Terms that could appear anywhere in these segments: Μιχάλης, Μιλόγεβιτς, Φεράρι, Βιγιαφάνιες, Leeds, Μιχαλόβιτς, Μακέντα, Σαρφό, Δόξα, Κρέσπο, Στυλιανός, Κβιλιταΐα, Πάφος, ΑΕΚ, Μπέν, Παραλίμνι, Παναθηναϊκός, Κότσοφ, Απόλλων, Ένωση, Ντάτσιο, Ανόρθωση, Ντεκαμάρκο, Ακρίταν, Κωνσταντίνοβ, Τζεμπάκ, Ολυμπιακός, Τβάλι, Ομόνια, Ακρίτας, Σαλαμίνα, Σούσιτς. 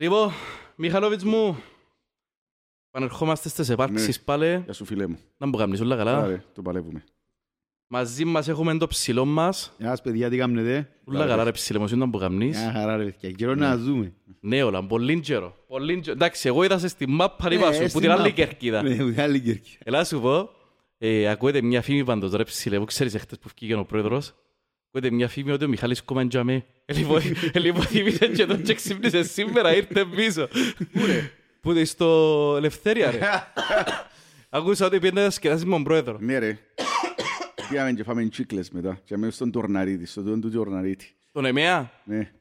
Λοιπόν, Μιχαλόβιτς μου, πανερχόμαστε στις επάρξεις πάλι. Γεια σου φίλε μου. Να μου κάνεις όλα καλά. Άρα, το παλεύουμε. Μαζί μας έχουμε το ψηλό μας. Γεια σας παιδιά, τι κάνετε. Όλα καλά ρε ψηλέ μου, να μου κάνεις. Γεια χαρά ρε παιδιά, καιρό να ζούμε. Ναι όλα, πολύ καιρό. Εντάξει, εγώ είδα σε στη μάπα ρίπα σου, που την άλλη κερκίδα. Ελά σου πω, ακούγεται μια φήμη πάντως ρε ψηλέ μου, ξέρεις χτες που βγήκε ο πρόεδρος. Ακούγεται μια φήμη ότι ο Μιχάλης κομμαντζαμε. Ελυποθυμήσε και τον και ξύπνησε σήμερα, ήρθε πίσω. Πού είναι, στο Ελευθέρια ρε. Ακούσα ότι πήγαινε να σκεδάσεις με τον πρόεδρο. Ναι ρε, πήγαμε και φάμε τσίκλες μετά. Και αμέσως στον Τορναρίτη, στον τόντου Τορναρίτη. Στον ΕΜΕΑ. Ναι.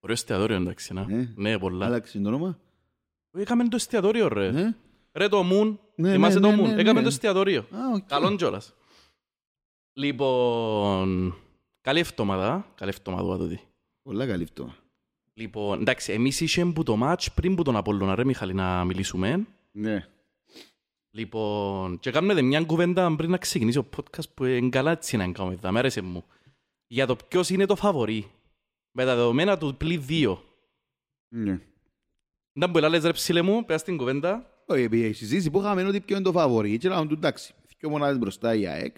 Ωραίο εστιατόριο εντάξει. Ναι, πολλά. Άλλαξε το όνομα. Έκαμε το εστιατόριο ρε. Ρε το Μουν, θυμάσαι το Μουν. Έκαμε το εστιατόριο. Καλόν κιόλας. Λοιπόν, καλή εβδομάδα, καλή εβδομάδα τότε. Πολλά καλή εβδομάδα. Λοιπόν, εντάξει, εμείς είχαμε που το μάτς πριν που τον Απόλλωνα, ρε Μιχαλή, να μιλήσουμε. Ναι. Λοιπόν, και κάνουμε μια κουβέντα πριν να ξεκινήσει ο podcast που είναι καλά έτσι να κάνουμε, θα μ' άρεσε μου. Για το ποιος είναι το φαβορί, με τα δεδομένα του +2. Ναι. Να μπω, λες ρε ψηλέ μου, πέρα στην κουβέντα. Όχι, επειδή η συζήτηση που είχαμε είναι ότι ποιο είναι το φαβορί, και να μου εντάξει, πιο μονάδες μπροστά η ΑΕΚ,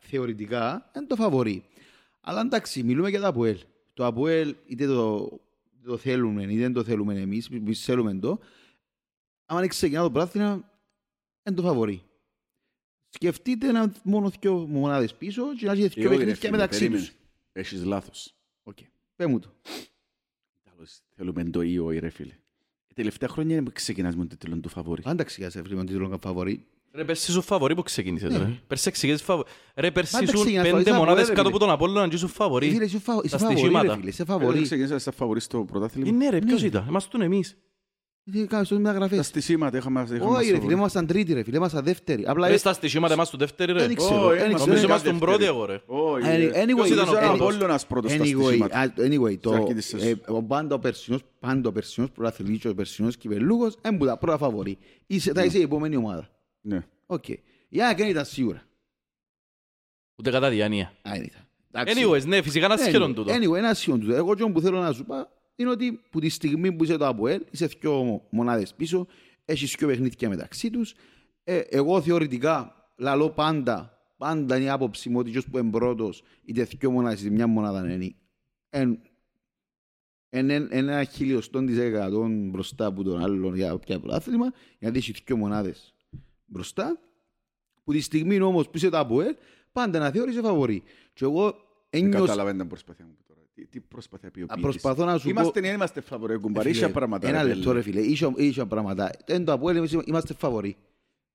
θεωρητικά είναι το φαβορί. Αλλά εντάξει, μιλούμε για τα ΑΠΟΕΛ. Το ΑΠΟΕΛ είτε το θέλουμε είτε δεν το θέλουμε εμείς, εμείς θέλουμε το. Άμα δεν ξεκινά το πράθυνα, είναι το φαβορί. Σκεφτείτε να μόνο δυο μονάδες πίσω και να έχετε δυο παιχνίδια μεταξύ τους. Έχεις λάθος. Οκ. Πες μου το. Θέλουμε το ή όχι ρε φίλε. Τελευταία χρόνια ξεκινάς με τον τίτλο του φαβορί. Πάντα ξεκινάς με τον τίτλο του φαβορί. Ρε πέρσι σου φαβορί που ξεκίνησες ρε. Πέρσι ξεκινήσεις φαβορί. Ρε πέρσι σου πέντε μονάδες κάτω από τον Απόλλωνα και σου φαβορί. Φίλε, σου φαβορί ρε φίλε. Ξεκινήσαμε σαν φαβορί στο πρωτάθλημα. Είναι ρε, ποιος ήταν, εμάς τον εμείς. Τα στισίματα είχαμε σαν δεύτερη. Όχι ρε φίλε, ήμασταν τρίτη ρε φίλε, ήμασταν δεύτερη. Ρε στα στισίματα εμάς του δεύτερη ρε. Νομίζω είμαστε τον πρώτη εγώ ρε. Ποιος ήταν ο Απόλλωνας πρώτος στα στισίματα. Anyway, πάντα ο περσινός πρωταθλητής και ο περσινός κυπελλούχος έμπουδα πρώτα φαβορί. Θα είσαι η επόμενη ομάδα. Ναι. Οκ. Η ΑΕΚ δεν ήταν σίγουρα. Ούτε κατά διάνοια. Anyways, ναι, φυσικά να σχεδόν τούτο. Anyway, να σχεδόν τούτο. Εγώ και που θέλω να σου πω είναι ότι που τη στιγμή που είσαι το ΑΠΟΕΛ, είσαι δυο μονάδες πίσω, έχεις δυο παιχνίδια μεταξύ τους. Εγώ θεωρητικά λαλώ πάντα είναι η άποψη μου ότι ποιος που είναι πρώτος, είτε δυο μονάδες, είτε μια μονάδα είναι. Ένα χιλιοστό της 100 μπροστά από τον άλλον για όποια πρωτάθλημα, γιατί έχεις δυο μονάδες μπροστά, που τη στιγμή όμως που είσαι το ΑΠΟΕΛ, πάντα να θεωρείς φαβορί. Και εγώ ένιωσα... Καταλαβαίνω την προσπάθεια μου τώρα. Τι προσπάθεια πει ο ποιητής. Προσπαθώ να σου πω... Είμαστε φαβορί, κουμπάρι, ίσια πράγματα. Ένα λεπτό ρε φίλε, ίσια πράγματα. Εν το ΑΠΟΕΛ είμαστε φαβορί.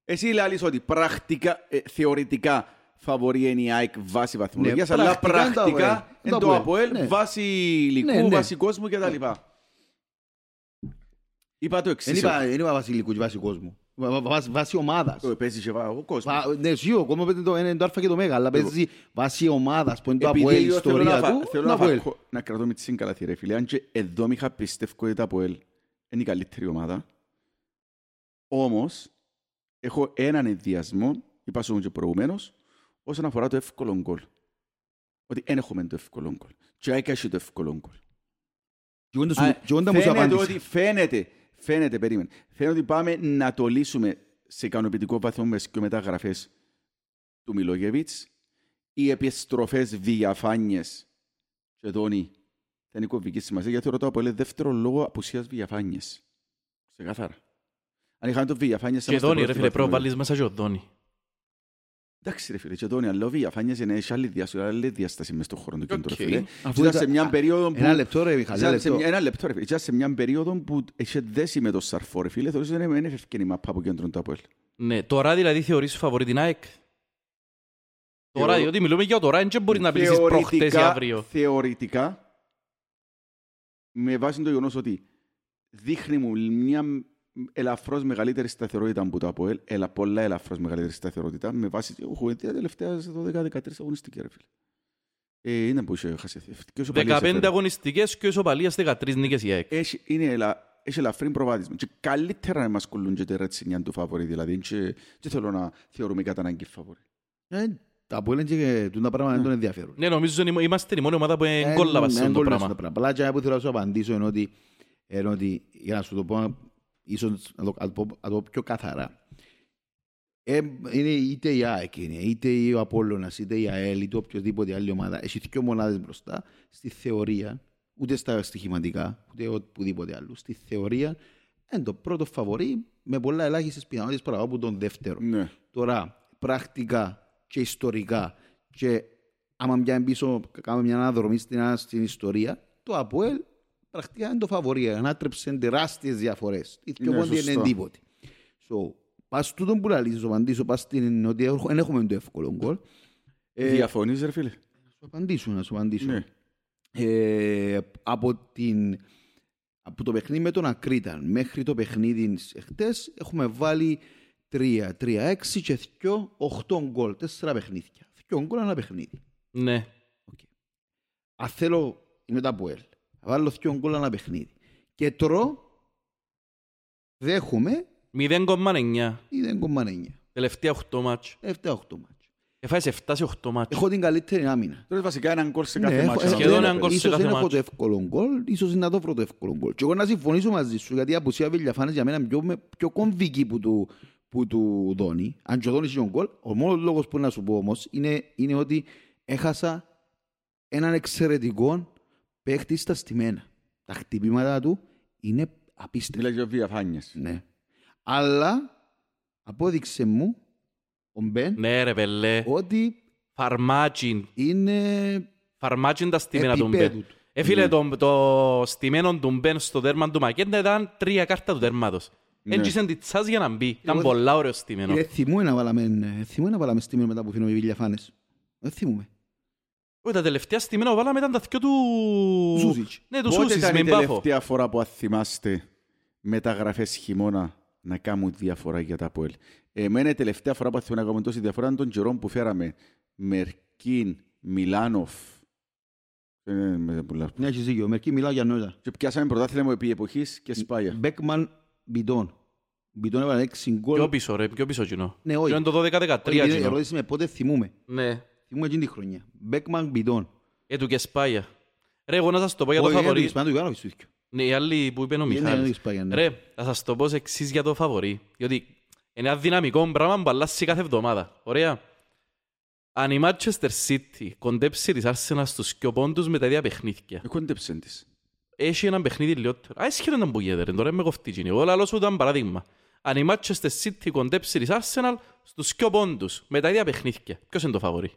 Εσύ λες ότι πρακτικά, θεωρητικά, φαβορί είναι η ΑΕΚ βάση βαθμολογίας, αλλά πρακτικά εν το ΑΠΟΕΛ βάση υλικού, βάση κόσμου κτλ. Είπα το εξής. Δεν είπα βάση υλικού και βάση κόσμου. Βάσει ομάδας. Παίζει και ο κόσμος. Ναι, σίγουρα, ακόμα παίζει το Α και το Μ, αλλά παίζει βάσει ομάδας που είναι το ΑΠΟΕΛ, η ιστορία του. Θέλω να κρατώ με τη συγκαλαθή ρε φίλε, αν και εδώ είχα πιστεύω ότι το ΑΠΟΕΛ είναι η καλύτερη ομάδα. Όμως, έχω έναν ενδιασμό, είπα σου και προηγουμένως, όσον αφορά το εύκολο γκολ. Ότι δεν έχουμε το εύκολο γκολ. Και έχει το εύκολο γκολ. Φαίνεται ότι Φαίνεται ότι πάμε να το λύσουμε σε ικανοποιητικό βαθμό με τις πιο μεταγραφές του Μιλόγεβιτς. Οι επιστροφές Βιγιαφάνιες και Δόνι θα είναι κομβική σημασία, γιατί ρωτάω πολύ δεύτερο λόγο απουσίας Βιγιαφάνιες. Ξεκάθαρα. Αν είχαμε το Βιγιαφάνιες... Και Δόνι ρε φίλε, προβάλλεις μέσα και ο Δόνι. Εντάξει ρε φίλε, και Δόνι, αλλά ο Βιγιαφάνιες είναι σε άλλη διάσταση μες στον χώρο του κέντρου, φίλε. Ήταν σε μια περίοδο που... Ένα λεπτό ρε Μιχαλή, ένα λεπτό ρε φίλε. Ήταν σε μια περίοδο που είχε δέσει με τον Σαρφό ρε φίλε, θεωρείς ότι δεν έφευκε η μαπά από κέντρον του ΑΠΟΕΛ. Ναι, τώρα δηλαδή θεωρείς φαβορί την ΑΕΚ. Τώρα, διότι μιλούμε για τώρα, δεν μπορείς να πείσεις προχτές ή αύριο. Θεωρητικά, με βάση το γεγονός ότι δείχνει μου μια... ελαφρώς μεγαλύτερη σταθερότητα από το ΑΠΟΕΛ, πολλά ελαφρώς μεγαλύτερη σταθερότητα, με βάση τα τελευταία 12-13 αγωνιστική ρε φίλε. Είναι που είχε χάσει. 15 αγωνιστικές και ισοπαλίας 13 νίκες η ΑΕΚ. Έχει ελαφρύ προβάδισμα. Και καλύτερα να μας κολλούν και τη ρετσινιά του φαβορί, δηλαδή. Και θέλω να θεωρούμε κατά ανάγκη φαβορί. Τα ΑΠΟΕΛ και τα πράγματα δεν τον ενδιαφέρουν. Ναι, νομίζω είμαστε η μόνη ομάδα που εγκόλλα βασίλουν το πράγμα. Απλά και που θέλω να σου απαντήσω είναι ότι Ενώ ότι, για να σου το πω, ίσως να το πω πιο καθαρά. Είναι είτε η ΑΕΚ, είτε ο Απόλλωνας, είτε η ΑΕΛ, είτε οποιοδήποτε άλλη ομάδα. Έχει δύο μονάδες μπροστά στη θεωρία, ούτε στα στοιχηματικά, ούτε οπουδήποτε άλλο. Στη θεωρία είναι το πρώτο φαβορί με πολλά ελάχιστες πιθανότητες παραπάνω από τον δεύτερο. Ναι. Τώρα, πρακτικά και ιστορικά, και άμα πιάνει πίσω, κάνουμε μια αναδρομή στην ιστορία, το ΑΠΟΕΛ πρακτικά είναι το φαβορί. Ανάτρεψαν τεράστιες διαφορές. Οι πιο μόνοι είναι τίποτε. Πας τούτον που λαλείς, σου απαντήσω, πας στην ότι δεν έχουμε το εύκολο γκολ. Διαφωνείς, ρε φίλε. Να σου απαντήσω. Ναι. Από το παιχνίδι με τον Ακρίταν μέχρι το παιχνίδι χτες έχουμε βάλει 3-6 και 2-8 γκολ. 4 παιχνίδια. 2 γκολ ένα παιχνίδι. Ναι. Okay. Αν θέλω, είμαι τα ΑΠΟΕΛ. Βάλω 2 γκολ ένα παιχνίδι. Και τρώω, δέχομαι 0,9. Τελευταία 8 μάτς. Έφαγες 7 σε 8 μάτς. Έχω την καλύτερη άμυνα. Τώρα βασικά έναν γκολ σε κάθε μάτς. Σχεδόν έναν γκολ σε κάθε μάτς. Ίσως δεν έχω το εύκολο γκολ, ίσως είναι να το βρω το εύκολο γκολ. Και εγώ να συμφωνήσω μαζί σου, γιατί η απουσία Βιγιαφάνιες για μένα είναι πιο κομβική που του δώνει. Αν και ο δώνει τον γκολ, ο μόνος λόγος που να σου πω όμως είναι ότι έχασα έναν εξαιρετικό παίχτη στα στημένα. Τα χτυπήματα του είναι απίστευτα. Μιλάει για Βιγιαφάνιες. Ναι. Αλλά απόδειξε μου ο Μπέν, ναι, ρε, ότι φαρμάτζιν είναι φαρμάτζιν τα στιμένα του Μπέν. Φίλε, το στιμένο του Μπέν στο τέρμα του Μακέντα ήταν 3 κάρτα του τέρματος. Έντυξαν τη τσάς για να μπει. Ήταν πολλά ωραίο στιμένο. Θυμούμε να βάλαμε στιμένο μετά που φύνουμε οι Βιγιαφάνιες. Δεν θυμούμε. Τα τελευταία στιμένα που βάλαμε ήταν τα δυο του Ζούζιτς. Πότε ήταν η τελευταία φορά που θυμάστε μεταγραφές χειμώνα να κάνουν διαφορά για τα ΑΠΟΕΛ? Εμένα η τελευταία φορά που θέλω να κάνουμε τόση διαφορά είναι τον καιρό που φέραμε Μερκίν, Μιλάνοφ. Ναι, έχεις δίκιο. Μερκίν, Μιλάω για νόητα. Και πιάσαμε πρωτάθλημα επί εποχής και σπάγια. Μπέκμαν, Μπιτόν. Μπιτόν έβαλε 6 γκολ. Πιο πίσω, ρε, πιο πίσω κοινό. Ναι, όχι. Είναι το 12-13 κοινό. Ερώτηση με πότε θυμούμε. Ναι. Θυμούμε εκείνη τη χρονιά. Μπέκμαν, Μπιτόν. Του και σπάγια. Ρε, εγώ να σας το πω για το φαβορί. Ναι, οι άλλοι που είπε ο Μιχάλης. Ρε, θα σας το πω εξής για το φαβορί. Διότι είναι ένα δυναμικό πράγμα που αλλάζει κάθε εβδομάδα. Ωραία. Αν η Manchester City κοντέψει της Arsenal στους 2 πόντους με τα ίδια παιχνίδια. Κοντέψε της. Έχει έναν παιχνίδι λιότερο. Α, έσχερε να μπουγέτε, ρε. Τώρα με κοφτήκινε. Εγώ λαλώ σου ήταν παράδειγμα. Αν η Manchester City κοντέψει της Arsenal στους 2 πόντους με τα ίδια παιχνίδια. Ποιος είναι το φαβορί?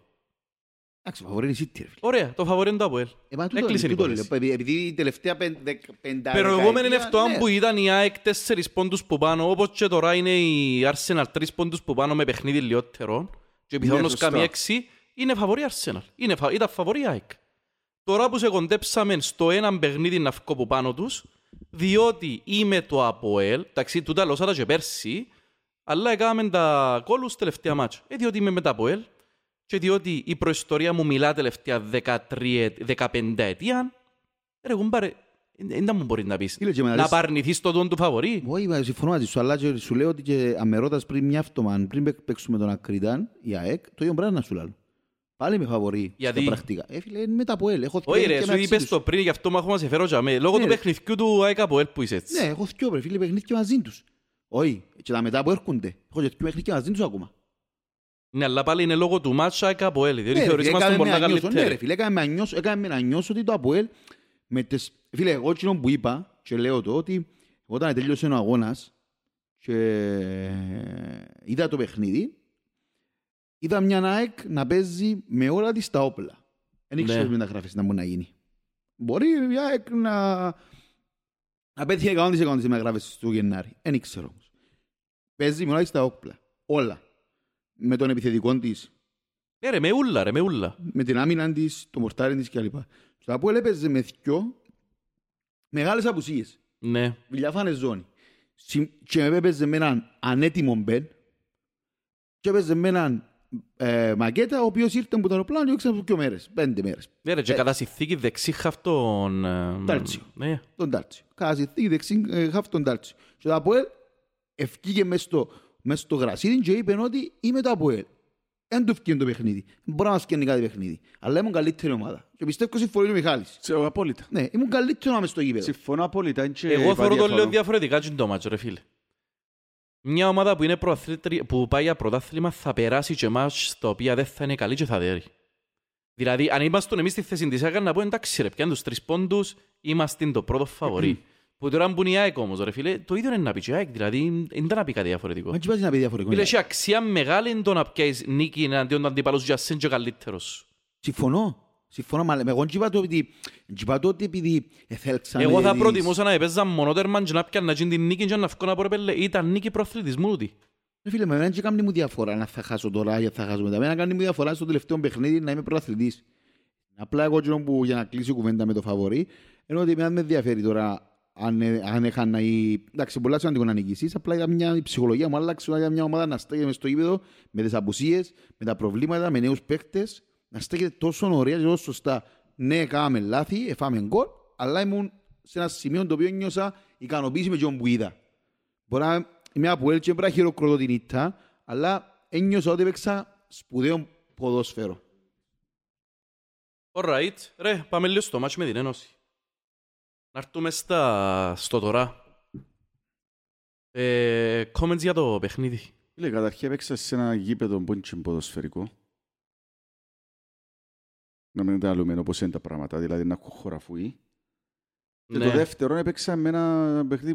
Ωραία, το φαβορί είναι το ΑΠΟΕΛ. Έκλεισε η υπόθεση. Επειδή η τελευταία πενταετία... Προηγούμενη είναι αυτό που ήταν η ΑΕΚ 4 πόντους που πάνω, όπως και τώρα είναι η Arsenal 3 πόντους που πάνω με παιχνίδι λιότερο και πιθανώς καμία 6, είναι φαβορί Arsenal. Ήταν φαβορί ΑΕΚ. Τώρα που σε κοντέψαμε στο έναν παιχνίδι να βγω που πάνω τους, διότι είμαι το ΑΠΟΕΛ, εντάξει, τούτα λόσαρα και πέρσι, αλλά έκαναμε τα κόλους τελευταία μάτσα. Διότι είμαι με τα ΑΠΟΕΛ. Και διότι η προϊστορία μου μιλά τελευταία 15 ετία, ρε κουμπάρε, δεν μου μπορεί να πεις. Να παρνηθείς το τόν του φαβορί. Όχι, συμφωνώ μαζί σου, αλλά σου λέω ότι και αμερώτας πριν μια αυτομάν, πριν παίξουμε τον Ακρίταν, η ΑΕΚ, το ίδιο πράγμα να σου λέω. Πάλι με φαβορί στα πρακτικά. Έφυλε, είναι μετά από ΑΠΟΕΛ. Όχι ρε, σου είπες το πριν, γι' αυτό μάχω μας εφέρω για μέ. Λόγω του παιχνιδιού του ΑΕΚ από ΑΠΟΕΛ που είσαι έτσι. Ναι, έχω θκιο, φίλε, παιχνίδι μαζί τους. Όχι, και τα μετά που έρχονται. Έχω θκιο παιχνίδι μαζί τους ακόμα. Ναι, αλλά πάλι είναι λόγω του μάτσα και ΑΠΟΕΛ. Δεν θεωρείς μας τον πολλά καλύτερα. Φίλε, έκαμε να νιώσω ότι το ΑΠΟΕΛ... Φίλε, εγώ κοινό που είπα και λέω το ότι όταν τελείωσε ο αγώνας και είδα το παιχνίδι, είδα μια ΑΕΚ να παίζει με όλα της τα όπλα. Δεν ήξερες μεταγραφές να μπορεί να γίνει. Μπορεί μια ΑΕΚ να πέτυχε 100% τις μεταγραφές του Γενάρη. Δεν ήξερα όμως. Παίζει με όλα της τα όπλα. Όλα. Με τον επιθετικό της. Ρε, με ούλα, ρε, με ούλα. Με την άμυνα της, το μορτάρι της κλπ. Στο ΑΠΟΕΛ έπαιζε με 2 μεγάλες απουσίες. Ναι. Βιγιαφάνιες ζώνη. Και έπαιζε με έναν ανέτοιμο Μπεν. Και έπαιζε με έναν Μακέτα, ο οποίος ήρθε από το αεροπλάνο και έξω από 2 μέρες, 5 μέρες. Ρε, και κατά συνθήκη δεξί χαφ τον... Ντάτσιο. Ναι. Τον Ντάτσιο. Κατά συνθήκη δεξί χαφ τον Ντάτσιο. Στο ΑΠΟΕΛ ευκήγε μες στο γρασίδι και είπαν ότι είμαι το ΑΠΟΕΛ. δεν του φκίνει το παιχνίδι. Μπορεί να μας φκίνει κάτι παιχνίδι. Αλλά ήμουν καλύτερη ομάδα. Και πιστεύω συμφωνεί ο Μιχάλης. Απόλυτα. Ναι, ήμουν καλύτερη ομάδα στο γήπεδο. Συμφωνώ απόλυτα. Εγώ θεωρώ το λέω διαφορετικά το μάτσο, ρε φίλε. Μια ομάδα που, είναι που πάει για πρωτάθλημα θα περάσει και μάτς τα οποία δεν θα είναι καλή και θα δέρει. Δηλαδή, αν ήμασταν εμείς στη θέση της ΑΕΚ, να πω εντάξει ρε, πιάνε τους τρεις πόντους, είμαστε το πρώτο φαβορί. Που τώρα μπουν η ΑΕΚ όμως, ρε φίλε, το ίδιο είναι να πει και η ΑΕΚ, δηλαδή δεν ήταν να πει κάτι διαφορετικό. Μα τι πάει να πει διαφορετικό. Δηλαδή, η αξία μεγάλη είναι το να πιάσεις νίκη εναντίον του αντιπαλού σου και ασέν και ο καλύτερος. Συμφωνώ. Συμφωνώ, εγώ τσιπάτω ότι επειδή θέλξαμε... Εγώ θα προτιμούσα να έπαιζα μονότερμαν και να πιάνε την νίκη και να φκώ να προπέλε. Ήταν νίκη προαθλητισμού του. Φίλε, με εμένα και κάνει μου διαφορά να θα χάσω τώρα ή θα χάσω μετά. Εμένα κάνει μου διαφορά στο τελευταίο παιχνίδι να είμαι προαθλητής. Απλά εγώ που για να κλείσω κουβέντα με το φαβορί, ενώ ότι εμένα δεν με ενδιαφέρει τώρα αν έχανα ή... Εντάξει, πολλά σημαντικό να νικήσεις, απλά για μια ψυχολογία μου άλλαξε για μια ομάδα να στέγεται στο γήπεδο με τις απουσίες, με τα προβλήματα, με νέους παίκτες. Να στέκεται τόσο ωραία και τόσο σωστά. Ναι, κάναμε λάθη, έφαμε γκολ, αλλά ήμουν σε ένα σημείο το οποίο νιώσα ικανοποίηση με τον που είδα. Μπορεί να είμαι ΑΠΟΕΛ και πρέπει να χειροκροτώ την ήττα, αλλά ένιωσα ότι έπαιξα σπουδαίο ποδόσφαιρο. Alright, ρε, πάμε λίγο στο μάτσο με την Ένωση. Να έρθουμε στο τώρα. Comments για το παιχνίδι. Φίλε, καταρχήν έπαιξα σε ένα γήπεδο που είναι ποδοσφαιρικό. Να μην τα λέμε όπως είναι τα πράγματα, δηλαδή να ακούω χωραφούι. Ναι. Και το δεύτερο έπαιξα με ένα παιχνίδι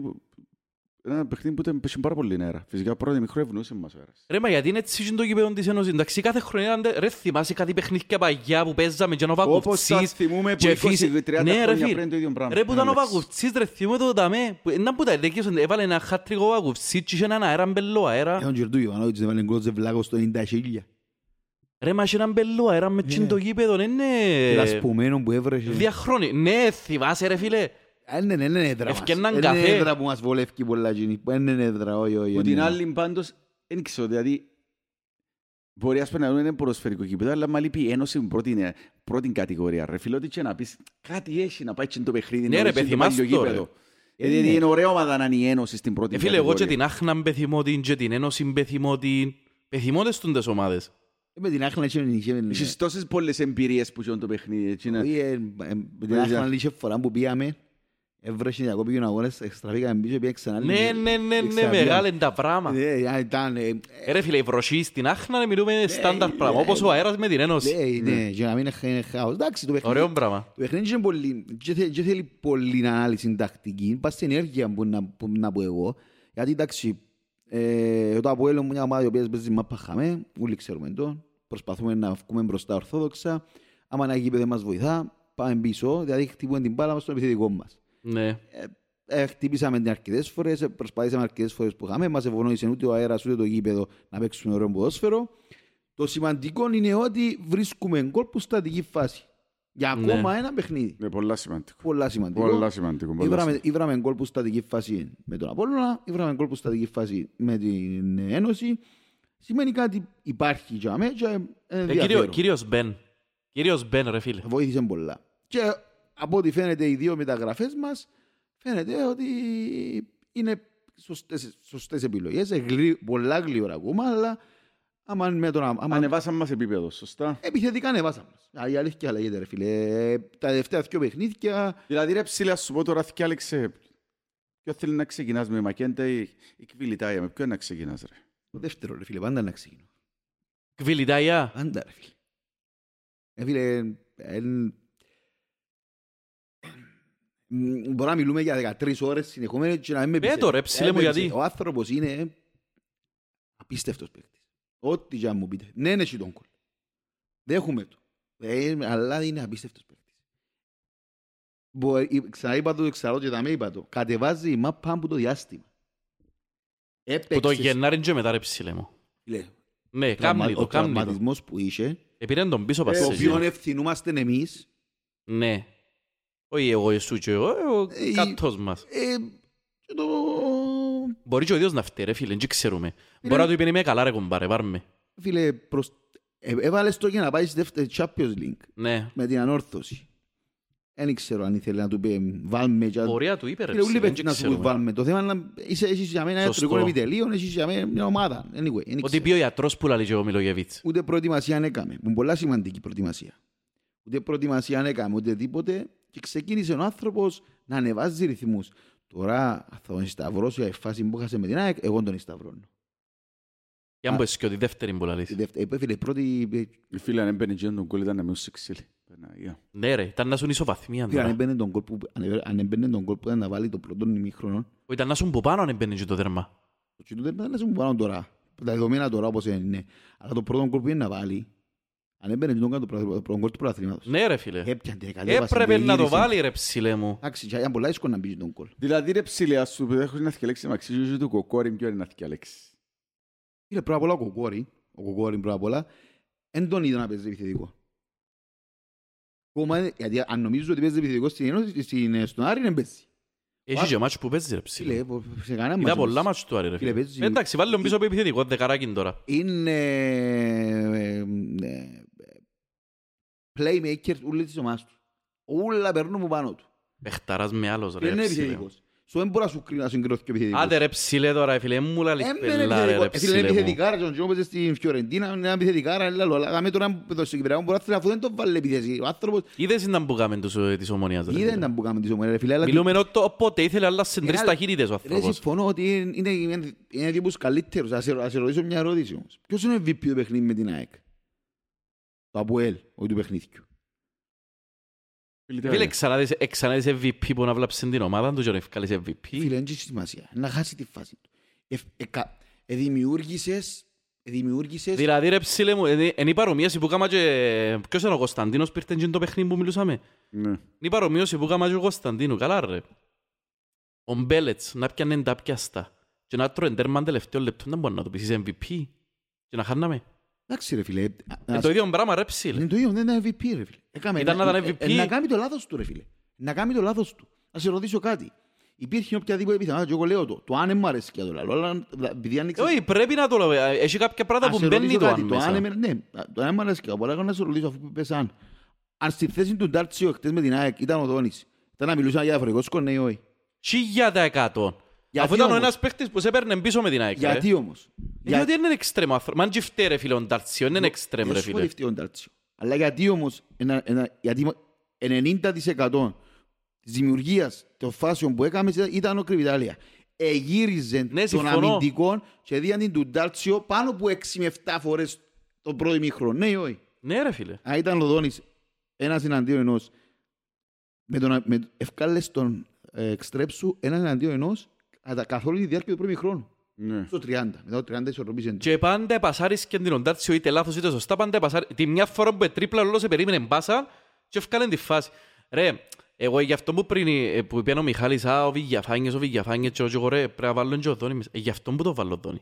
που έπαιξε πάρα πολύ νέρα. Φυσικά πρώτη μικρό ευνοούσε μας ο αέρας. Ρε, μα γιατί είναι έτσι είναι το γήπεδο της Ένωσης. Εντάξει, κάθε χρονιά, ρε, θυμάσαι κάτι παιχνίδια παγιά που παίζαμε και Νοβακουφτσής. Όπως τα θυμούμε που 20-30 χρόνια πριν το ίδιο πράγμα. Ρε, που ήταν ο Βακουφτσής, ρε, θυμούμε το ταμέ. Να που τα έλεγες, έβαλε ένα χάτρικο Βακουφτσί και είχε έναν αέραν μπελό αέρα. Έναν κερδού Ιωαννόβιτς έβαλε γκολ Τζεμπάκ στο 90.000. Ρε μας έναν πελό αέρα με το γήπεδο, είναι... Λασπωμένο που έβρεχε. Διαχρόνι. Ναι, θυμάσαι ρε φίλε. Είναι έδρα μας. Ευκέναν καφέ. Είναι έδρα που μας βολεύει πολλά κοινή. Είναι έδρα, όχι. Που την άλλη πάντως, δεν ξέρω, δηλαδή... Μπορεί ας πούμε να είναι ποδοσφαιρικό γήπεδο, αλλά μα λείπει η Ένωση πρώτη κατηγορία. Ρε φίλε, ότι και να πεις κάτι έχει να πάει και το παιχνίδι. Ναι ρε, θυμάσαι το γήπεδο. Είναι ωραία ομάδα να είναι η Ένωση στην πρώτη κατηγορία. Με την άχνα είχες τόσες πολλές εμπειρίες που είχαν το παιχνίδι. Με την άχνα είχε φορά που πήγαμε, έβρεχε να κόπηγουν αγώνες, εξτραβήκαμε πίσω, πήγαν ξανά. Ναι, μεγάλα τα πράγματα. Ρε φίλε, η βροχή στην άχνα μιλούμε στάνταρ πράγμα, όπως ο αέρας με την Ένωση. Ναι, για να μην είναι χάος. Εντάξει, το παιχνίδι και θέλει πολλή ανάλυση τακτική, πας στην ενέργεια να πω εγώ, γιατί εντάξει, το ΑΠΟΕΛ είναι μια ομάδα η οποία παίζει μάπα χαμέ, όλοι ξέρουμε το. Προσπαθούμε να βγούμε μπροστά ορθόδοξα. Άμα ένα γήπεδο μας βοηθά, πάμε πίσω, δηλαδή χτυπούμε την μπάλα μας στον επιθετικό μας. Ναι. Χτυπήσαμε την αρκετές φορές, προσπαθήσαμε αρκετές φορές που είχαμε. Μας ευνοήσε ούτε ο αέρας ούτε το γήπεδο να παίξουμε ωραίο ποδόσφαιρο. Το σημαντικό είναι ότι βρίσκουμε γκολ που στατική φάση. Για ακόμα ένα παιχνίδι. Είναι πολλά σημαντικό. Ήβραμε γκολ που στατική φάση με τον Απόλλωνα, ήβραμε γκολ που στατική φάση με την Ένωση. Σημαίνει κάτι υπάρχει για μένα. Κύριος Μπέν, ρε φίλε. Βοήθησε πολλά. Και από ό,τι φαίνεται οι δύο μεταγραφές μας, φαίνεται ότι είναι σωστές επιλογές. Πολλά γλύωρα ακόμα, αλλά... Ανεβάσαμε μας επίπεδο, σωστά. Επιθετικά ανεβάσαμε μας. Η αλήθεια αλλαγείται ρε φίλε. Τα τελευταία δυο παιχνίδια... Δηλαδή ρε ψήλε, ας σου πω τώρα και Άλεξε... Ποιο θέλει να ξεκινάς με Μακέντα ή Κβιλιταΐα, με ποιο να ξεκινάς ρε. Το δεύτερο ρε φίλε, πάντα να ξεκινώ. Κβιλιταΐα. Πάντα ρε φίλε. Φίλε... Μπορώ να μιλούμε για 13 ώρες συνεχόμενες και να μην με πεισεύει. Ο άνθρωπος είναι απίστευτος παίκτης. Ό,τι για μου πείτε. Ναι, είναι τον κολ. Δέχουμε το. Αλλά είναι απίστευτος παίκτης. Ξαναείπα το, ξαναλώ και τα με είπα το. Κατεβάζει η μάπα από το διάστημα. Που το Γενάρη και μετά ρε ψηλέ μου. Ναι, κάμνη το. Ο τραυματισμός που είχε. Επήραν τον πίσω πασέγιο. Το ποιον ευθυνούμαστε εμείς. Ναι. Όχι εγώ, εσύ και εγώ. Ο κάτος μας. Μπορεί και ο ίδιος να φταίει ρε φίλε, δεν ξέρουμε. Μπορεί να του είπε καλά ρε κομπάρε, πάρμε. Φίλε, έβαλες το για να πάει στη δεύτερη Champions League με την Ανόρθωση. Δεν ξέρω αν ήθελε να του πει βάλμε. Πορεία του ύπερευση. Να σου πει βάλμε. Το θέμα είναι να είσαι για μένα ένα τρικό επιτελείο, είσαι για μένα μια ομάδα. Ότι πει ο ιατρός που λέει ο Μιλογεβίτς. Ούτε προετοιμασία αν έκαμε. Πολλά σημαντική προετοιμασία. Ούτε προετοιμασία αν έκαμε, ούτε τίποτε. Και ξεκίνησε ο άνθρωπος να ανεβάζει ρυθμούς. Τώρα θα τον σταυρώσω για φάση που έχασε με την ΑΕΚ, εγώ τον σταυρώνω. Και αν μπορείς και ότι δεύτερη που λαλείς. Φίλε, πρώτη... Φίλε, αν έμπαινε και τον κόλ ήταν να μειώσει ξύλι. Ναι ρε, ήταν να σου ισοβαθμία. Φίλε, αν έμπαινε τον κόλ που ήταν να βάλει το πρώτο ημίχρονο. Ήταν να σου που πάνω αν έμπαινε και το δέρμα. Το δέρμα ήταν να σου που πάνω τώρα. Τα δεδομένα τώρα όπως είναι. Αλλά το πρώτο κόλ που είναι να βάλει. Αν έμπαινε τον κόλ του πρωταθλήματος. Ναι ρε φίλε. Έπρεπε να το βάλει ρε ψηλέ μου. Εντάξει, ήταν πολλά δύσκολο να μπει τον κόλ. Δηλαδή ρε ψηλέ, ας σου έχω να θυκαλέξει μαξίζει του κοκόρι ποιο είναι να θυκαλέξει. Είναι πρώτα απ' όλα ο κοκόρι πρώτα απ' όλα, δεν τον είδα να παίζει επιθετικό. Γιατί αν νομίζω ότι παίζει επιθετικό στον Άρη, δεν παίζει. Έχει και μάτσο που παίζει ρε ψηλή. Είδα πολλά μάτσο του Άρη ρε φίλε. Εντάξει, βάλει τον πίσω από επιθετικό, δεκαράκιν τώρα. Είναι playmaker ούλες της ομάδας του. Ούλα περνούν πάνω του. Πεχταράς με άλλος ρε ψηλή. Δεν μπορώ να συγκριθώ και επιθετικός. Άντε ρε ψηλέ τώρα, φίλε μου, λαλείς πελά ρε ψηλέ μου. Είναι επιθετικάρα, τον Τζιό παίζε στην Φιωρεντίνα, είναι επιθετικάρα, αλλά κάμε τώρα το συγκεκριμένο μπορώ να θέλει αφού δεν το βάλει επιθέσεις. Ο άνθρωπος... Είδες ήταν που κάμε της Ομονίας. Είδες ήταν που κάμε της Ομονίας, φίλε. Μιλούμε όποτε ήθελε, αλλά σε τρεις ταχύτητες ο άνθρωπος. Ρε συμφωνώ ότι είναι τύπος καλύτερος. Ας ερωτήσω μια ερώτηση όμως. Ποιος είναι ο MVP του παιχνίδι με την ΑΕΚ? Το ΑΠΟΕΛ, όχι του παιχνίδιου. Φίλε, ξανάδεις MVP που να βλάψει την ομάδα του και να ευκάλεις MVP. Φίλε, είναι σημασία. Να χάσει τη φάση του. Δημιούργησες... Δηλαδή ρε ψηλέ μου, είναι η παρομοίωση που κάμα και... Ποιος ήταν ο Κωνσταντίνος πήρτε και το παιχνίδι που μιλούσαμε. Είναι η παρομοίωση που κάμα και ο Κωνσταντίνου. Καλά ρε. Ο Μπέλετς να πιάνε τα πιάστα και να τρώει τέρμα τελευταίο λεπτό. Δεν μπορεί να το πεις MVP και να χάναμε. Εντάξει ρε φίλε. Το ίδιο πράγμα ρε ψηλε. Είναι το ίδιο, δεν ήταν MVP ρε φίλε. Ήταν να ήταν MVP. Να κάνει το λάθος του ρε φίλε. Να κάνει το λάθος του. Να σε ρωτήσω κάτι. Υπήρχε οποιαδήποτε πιθανότητα και εγώ λέω το αν μου αρέσει και το λαλό. Αλλά επειδή άνοιξε... Όχι πρέπει να το λέω. Έχει κάποια πράγματα που μπαίνει το αν μέσα. Ναι, το αν μου αρέσει και εγώ να σε ρωτήσω αφού πες αν. Αν στη θέση του Ντάτσιο χτες με την ΑΕΚ ήταν ο Δόνης. Ήταν να μιλούσαν για αφρικόσκο ναι ή όχι. 1000%. Αφού ήταν ο ένας παίκτης που σε έπαιρνε πίσω με την ΑΕΚ. Γιατί όμως. Γιατί είναι εξτρέμ άνθρωπο. Μα αν και φταίει ρε φίλε ο Ντάρτσιο. Είναι εξτρέμ ρε φίλε. Αλλά γιατί όμως 90% της δημιουργίας των φάσεων που έκαμε ήταν ο Κβιλιταΐα. Εγύριζε των αμυντικών και δίαν του Ντάρτσιο πάνω από 6 με 7 φορές το πρώτο ημίχρονο. Ναι ή όχι. Ναι ρε φίλε. Αν ήταν ο Δόνης ένας εναντίον ενός. Ευκάλες τον εξτρέψου ένας εναντίον ενός. Καθόλου τη διάρκεια του πρώτου χρόνου. Στο 30. Μετά το 30 ισορροπήσαν. Και πάντα επασάρεις και την Ντάτσιο είτε λάθος είτε σωστά. Πάντα επασάρεις. Τη μια φορά που τρίπλα όλος περίμενε μπάσα και έφκανε τη φάση. Ρε, εγώ γι' αυτό που πριν που είπε ο Μιχάλης, ο Βιγιαφάνιες, και εγώ ρε, πρέπει να βάλω και ο Δόνη. Γι' αυτό που το βάλω ο Δόνη.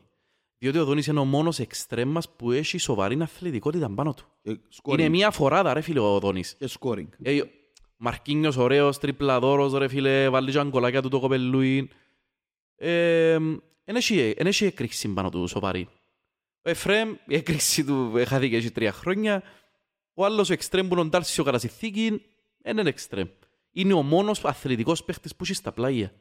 Διότι ο Δόνης είναι ο μόνος εξτρέμ μας που έχει σοβαρή αθλητικότητα πάνω του. Είναι μια φοράδα ρε φίλε ο Δόνης. Και σκόρινγκ. Μαρκίνιος ωραίος, τριπλαδόρος ρε φίλε, βάλει και αγκολάκια του το κοπελούιν. Εν έχει έκρηξη πάνω του σοβαρή. Ο Εφραίμ, η έκρηξη του χάθηκε έτσι 3 χρόνια. Ο άλλος ο εξτρέμ που νοντάρσει ο Καρασιθήκη είναι εξτρέμ. Είναι ο μόνος αθλητικός παίχτης που έχει στα πλάγια.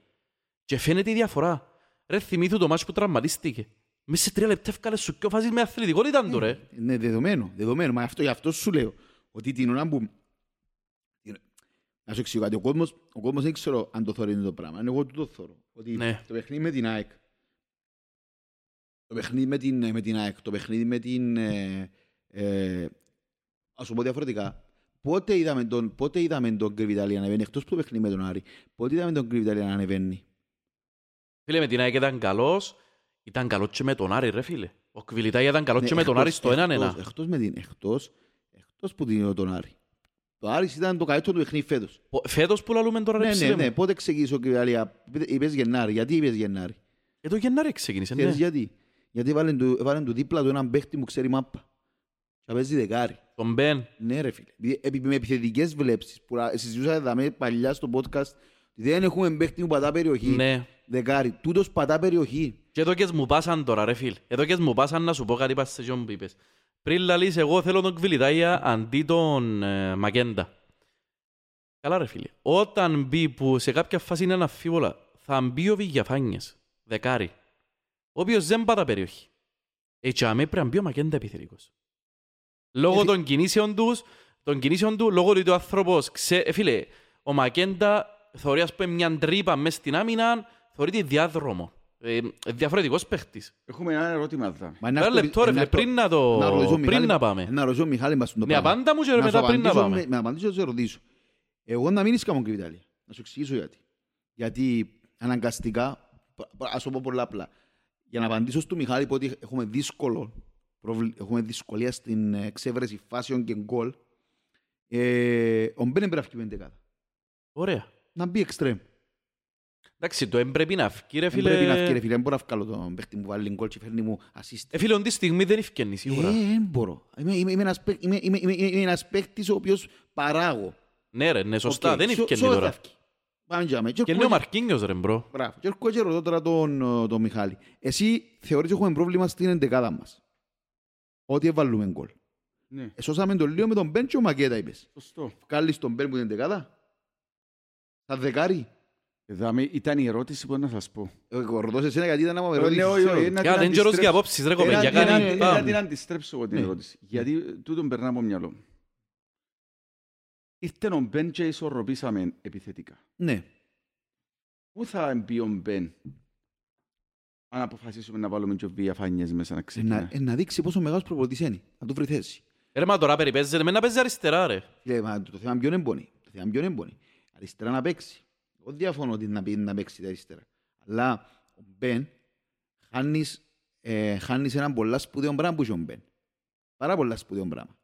Και φαίνεται η διαφορά. Ρε θυμήθου το μάτσο που τραυματίστηκε. Μέσα σε 3 λεπτά έφκαλες σου πιο φάσεις με αθλητικό ήταν του ρε. Ναι, δεδομένο. Μα γι' αυτό σου λέω. Ότι την ώρα που... Να σου εξηγώ, ο κόσμος δεν ξέρω αν το θωρεί το πράγμα. Εγώ το θωρώ. Ότι ναι. Το παιχνίδι με την ΑΕΚ, το παιχνίδι με την ας σου πω διαφορετικά. Πότε είδαμε τον Κβιλιταΐα να ανεβαίνει, εκτός που το παιχνίδι με τον Άρη, πότε είδαμε τον Κβιλιταΐα να ανεβαίνει. Φίλε, με την ΑΕΚ ήταν καλός και με τον Άρη ρε φίλε. Ο Κβιλιταΐα ήταν καλός και με τον Άρη στο 1-1. Εκτός που την είδε τον Άρη. Το Άρης ήταν το καλύτερο του παιχνίδι φέτος. Φέτος που λαλούμε τώρα ρε ψηλέ μου. Ναι, πότε ξεκίνησε ο Κβιλιταΐα, είπες Γενάρη, γιατί είπες Γενάρη. Το Γενάρη ξεκίνησε, ναι. Γιατί βάλαν του δίπλα του έναν παίχτη που ξέρει μάπα. Θα παίζει δεκάρι. Τον Μπέν. Ναι ρε φίλε, με επιθετικές βλέψεις που συζητούσαμε παλιά στο podcast. Δεν έχουμε παίχτη που πατά περιοχή. Ναι. Δεκάρι, τούτος πατά περιοχή. Και εδώ και μου πάσαν τώρα ρε φίλε. Εδώ και μου πάσαν να σου πω κάτι πας σε ποιον που είπες. Πριν λαλείς, εγώ θέλω τον Κβιλιταΐα αντί τον Μακέντα. Καλά ρε φίλε. Όταν μπει που σε κάποια φάση είναι αναφίβολα, θα μπει ο Βιγιαφάνιες, δεκάρι, ο οποίος δεν πατά περιοχή. Έτσι αμέ πρέπει να μπει ο Μακέντα επιθερικός. Λόγω των κινήσεων του, λόγω του άνθρωπος, φίλε, ο Μακέντα θεωρεί ας πούμε μια τρύπα μέσα στην άμυνα, θεωρείται διάδρομο. Διαφορετικός παίχτης. Έχουμε ένα ερώτημα. Ένα λεπτό ρε, πριν να το πάμε. Να ρωτήσω Μιχάλη μας το πάμε. Απάντα μου και μετά πριν να πάμε. Να απαντήσω και να ρωτήσω. Εγώ να μην είσαι καμόν Κβιλιταΐα. Να σου εξηγήσω γιατί. Γιατί αναγκαστικά, ας το πω πολλά απλά. Για να απαντήσω στον Μιχάλη πω ότι έχουμε δυσκολία στην εξέβρεση φάσεων και γκολ. Ο Μπέν έπρεπε να φύγει πεντεκάδα. Ωραία. Να μπει εξτρέμ. Εντάξει, το έπρεπε να φύγει ρε φίλε. Δεν μπορώ να βγάλω τον παίχτη μου, βάλει γκολ και φέρνει μου ασίστη. Φίλε, όντι στιγμή δεν έφυγαινε σίγουρα. Δεν μπορώ. Είμαι ένας παίχτης ο οποίος παράγω. Ναι ρε, ναι, σωστά, δεν έφυγαινε τώρα. Και είναι ο Μαρκίνιος ρε μπρο. Μπράβο. Και έρχομαι και ρωτώ τώρα τον Μιχάλη. Εσύ θεωρείς ότι έχουμε πρόβλημα στην εντεκάδα μας. Ότι έβαλουμε γκολ. Εσώσαμε το λίγο με τον Μπέν και ο Μακέτα είπες. Βγάλεις τον Μπέν που είναι εντεκάδα. Θα δεκάρει. Ήταν η ερώτηση που να σας πω. Εγώ ρωτώ σε εσένα γιατί ήταν άμα με ερώτηση. Δεν ξέρω για απόψεις ρε κομμένα. Να την αντιστρέψω εγώ την ερώτηση. Γιατί τούτον περνά από μυαλό μου. Ήρθε ο Μπεν και ισορροπήσαμε επιθετικά. Ναι. Πού θα μπει ο Μπεν αν αποφασίσουμε να βάλουμε και Βιγιαφάνιες μέσα να ξεκινάει. Να δείξει πόσο μεγάλος προπονητής είναι. Να του βρει θέση. Ρε μα τώρα περιπέζεται με να παίζει αριστερά ρε. Το θέμα ποιον εμπονεί. Αριστερά να παίξει. Εγώ διαφωνώ ότι να παίξει αριστερά. Αλλά ο Μπεν χάνεις έναν πολλά σπουδαίο πράγμα που είχε ο Μπεν. Πάρα πολλά σπουδαίο πράγμα.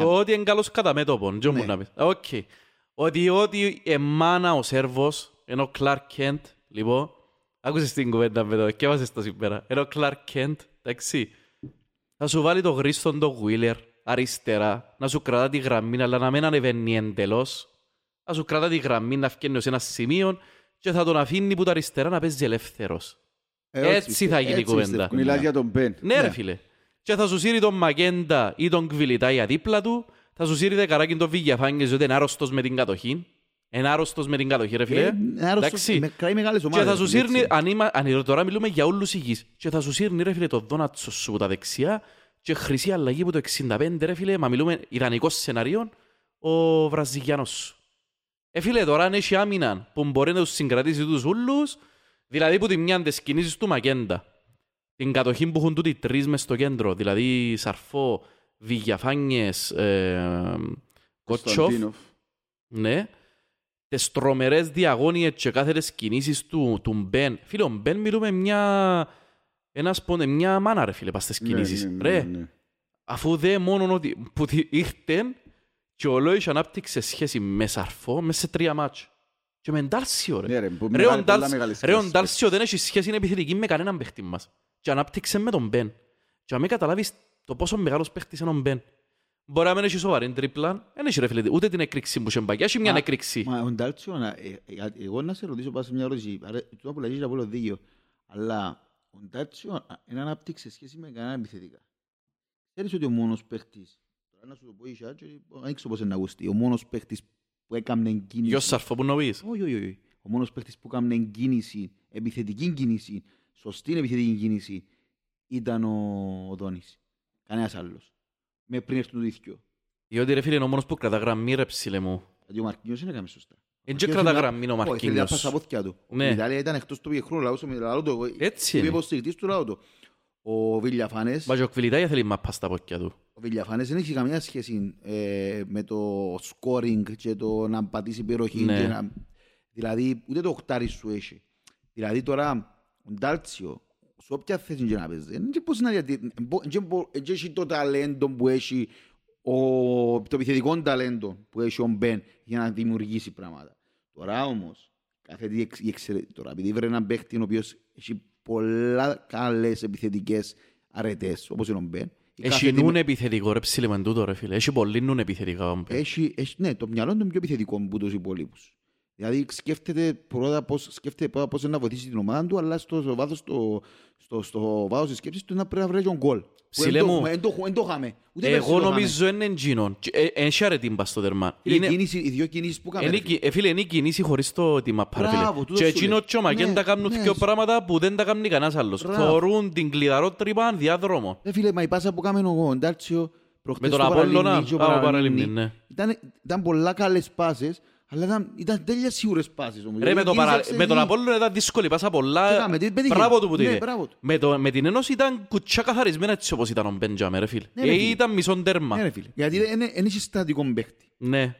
Ότι είναι καλός κατά μέτωπον, δεν μπορείς να πεις. Οκ. Ότι εμάνα ο Σέρβος, ενώ ο Κλάρκ Κέντ, λοιπόν, άκουσες την κουβέντα με το, και βάζες το σήμερα, ενώ ο Κλάρκ Κέντ, εντάξει, θα σου βάλει το Γρίστον, το Βίλερ, αριστερά, να σου κρατά τη γραμμή, αλλά να μην ανεβαίνει εντελώς, θα σου κρατά τη γραμμή να φκένει σε ένα σημείο και θα τον αφήνει που τα αριστερά να παίζει ελεύθερος. Έτσι θα γίνει η κουβέντα. Μιλάς για τον Μπεν. Ναι ρε φίλε. Και θα σου σύρει τον Μακέντα ή τον Κβιλιταΐα δίπλα του, θα σου σύρει δεκαράκιν τον Βιγιαφάνιες, διότι είναι άρρωστος με την κατοχή. Είναι άρρωστος με την κατοχή, ρε φίλε. Εντάξει. Και θα σου σύρνει, αν τώρα μιλούμε για όλους υγιείς, και θα σου σύρνει, ρε φίλε, το δόνατσο σου που τα δεξιά και χρυσή αλλαγή που το 65, ρε φίλε, μα μιλούμε ιδανικό σενάριο, ο Βραζιλιάνος σου. Φίλε, τώρα αν έχει άμυνα που μπορεί να τους συγκρατήσει τους όλους, δηλαδή που τη μιαν τις κινήσεις του Μακέντα. Την κατοχή που έχουν τούτοι τρεις μες στο κέντρο, δηλαδή Σαρφό, Βιγιαφάνιες, Κότσοφ, ναι, τις τρομερές διαγώνιες και κάθετες κινήσεις του Μπεν. Φίλε, ο Μπεν μιλούμε μια μάνα ρε φίλε, πας στις κινήσεις. Ναι. Αφού δε μόνο ότι που ήρθεν και ο Λόγης ανάπτυξε σχέση με Σαρφό μέσα σε 3 μάτσο. Και με Ντάτσιο ρε. Ρε ο Ντάτσιο δεν έχει σχέση επιθετική με κανέναν παίχτη μας. Και ανάπτυξε με τον Μπεν. Και αν μην καταλάβεις το πόσο μεγάλος παίχτης είναι ο Μπεν. Μπορεί να μην έχει σοβαρή τρίπλα, δεν έχει ρε φίλε, ούτε την εκρήξη που είχε μπαγιά, έχει μια εκρήξη. Μα ο Ντάτσιο, εγώ να σε ρωτήσω πάσα μια ερώτηση, τώρα που λαγείς να πω το δίκαιο, αλλά ο Ντάτσιο δεν ανάπτυξε σχέση με κανέναν επιθετικά. Ξέρεις ότι ο μόνος παίχτης, να σου το πω ίσια, δεν ξέρω πώς είναι να ακουστεί, ο μόνος παίχτης που έκαμνε κίνηση. Γιος Σαρφό που νομίζεις. Όχι. Ο μόνος παίχτης που έκαμνε κίνηση, επιθετική κίνηση, σωστή επιθετική κίνηση, ήταν ο Δόνης. Κανένας άλλος. Με πριν έρθουν το δίθκιο. Διότι ρε φίλε είναι ο μόνος που κρατά γραμμή ρε ψηλε μου. Γιατί ο Μαρκίνιος δεν έκαμε σωστά. Έτσι κρατά γραμμή ο Μαρκίνιος. Η Ιταλία ήταν εκτός του χρόνου, έτσι είναι. Ο Βιγιαφάνιες. Μα και ο Κβιλιταΐα θέλει να πας στα πόκια του. Ο Βιγιαφάνιες δεν έχει καμία σχέση με το scoring και το να πατήσει περιοχή. Ναι. Δηλαδή ούτε το οκτάρι σου έχει. Δηλαδή τώρα ο Ντάτσιο σε όποια θέση και να παίζει. Έτσι έχει το ταλέντο που έχει, το επιθετικό ταλέντο που έχει ο Μπεν για να δημιουργήσει πράγματα. Τώρα όμως, επειδή βρει έναν παίχτη ο οποίος έχει πολλά καλές επιθετικές αρετές, όπως είναι ο Μπεν. Έχει νουν επιθετικό, ρε ψηλή μεντούτο ρε φίλε. Έχει πολύ νουν επιθετικά ο Μπεν. Ναι, το μυαλό είναι το πιο επιθετικό από τους υπόλοιπους. Δηλαδή σκέφτεται πρώτα πώς να βοηθήσει την ομάδα του, αλλά στο βάθος της σκέψης του είναι να πρέπει να βρει τον γκολ. Ψηλέ μου, εγώ νομίζω είναι εγγύνον. Έχει αρετή μπας στο τερμά. Οι δύο κινήσεις που κάνουμε. Φίλε, είναι η κινήση χωρίς το τίμα πάρα. Και εγγύνο και ο Μακέντα κάνουν δύο πράγματα που δεν τα κάνει κανένας άλλος. Θωρούν την κλειδαρότρυπα διάδρομο. Φίλε, μα η πάσα που κάνουμε εγώ, ο Ντάτσιο, προχτές το Παραλυμνή. Ήταν πολλά καλές πάσες. Αλλά ήταν τέλειες σίγουρες πάσεις. Με τον Απόλλων ήταν δύσκολη πάσα πολλά. Μπράβο του που τίδε. Με την Ένωση ήταν κουτσιά καθαρισμένα έτσι όπως ήταν ο Μπέντζαμε, ρε φίλε. Ήταν μισόν τέρμα. Γιατί δεν είσαι στατικό παίκτη. Ναι.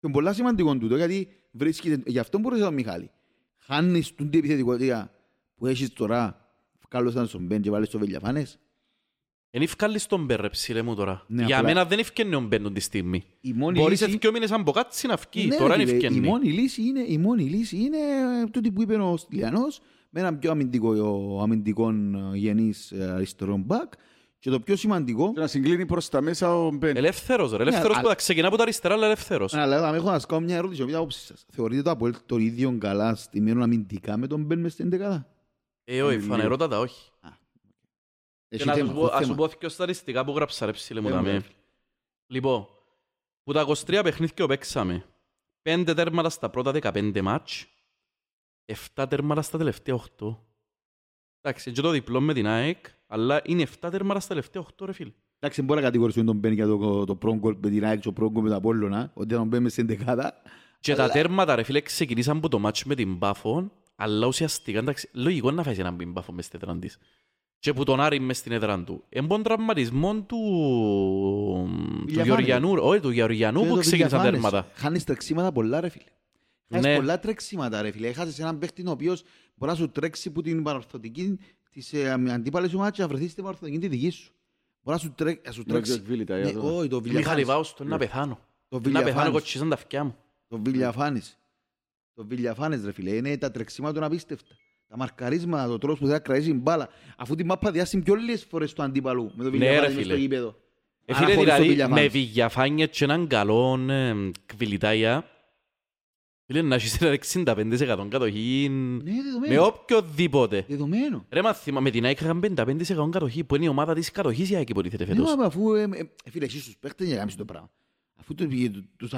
Είναι πολλά σημαντικό τούτο, γιατί βρίσκεται... Γι' αυτό μπορείς να τον Μιχάλη. Χάνεις την επιθετικότητα που έχεις τώρα. Βγάλεις τον Μπέντζε, βάλεις τον Βιγιαφάνιες. Εν ευκάλλεις τον Μπέν, ρε ψηλέ μου τώρα. Για μένα δεν ευκένει ο Μπέν τη στιγμή. Μπορείς σε δυο μήνες αν μποκάτσεις να φκεί. Τώρα είναι ευκένει. Η μόνη λύση είναι τούτη που είπε ο Στυλιανός, με έναν πιο αμυντικό γενής αριστερό μπακ. Και το πιο σημαντικό... Να συγκλίνει προς τα μέσα ο Μπέν. Ελεύθερος, ρε. Ελεύθερος που θα ξεκινά από τα αριστερά, αλλά ελεύθερος. Αλλά θα με έχω να σας κάνω μια ερώτηση, ο ποιάποψης σας. Θεωρείτε το ΑΠΟΕΛ το ίδιο καλά στιγμιών αμυντικά με τον Μπέν μες στην δεκάδα? Όχι, φανερότατα όχι. Και να σου πω δύο στατιστικά που γράψα, ρε ψηλή μου, δάμε. Λοιπόν, που τα 23 παιχνίδια παίξαμε, 5 τέρματα στα πρώτα 15 μάτς, 7 τέρματα στα τελευταία 8. Εντάξει, και το διπλό με την ΑΕΚ, αλλά είναι 7 τέρματα στα τελευταία 8, ρε φίλε. Εντάξει, μπορεί να κατηγορήσουν τον Μπέν για το πρόγκολ με την ΑΕΚ και το πρόγκολ με τα Απόλλωνα, ότι τον Μπέν μες στην δεκάδα. Και τα τέρματα, ρε φίλε, ξεκινήσαν από το μάτς με την Πάφο, αλλά ουσιαστικά, λογικό να φάει έναν Πάφο μες τέτραν της. Και που τον Άρη μες στην έδρα του. Εμπον τραυματισμόν του Γεωργιανού που ξεκίνησαν τέρματα. Χάνεις τρεξίματα πολλά, ρε φίλε. Χάνεις πολλά τρεξίματα, ρε φίλε. Έχασες έναν παίχτη ο οποίος μπορεί να σου τρέξει που την παρορθωτική της αντίπαλης σου μάτια, να βρεθείς στην παρορθωτική τη δική σου. Μπορεί να σου τρέξει. Μιχαλή Βάους, τον να πεθάνω. Να πεθάνω κοτσίσαν τα αυτιά μου. Το Βιλιαφάνης. Το Βιλιαφάνης, ρε φίλε. Είναι τα τρεξίματα του απίστευτα. Τα μαρκαρίσματα, το τρόπο που θα κρατήσει την μπάλα, αφού την μάπα διάστηκε πιο λίγες φορές του αντίπαλου με το Βιγιαφάνιες στο γήπεδο. Φίλε, δηλαδή με Βιγιαφάνιες και έναν καλό Κβιλιταΐα, φίλε, να έχεις ένα 65% κατοχή με οποιοδήποτε. Δεδομένο. Ρε μαθήμα, με την ΑΕΚ είχαν 55% κατοχή, που είναι η ομάδα της κατοχής για εκεί που τίθεται φέτος. Φίλε, εσείς τους παίχτες για να κάνεις το πράγμα. Αφού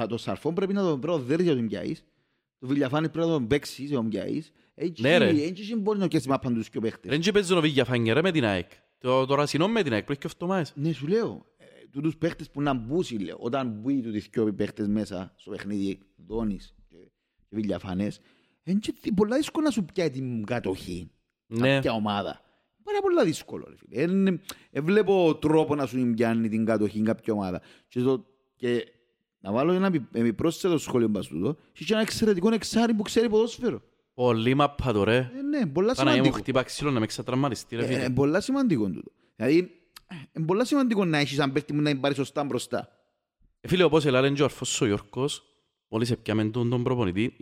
το Σαρφό πρέπει να το προδέρεις για τον πιαείς, το Βιγιαφάνιες πρέπει να τον παίξεις για τον πιαείς. Έτσι μπορεί να κέσει μάπαν τους και ο παίχτες. Ρέντζε παίζουν ο Βιγιαφάνιες ρε με την ΑΕΚ. Το ρασινό με την ΑΕΚ, πρέπει και αυτομάες. Ναι, σου λέω. Τους παίχτες που να μπούσει, λέω. Όταν μπούει τους δυο παίχτες μέσα στο παιχνίδι Δόνης και Βιγιαφάνιες, είναι πολλά δύσκολα να σου πιάει την κατοχή. Κάποια ομάδα. Πάρα πολλά δύσκολο. Βλέπω τρόπο να σου πιάνει την κατοχή κάποια ομάδα. Και να βάλω ένα επιπρόσθετο σχόλιο μπαστούτο. Είχε ένα εξαιρετικό εξάρι που ξέρει ποδόσφαιρο. Πολύ μάπα το ρε. Ναι, πολλά σημαντικό. Παναγιά μου χτύπα ξύλο να με εξατραμματιστεί ρε φίλε. Πολλά σημαντικό τούτο. Δηλαδή, πολλά σημαντικό να έχεις αν παίχτη μου να πάρει σωστά μπροστά. Φίλε, όπως έλεγε ο Αρφός ο Γιώργος, όλοι σε πιάμε τον προπονητή,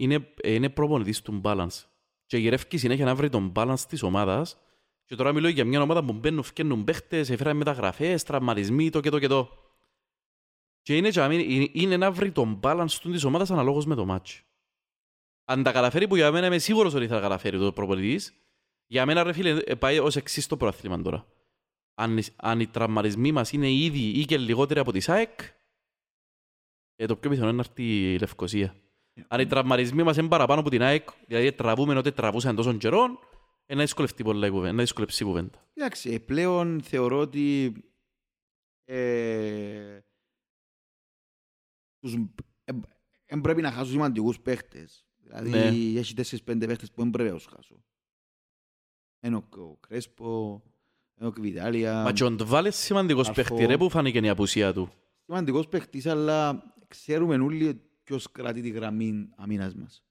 είναι προπονητής του balance. Και γυρεύει συνέχεια να βρει τον balance της ομάδας. Και τώρα μιλώ για μια ομάδα που μπαίνουν, φκαίνουν παίχτες, έφεραν μεταγραφές, τραυματισμοί, το και το και το. Και είναι να βρει τον balance της ομάδας αναλόγως με το μάτσο. Αν τα καταφέρει, που για μένα είμαι σίγουρος ότι θα καταφέρει το προπονητής, για μένα ρε φίλε πάει ως εξής το προαθλήμα τώρα. Αν οι τραυματισμοί μας είναι ήδη ή και λιγότεροι από τη ΑΕΚ, το πιο πιθανό είναι να έρθει η Λευκοσία. Αν οι τραυματισμοί μας είναι παραπάνω από την ΑΕΚ, δηλαδή τραβούμε ό,τι τραβούσαν τόσων καιρών, να δυσκολευτεί πολλά η κουβέντα. Εντάξει, πλέον θεωρώ ότι πρέπει να χάσω σημαντικούς παίχτες. Δηλαδή, έχει 4-5 παίχτες που δεν πρέπει να τους χάσω. Είναι ο Κρέσπο, είναι ο Κβιλιταΐα. Μα και ο Τβάλι είναι σημαντικός παίχτης, ρε, που φάνηκε η απουσία του. Σημαντικός παίχτης, αλλά ξέρουμε όλοι ποιος κρατεί τη γραμμή αμήνας μας.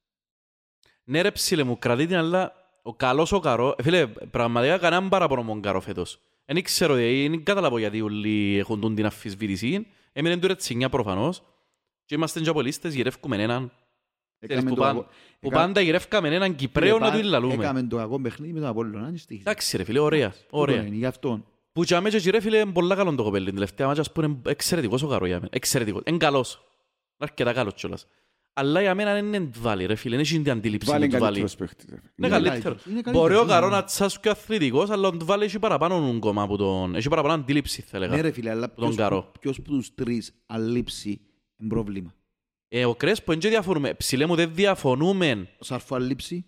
Ναι ρε ψηλέ μου, κρατεί την, αλλά ο καλός ο καρό, φίλε, πραγματικά κανέναν παραπονό μον καρό φέτος. Δεν ξέρω, δεν καταλαβαίνω γιατί όλοι έχουν την αφισβήτηση. Έμεινε του ρετσινιά προφανώς και είμαστε και από λίστες, γυρεύκουμε έναν. Που πάντα γυρεύκαμε έναν Κυπραίο να του λαλούμε. Έκαμε το κακό παιχνίδι με τον Απόλλωνα, αν στοιχείς. Εντάξει ρε φίλε, ωραία. Που και αμέσως ρε φίλε, είναι πολλά καλό το κοπέλι. Τελευταία μάτια, ας πούμε, εξαιρετικός ο Καρό για μένα. Εξαιρετικός, είναι καλός. Αρκετά καλός κιόλας. Αλλά για μένα είναι Τβάλι, ρε φίλε. Δεν έχει την αντίληψη του Τβάλι. Είναι καλύτερος παίχτης. Είναι καλύτερος. Μπορεί ο Καρόνα τσάσκει αθλητικός, αλλά ο Τβάλι έχει παραπάνω νουγκόμα από τον... Έχει παραπάνω αντίληψη, θα έλεγα. Ναι ρε φίλε, αλλά ποιος από τους τρεις αλείψει είναι πρόβλημα. Ο Κρέσπο είναι και διαφορούμε. Ψηλέ μου, δεν διαφωνούμε. Ο Σαρφό αλείψει.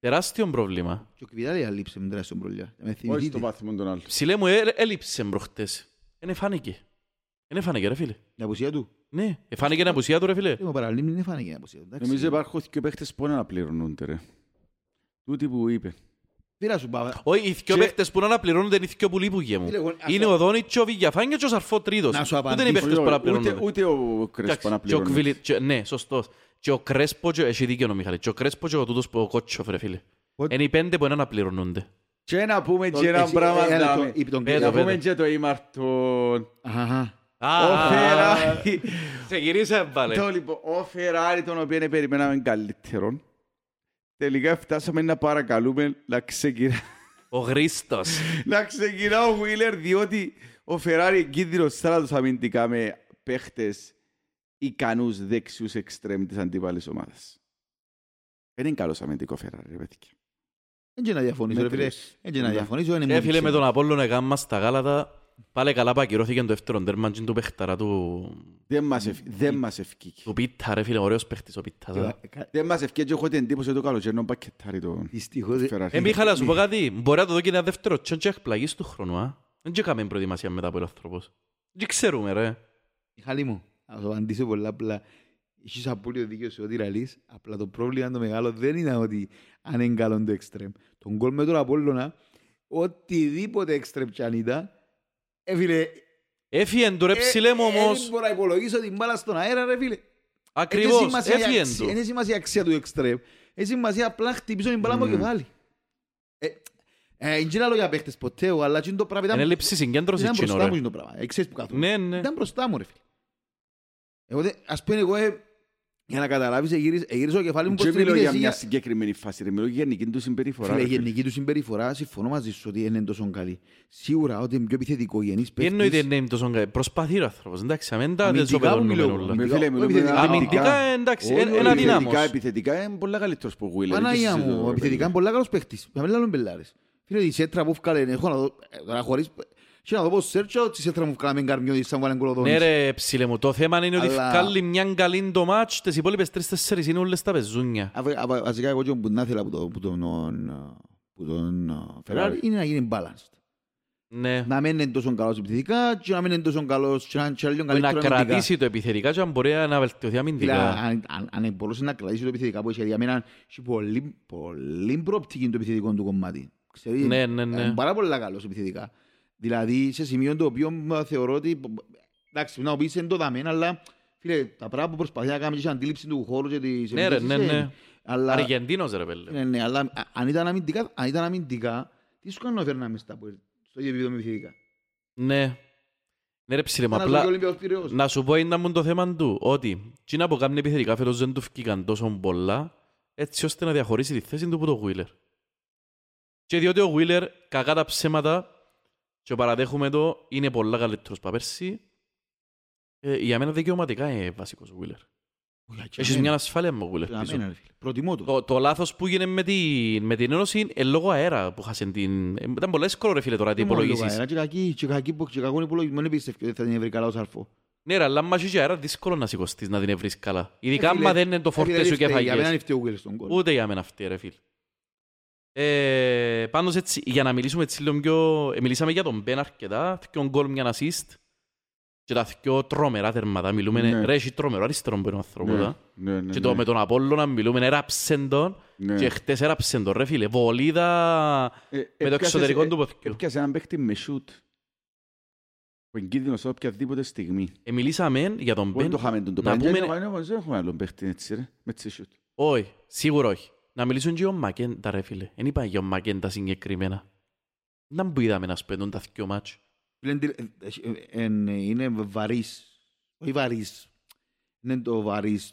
Τεράστιο πρόβλημα. Και ο Κβιλιταΐα αλείψει με τεράστιο πρόβλημα. Όχι στο βάθμο των άλλων. Ψηλέ μου, έλειψε προχτές. Είναι φάνηκε. Είναι φάνηκε ρε φίλε. Η απουσία του. Ναι, φάνηκε την απουσία του ρε φίλε. Ο Παραλίμνης δεν φάνηκε την απουσία του. Νομίζω υπάρχουν και παίχτες που να πληρώνονται ρε. Τούτοι που είπε. Πήρα σου πάπα. Όχι, οι δυο παίχτες που να πληρώνονται είναι οι δυο που λείπουν γε μου. Είναι ο Δόνιτς, ο Βιγιαφάνιες και ο Σαρφό τρίτος. Να σου απαντήσω. Ούτε ο Κρέσπο να πληρώνονται. Ναι, σωστός. Και ο Κρέσπο, έχει δίκαιο ο Μιχαλή. Και ο Κρέσπο και ο τούτος ο Κότσοφ ρε φίλε. Είναι οι πέντε που να πληρώνονται. Και να πούμε και έναν πράγμα. Να πούμε και το Ήμαρτον. Ο Φεράρι, τον οποίο περιμέναμε καλύτερον, τελικά φτάσαμε να παρακαλούμε να ξεκινά ο Χρήστος, να ξεκινά ο Βίλερ, διότι ο Φεράρι εγκίνδυνος στράτος αμυντικά με παίχτες ικανούς δεξιούς εξτρέμ της αντίπαλης ομάδας. Δεν είναι καλός αμυντικό Φεράρι, παιδιά. Έτσι να διαφωνήσω, ρε φίλε, με τον Απόλλων γάμμα στα γάλατα. Πάλε καλά πακυρώθηκε το δεύτερο τέρμα και το παίχταρα του... Δεν μας ευκήκε. Του Πίτα ρε φίλε, ωραίος παίχτης ο Πίτας. Δεν μας ευκήκε και έχω την εντύπωση ότι το καλοκαιρινό πακετάρι το Φεράρι. Μιχάλα, σου πω κάτι, μπορεί να το δω και ένα δεύτερο τσον και εκπλαγής του χρόνου. Δεν και έκαμε προετοιμασία μετά από ο άνθρωπος. Δεν ξέρουμε ρε. Μιχάλη μου, να σου απαντήσω πολλά απλά. Έχεις απόλυτο δίκιο σε ό,τι ραλείς, απλά το πρόβλημα το μεγάλο δεν είναι ότι αν είναι καλό το εξτρέμ. Τον γκολ με τον Απόλλωνα, οτιδήποτε εξτρέμ κι αν ήταν, έφυγεν του ρε ψηλέ μου όμως. Δεν μπορώ να υπολογίσω την μπάλα στον αέρα ρε φίλε. Ακριβώς, έφυγεν του. Είναι σημασία αξία του εξτρέμ. Είναι σημασία απλά χτυπήσω την μπάλα μου και πάλι. Είναι ένα λόγο για παίχτες ποτέ, αλλά είναι το πράγμα. Είναι λήψη συγκέντρωση. Ήταν μπροστά μου είναι το πράγμα. Ξέρεις που κάθομαι. Ήταν μπροστά μου ρε φίλε. Ας πούμε εγώ, για να καταλάβεις, εγύρισα το κεφάλι μου πως τριμήνες. Δεν μιλώ για μια συγκεκριμένη φάση, μιλώ για γενική του συμπεριφορά. Φίλε, η γενική του συμπεριφορά, συμφωνώ μαζί σου ότι είναι τόσο καλή. Σίγουρα ότι είναι πιο επιθετικογενής παίχτης. Εννοείται είναι τόσο καλή. Προσπαθεί ο άνθρωπος, εντάξει, αμένα δεν το πεδώνουμε όλα. Αμυντικά, εντάξει, ένα δυνάμος. Επιθετικά είναι πολλά καλύτερος που γουίλε. Παναγία μου, επιθετικά είναι πολλά καλός παίχτης. Να μην λάλλουν πελάρες. Φίλε, η Σέτρα που έφκαλε, έχω να χωρίς... Και να το πω Σέρτσο, της έτρα μου βγάλαμε καρμιώδη σαν βάλε κολοδόνης. Ναι ρε ψηλέ μου, το θέμα είναι ότι βγάλει μιαν καλήν το μάτς, τις υπόλοιπες 3-4 είναι όλες τα πεζούνια. Βασικά εγώ που να ήθελα από τον Φεράρι είναι να γίνει balanced. Να μην είναι τόσο καλός επιθετικά και να μην είναι τόσο καλός να κρατήσει το επιθετικά και αν μπορεί να βελτιωθεί αμυντικά. Αν μπορούσε να κρατήσει το επιθετικά που είχε, για μένα έχει πολύ προοπτική το επιθετικό του κομμάτι. Είναι πάρα πολύ καλός επιθετικά. Δηλαδή σε σημείο το οποίο θεωρώ ότι εντάξει, να πεις εν το δαμένα, αλλά φίλε, τα πράγματα που προσπαθεί να κάνουμε και αντίληψη του χώρου και της εμπειρίας. Ναι. Αλλά... Αργεντίνος ρε πέλε. Ναι, αλλά αν ήταν αμυντικά, τι σου κάνω έφερνα μες τα στο ίδιο επίπεδο με επιθετικά. Ναι ρε ψηλέ, απλά να σου πω είναι το θέμα του, ότι τσίνα που κάνουν επιθετικά φέτος δεν του φκήκαν τόσο πολλά, έτσι ώστε να διαχωρίσει τη θέση του από τον Γουίλερ. Και διότι ο Γουίλερ, κακά τα ψέματα, και παραδέχομαι το, είναι πολλά καλύτερος παπέρσι. Για μένα δικαιωματικά είναι βασικός ο Βίλερ. Έχεις μια ασφάλεια με ο Βίλερ πίσω. Προτιμώ το. Το λάθος που γίνεται με την Ένωση είναι λόγω αέρα που χάσαν την... Ήταν πολλά δύσκολο ρε φίλε τώρα τι υπολογίσεις. Και κακή που κακούν υπολογισμό είναι πίστευκε ότι θα την ευρει καλά ο Σαρφό. Ναι ρε, αλλά μαζί και αέρα δύσκολο να σηκωστείς να την ευρεις καλά. Ειδικά άμα δεν είναι το φορτέ σου κεφαγιές. Ούτε για μένα αυτή ρε φίλε. Πάντως έτσι, για να μιλήσουμε έτσι λίγο πιο... Μιλήσαμε για τον Μπέν αρκετά, και τον γκολ μιαν ασίστ και τα πιο τρομερά τερμάτα. Μιλούμε, ρε, έχει τρομερό αριστερό που είναι ο άνθρωπος. Και με τον Απόλλωνα μιλούμε, έραψεν τον και χτες έραψεν τον, ρε φίλε. Βολίδα με το εξωτερικό του ποθκιού. Έπιασε έναν παίκτη με σούτ που εγκίνδυνος από οποιαδήποτε στιγμή. Μιλήσαμε για τον Μπέν. Να πούμε... Να μιλήσουν και ο Μακέντα ρε φίλε. Εν είπα για ο Μακέντα συγκεκριμένα. Να που είδαμε να σπέντουν τα δυο μάτσο. Είναι βαρύς. Όχι βαρύς. Είναι το βαρύς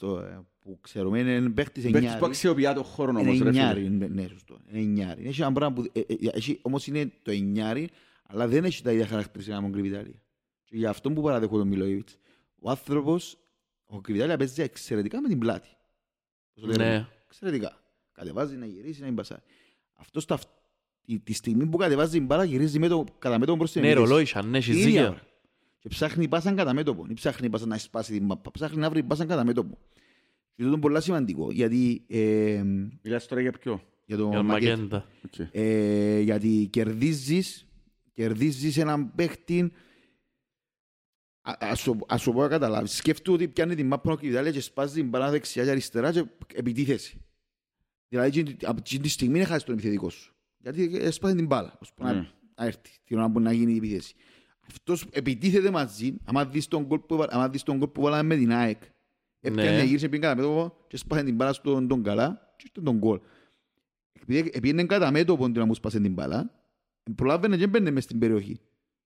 που ξέρουμε. Είναι παίχτης εννιάρι. Παίχτης που αξιοποιεί το χώρο όμως ρε φίλε. Ναι σωστό. Είναι εννιάρι. Έχει ένα πράγμα που... Όμως είναι το εννιάρι. Αλλά δεν έχει τα ίδια χαρακτηριστικά με τον Κβιλιταΐα. Και γι' αυτό που παραδέχω τον Μιχαλόβιτς. Ο άνθρωπος Ο Κβιλιταΐα παίζει εξαιρετικά με την πλάτη. Ναι. Εξαιρετικά. Κατεβάζει να γυρίσει, να μπασάρει. Αυτός τη στιγμή που κατεβάζει την μπάλα γυρίζει με το, κατά μέτωπο προς την εμείς. Ναι, ρολόησαν, ναι, έχεις δίκιο. Και ψάχνει πάσαν κατά μέτωπο. Ή ψάχνει πάσαν να σπάσει την μπάπα. Ψάχνει να βρει πάσαν κατά μέτωπο. Και αυτό είναι πολύ σημαντικό. Γιατί, μιλάς τώρα για ποιο? Για τον Μακέντα. Okay. Γιατί κερδίζεις έναν παίχτη. Ας το πω να καταλάβεις. Σκέφτου ότι πιάνει την μάπα Κβιλιταΐα και σπάζει την μπάλα δεξιά και αριστερά και επιτίθεση. Δηλαδή από τη στιγμή να χάσεις τον επιθετικό σου. Γιατί σπάζει την μπάλα ώσπου να έρθει την ώρα που να γίνει η επιθέση. Αυτός επιτίθεται μαζί. Αν δεις τον γκολ που βάλαμε με την ΑΕΚ, έπιανε γύρισε πριν κατά μέτωπο και σπάζει την μπάλα στον καλά και στον τον γκολ. Επειδή είναι κατά μέτωπο να μου σπάσει την μπάλα, προλάβαινε και μπαίνε μες στην περιοχή,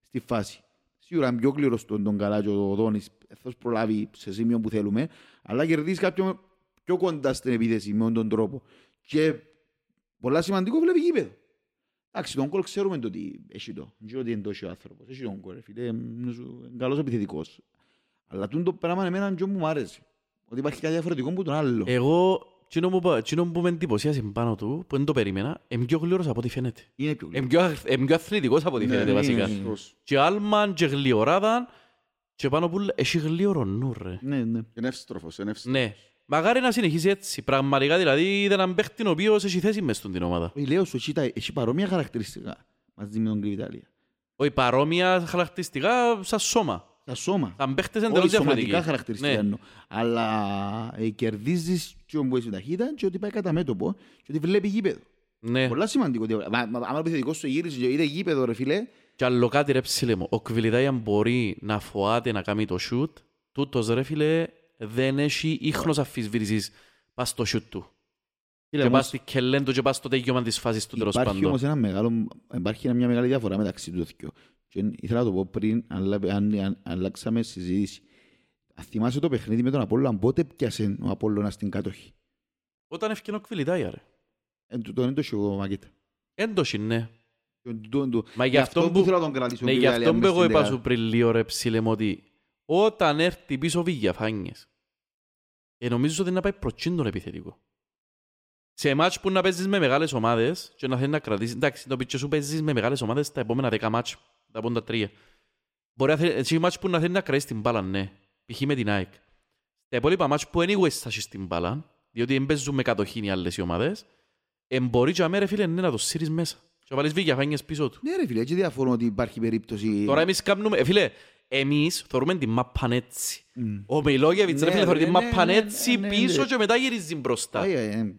στη φάση. Σίγουρα είναι πιο κλήρος τον καλά και ο Δόνης, θα προλάβει σε σημείο που θέλουμε, αλλά κερδίζει κάποιον πιο κοντά στην επίθεση με τον τρόπο. Και πολλά σημαντικό βλέπει γήπεδο. Εντάξει, τον κόλ ξέρουμε το ότι έχει το. Δεν ξέρω ότι είναι τόσο άνθρωπος. Έχει τον κόλ, φίλε, είναι καλός επιθετικός. Αλλά το πράγμα εμένα και μου άρεσε. Ότι υπάρχει κάτι διαφορετικό που τον άλλο. Εγώ, κοινό που με εντυπωσίασε πάνω του, που δεν το περίμενα, είναι πιο γλυόρος από ό,τι φαίνεται. Είναι πιο αθλητικός από ό,τι φαίνεται, βασικά. Και άλμαν και γλυοράδαν και πάνω που έχει γλυόρο νου, ρε. Είναι εύστροφος, είναι εύστροφος. Μαγάρι να συνεχίσει έτσι. Πραγματικά δηλαδή ήταν έναν παίχτη ο οποίος έχει θέση μες στην ομάδα. Η Λέος έχει παρόμοια χαρακτηριστικά μαζί με τον Κβιλιταΐα. Όχι παρόμοια χαρακτηριστικά σαν σώμα. Σαν σώμα. Σαν παίχτες εντελώς διαφορετικοί. Σωματικά χαρακτηριστικά εννοώ. Αλλά κερδίζεις και όπου είσαι ταχύτητα και ότι πάει κατά μέτωπο και ότι βλέπει γήπεδο. Ναι. Πολλά σημαντικό. Αν ο επιθετικός σου γύρισε και είδε γήπεδο, ρε φίλε. Και άλλο κάτι, ρε ψηλέ μου. Ο Κβιλιταΐα μπορεί να φοβάται να κάνει το shoot. Τούτος, ρε φίλε, δεν έχει ίχνος αφισβήτησης πας στο σιούτ του. Και πας στη κελέντο και πας στο τέγιωμα της φάσης του τέλος πάντων. Υπάρχει όμως υπάρχει μια μεγάλη διαφορά μεταξύ του δυο. Ήθελα να το πω πριν, αν αλλάξαμε συζήτηση. Θυμάσαι το παιχνίδι με τον Απόλλων, πότε πιάσε ο Απόλλωνας στην κατοχή? Όταν έφυγε ο Κβιλιταΐα, ρε. Τον έντοχε ο Μακέντα. Έντοχε, ναι. Μα γι' αυτό που εγώ είπα σου πριν λίγο, ρε ψήλε μου, ότι όταν έρθει πίσω Βιγιαφάνιες, νομίζω ότι να πάει προτσίν τον επιθετικό. Σε μάτς που να παίζεις με μεγάλες ομάδες και να θέλει να κρατήσεις, εντάξει, το πίτσο σου παίζεις με μεγάλες ομάδες τα επόμενα 10 μάτς, τα πόντα 3. Μπορεί να θέλει μάτς που να θέλει να κρατήσεις την μπάλα, ναι, π.χ. με την ΑΕΚ. Τα υπόλοιπα μάτς που anyway θα έχεις την μπάλα, διότι δεν παίζουν με κατοχήν οι άλλες οι ομάδες, μπορεί και αμέρα, φίλε, ναι, να το σύρεις μέσα. Και να βάλεις Βιγιαφάνιες πίσω του. Ναι, ρε φίλε, έτσι διαφωνώ ότι υπάρχει περίπτωση. Τώρα εμείς κάνουμε, φίλε, εμείς θεωρούμε την μάππαν έτσι. Ο Μιχαλόβιτς θεωρεί την μάππαν έτσι πίσω και μετά γυρίζει μπροστά.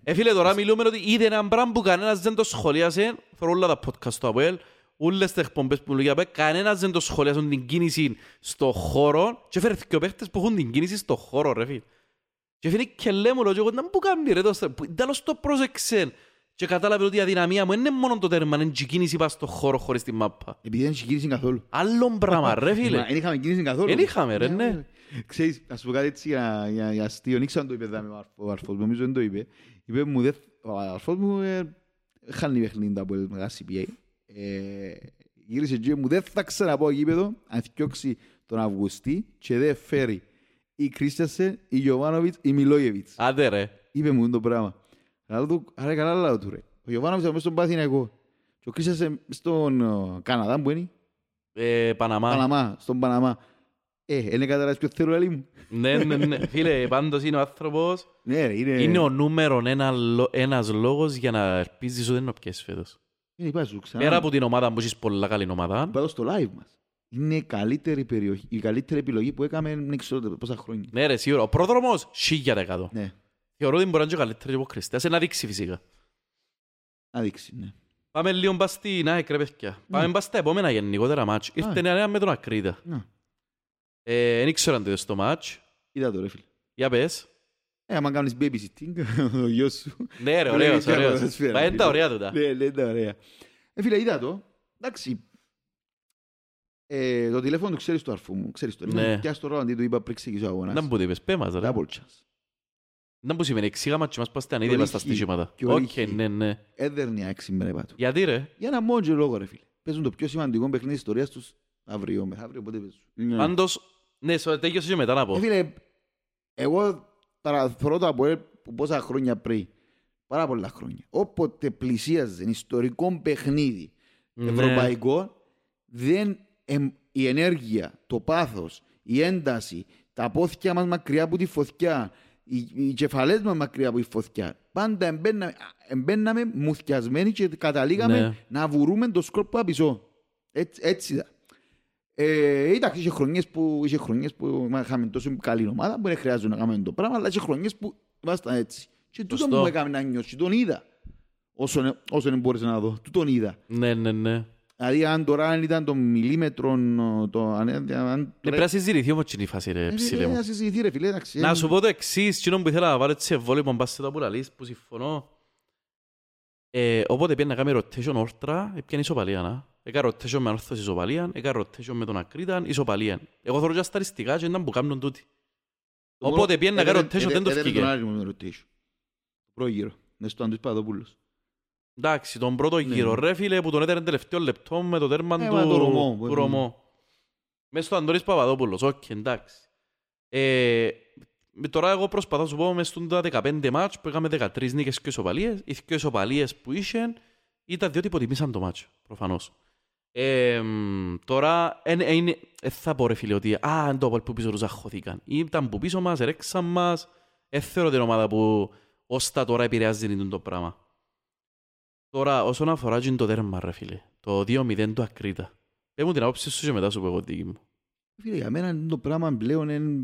Φίλε, τώρα μιλούμε ότι είδε έναν πράγμα που κανένας δεν το σχολιάσε. Θεωρώ όλα τα podcast του ΑΠΟΕΛ, όλες τις εκπομπές που μιλούν, κανένας δεν το σχολιάσουν την κίνηση στο χώρο και φέρνει και ο παίχτες που έχουν την κίνηση στο χώρο, ρε φίλε. Και φίλε, και λέμε λόγω, να μου κάνει ρε, τέλος το πρόσεξε. Και κατάλαβε ότι η αδυναμία μου είναι μόνο το τέρμα, είναι η κίνηση πας στο χώρο χωρίς τη μάπα. Επειδή δεν είχε κίνηση καθόλου. Άλλον πράγμα, ρε φίλε. Δεν είχαμε κίνηση καθόλου. Δεν είχαμε, ρε, ναι. Ξέρεις, ας πω κάτι έτσι για αστείο, δεν ξέρω αν το είπε ο αρφός μου, νομίζω δεν το είπε. Είπε μου, ο αρφός μου χάνει παιχνίδια από μεγάλα CPA. Γύρισε και μου, δεν θα ξαναπώ γήπεδο, αν θυκιώξει τον Αυγουστή και δεν φέρει ή Κρίστιανσεν, ή Γιοβάνοβιτς, ή Μιλόγεβιτς. Άντε ρε. Είπε μου το πράγμα. Άρα καλά λάδω του, ρε. Ο Γιοβάνοβιτς μέσα στον Παθηναϊκό. Και ο Κρίστιανσεν στον Καναδά που είναι. Παναμά. Στον Παναμά. Είναι καταλάβεις ποιο θέλω λαλί μου. Ναι. Φίλε, πάντως είναι ο άνθρωπος. Ναι, ρε, είναι ο νούμερον ένας λόγος για να ελπίζεις ότι είναι ο πιέσεις φέτος. Πέρα από την ομάδα που έχεις πολλά καλή ομάδα. Πάω στο live μας. Είναι η καλύτερη περιοχή, η καλύτερη επιλογή που έκαμε δεν ξέρω πόσα χρόνια. Ναι ρε, σίγουρα. Ο πρόδρομος, 1000%. Θεωρώ ότι μπορεί να είναι καλύτερη από Κριστίας, να δείξει φυσικά. Να δείξει, ναι. Πάμε λίγο μπας στην ΑΕΚ, ρε παιδιά. Πάμε μπας στα επόμενα γενικότερα μάτς. Ήρθε νέα με τον Ακρίτα. Δεν ήξερα αν το είδες το μάτς. Είδα το ρε φίλε. Για πες. Άμα κάνεις babysitting, ο γιος σου. Ναι ρε, ωραίος. Μα είναι τα ωραία τούτα. Ναι, είναι τα ωραία. Φίλε, είδα το. Εντάξει. Το τηλέφωνο του ξέρεις το αρφού μου. Ξέρεις το. Πιάσε το ρόλο αντί του είπα πριν ξεκινήσω αγωνάς. Να μου το είπες, πέμας ρε. Δεν που σημαίνει, εξήγαμα και μας πάσταν ήδη στα στήσιματα. Ναι. Έδερνια εξήμερα πάτου. Γιατί ρε? Για ένα μόνο και λόγο ρε φίλε. Παίζουν το πιο σημαντικό παιχνίδι ιστορίας τους αύριο μεθαύριο, πότε παίζουν. Πάντως, ναι, τέλειωσε και μετά να πω. Φίλε, Εγώ παραθωρώ το ΑΠΟΕΛ πόσα χρόνια πριν. Πάρα πολλά χρόνια. Όποτε πλησίαζε ιστορικό παιχνίδι ευρωπαϊκό, δεν, η ενέργεια, το πάθος, η ένταση, τα πόθηκια μας μακριά από τη φωτιά, οι κεφαλές μας μακριά από τη φωτιά. Πάντα εμπαίναμε μουθιασμένοι και καταλήγαμε να βουρούμε το σκόρπο απίσω. Έτσι ήταν. Εντάξει, είχε χρονιές που είχαμε τόσο καλή ομάδα που δεν χρειάζεται να κάνουμε το πράγμα, αλλά είχε χρονιές που βάσταν έτσι. Και τούτο μου έκαμε να νιώσει, τον είδα. Όσο δεν μπορείς να δω, τον είδα. Ναι. Δηλαδή αν τώρα ήταν το μιλίμετρο... Πρέπει να συζητηθεί όμως η φάση ρε ψηλή μου. Να σου πω το εξής, κοινό που ήθελα να βάλω σε βόλιο που μπάσαι τα πουλαλείς, που συμφωνώ. Οπότε πήγαν να κάνουμε rotation όρτρα, πήγαν ισοπαλία να. Έκα rotation με Ανόρθωση ισοπαλία, έκα rotation με τον Ακρίταν ισοπαλία. Εγώ θέλω και σταριστικά και ήταν που κάνουν τούτοι. Οπότε πήγαν να κάνουν rotation, δεν το φκήκε. Εντάξει, τον πρώτο γύρο, ρε φίλε, που τον έτερνε τελευταίο λεπτό με το τέρμα του Ρωμό. Μες στον Αντώνης Παπαδόπουλος, όχι, εντάξει. Τώρα εγώ προσπαθώ να σου πω, μες στον 15 μάτς που είχαμε 13 νίκες και ισοπαλίες, οι δύο ισοπαλίες που είχαν ήταν διότι υποτιμήσαν το μάτσο, προφανώς. Τώρα, θα πω ρε φίλε ότι, αν το απολπού πίσω τους αχωθήκαν. Ήταν που πίσω μας, ερέξαν μας, θεωρώ την ομάδα που ως τα τώρα επηρεάζει το πράγμα. Τώρα, όσον αφορά το τέρμα, ρε φίλε, το 2-0 του Ακρίτα. Πες μου την άποψη σου και μετά σου πω εγώ δίκη μου. Φίλε, για μένα το πράγμα πλέον είναι...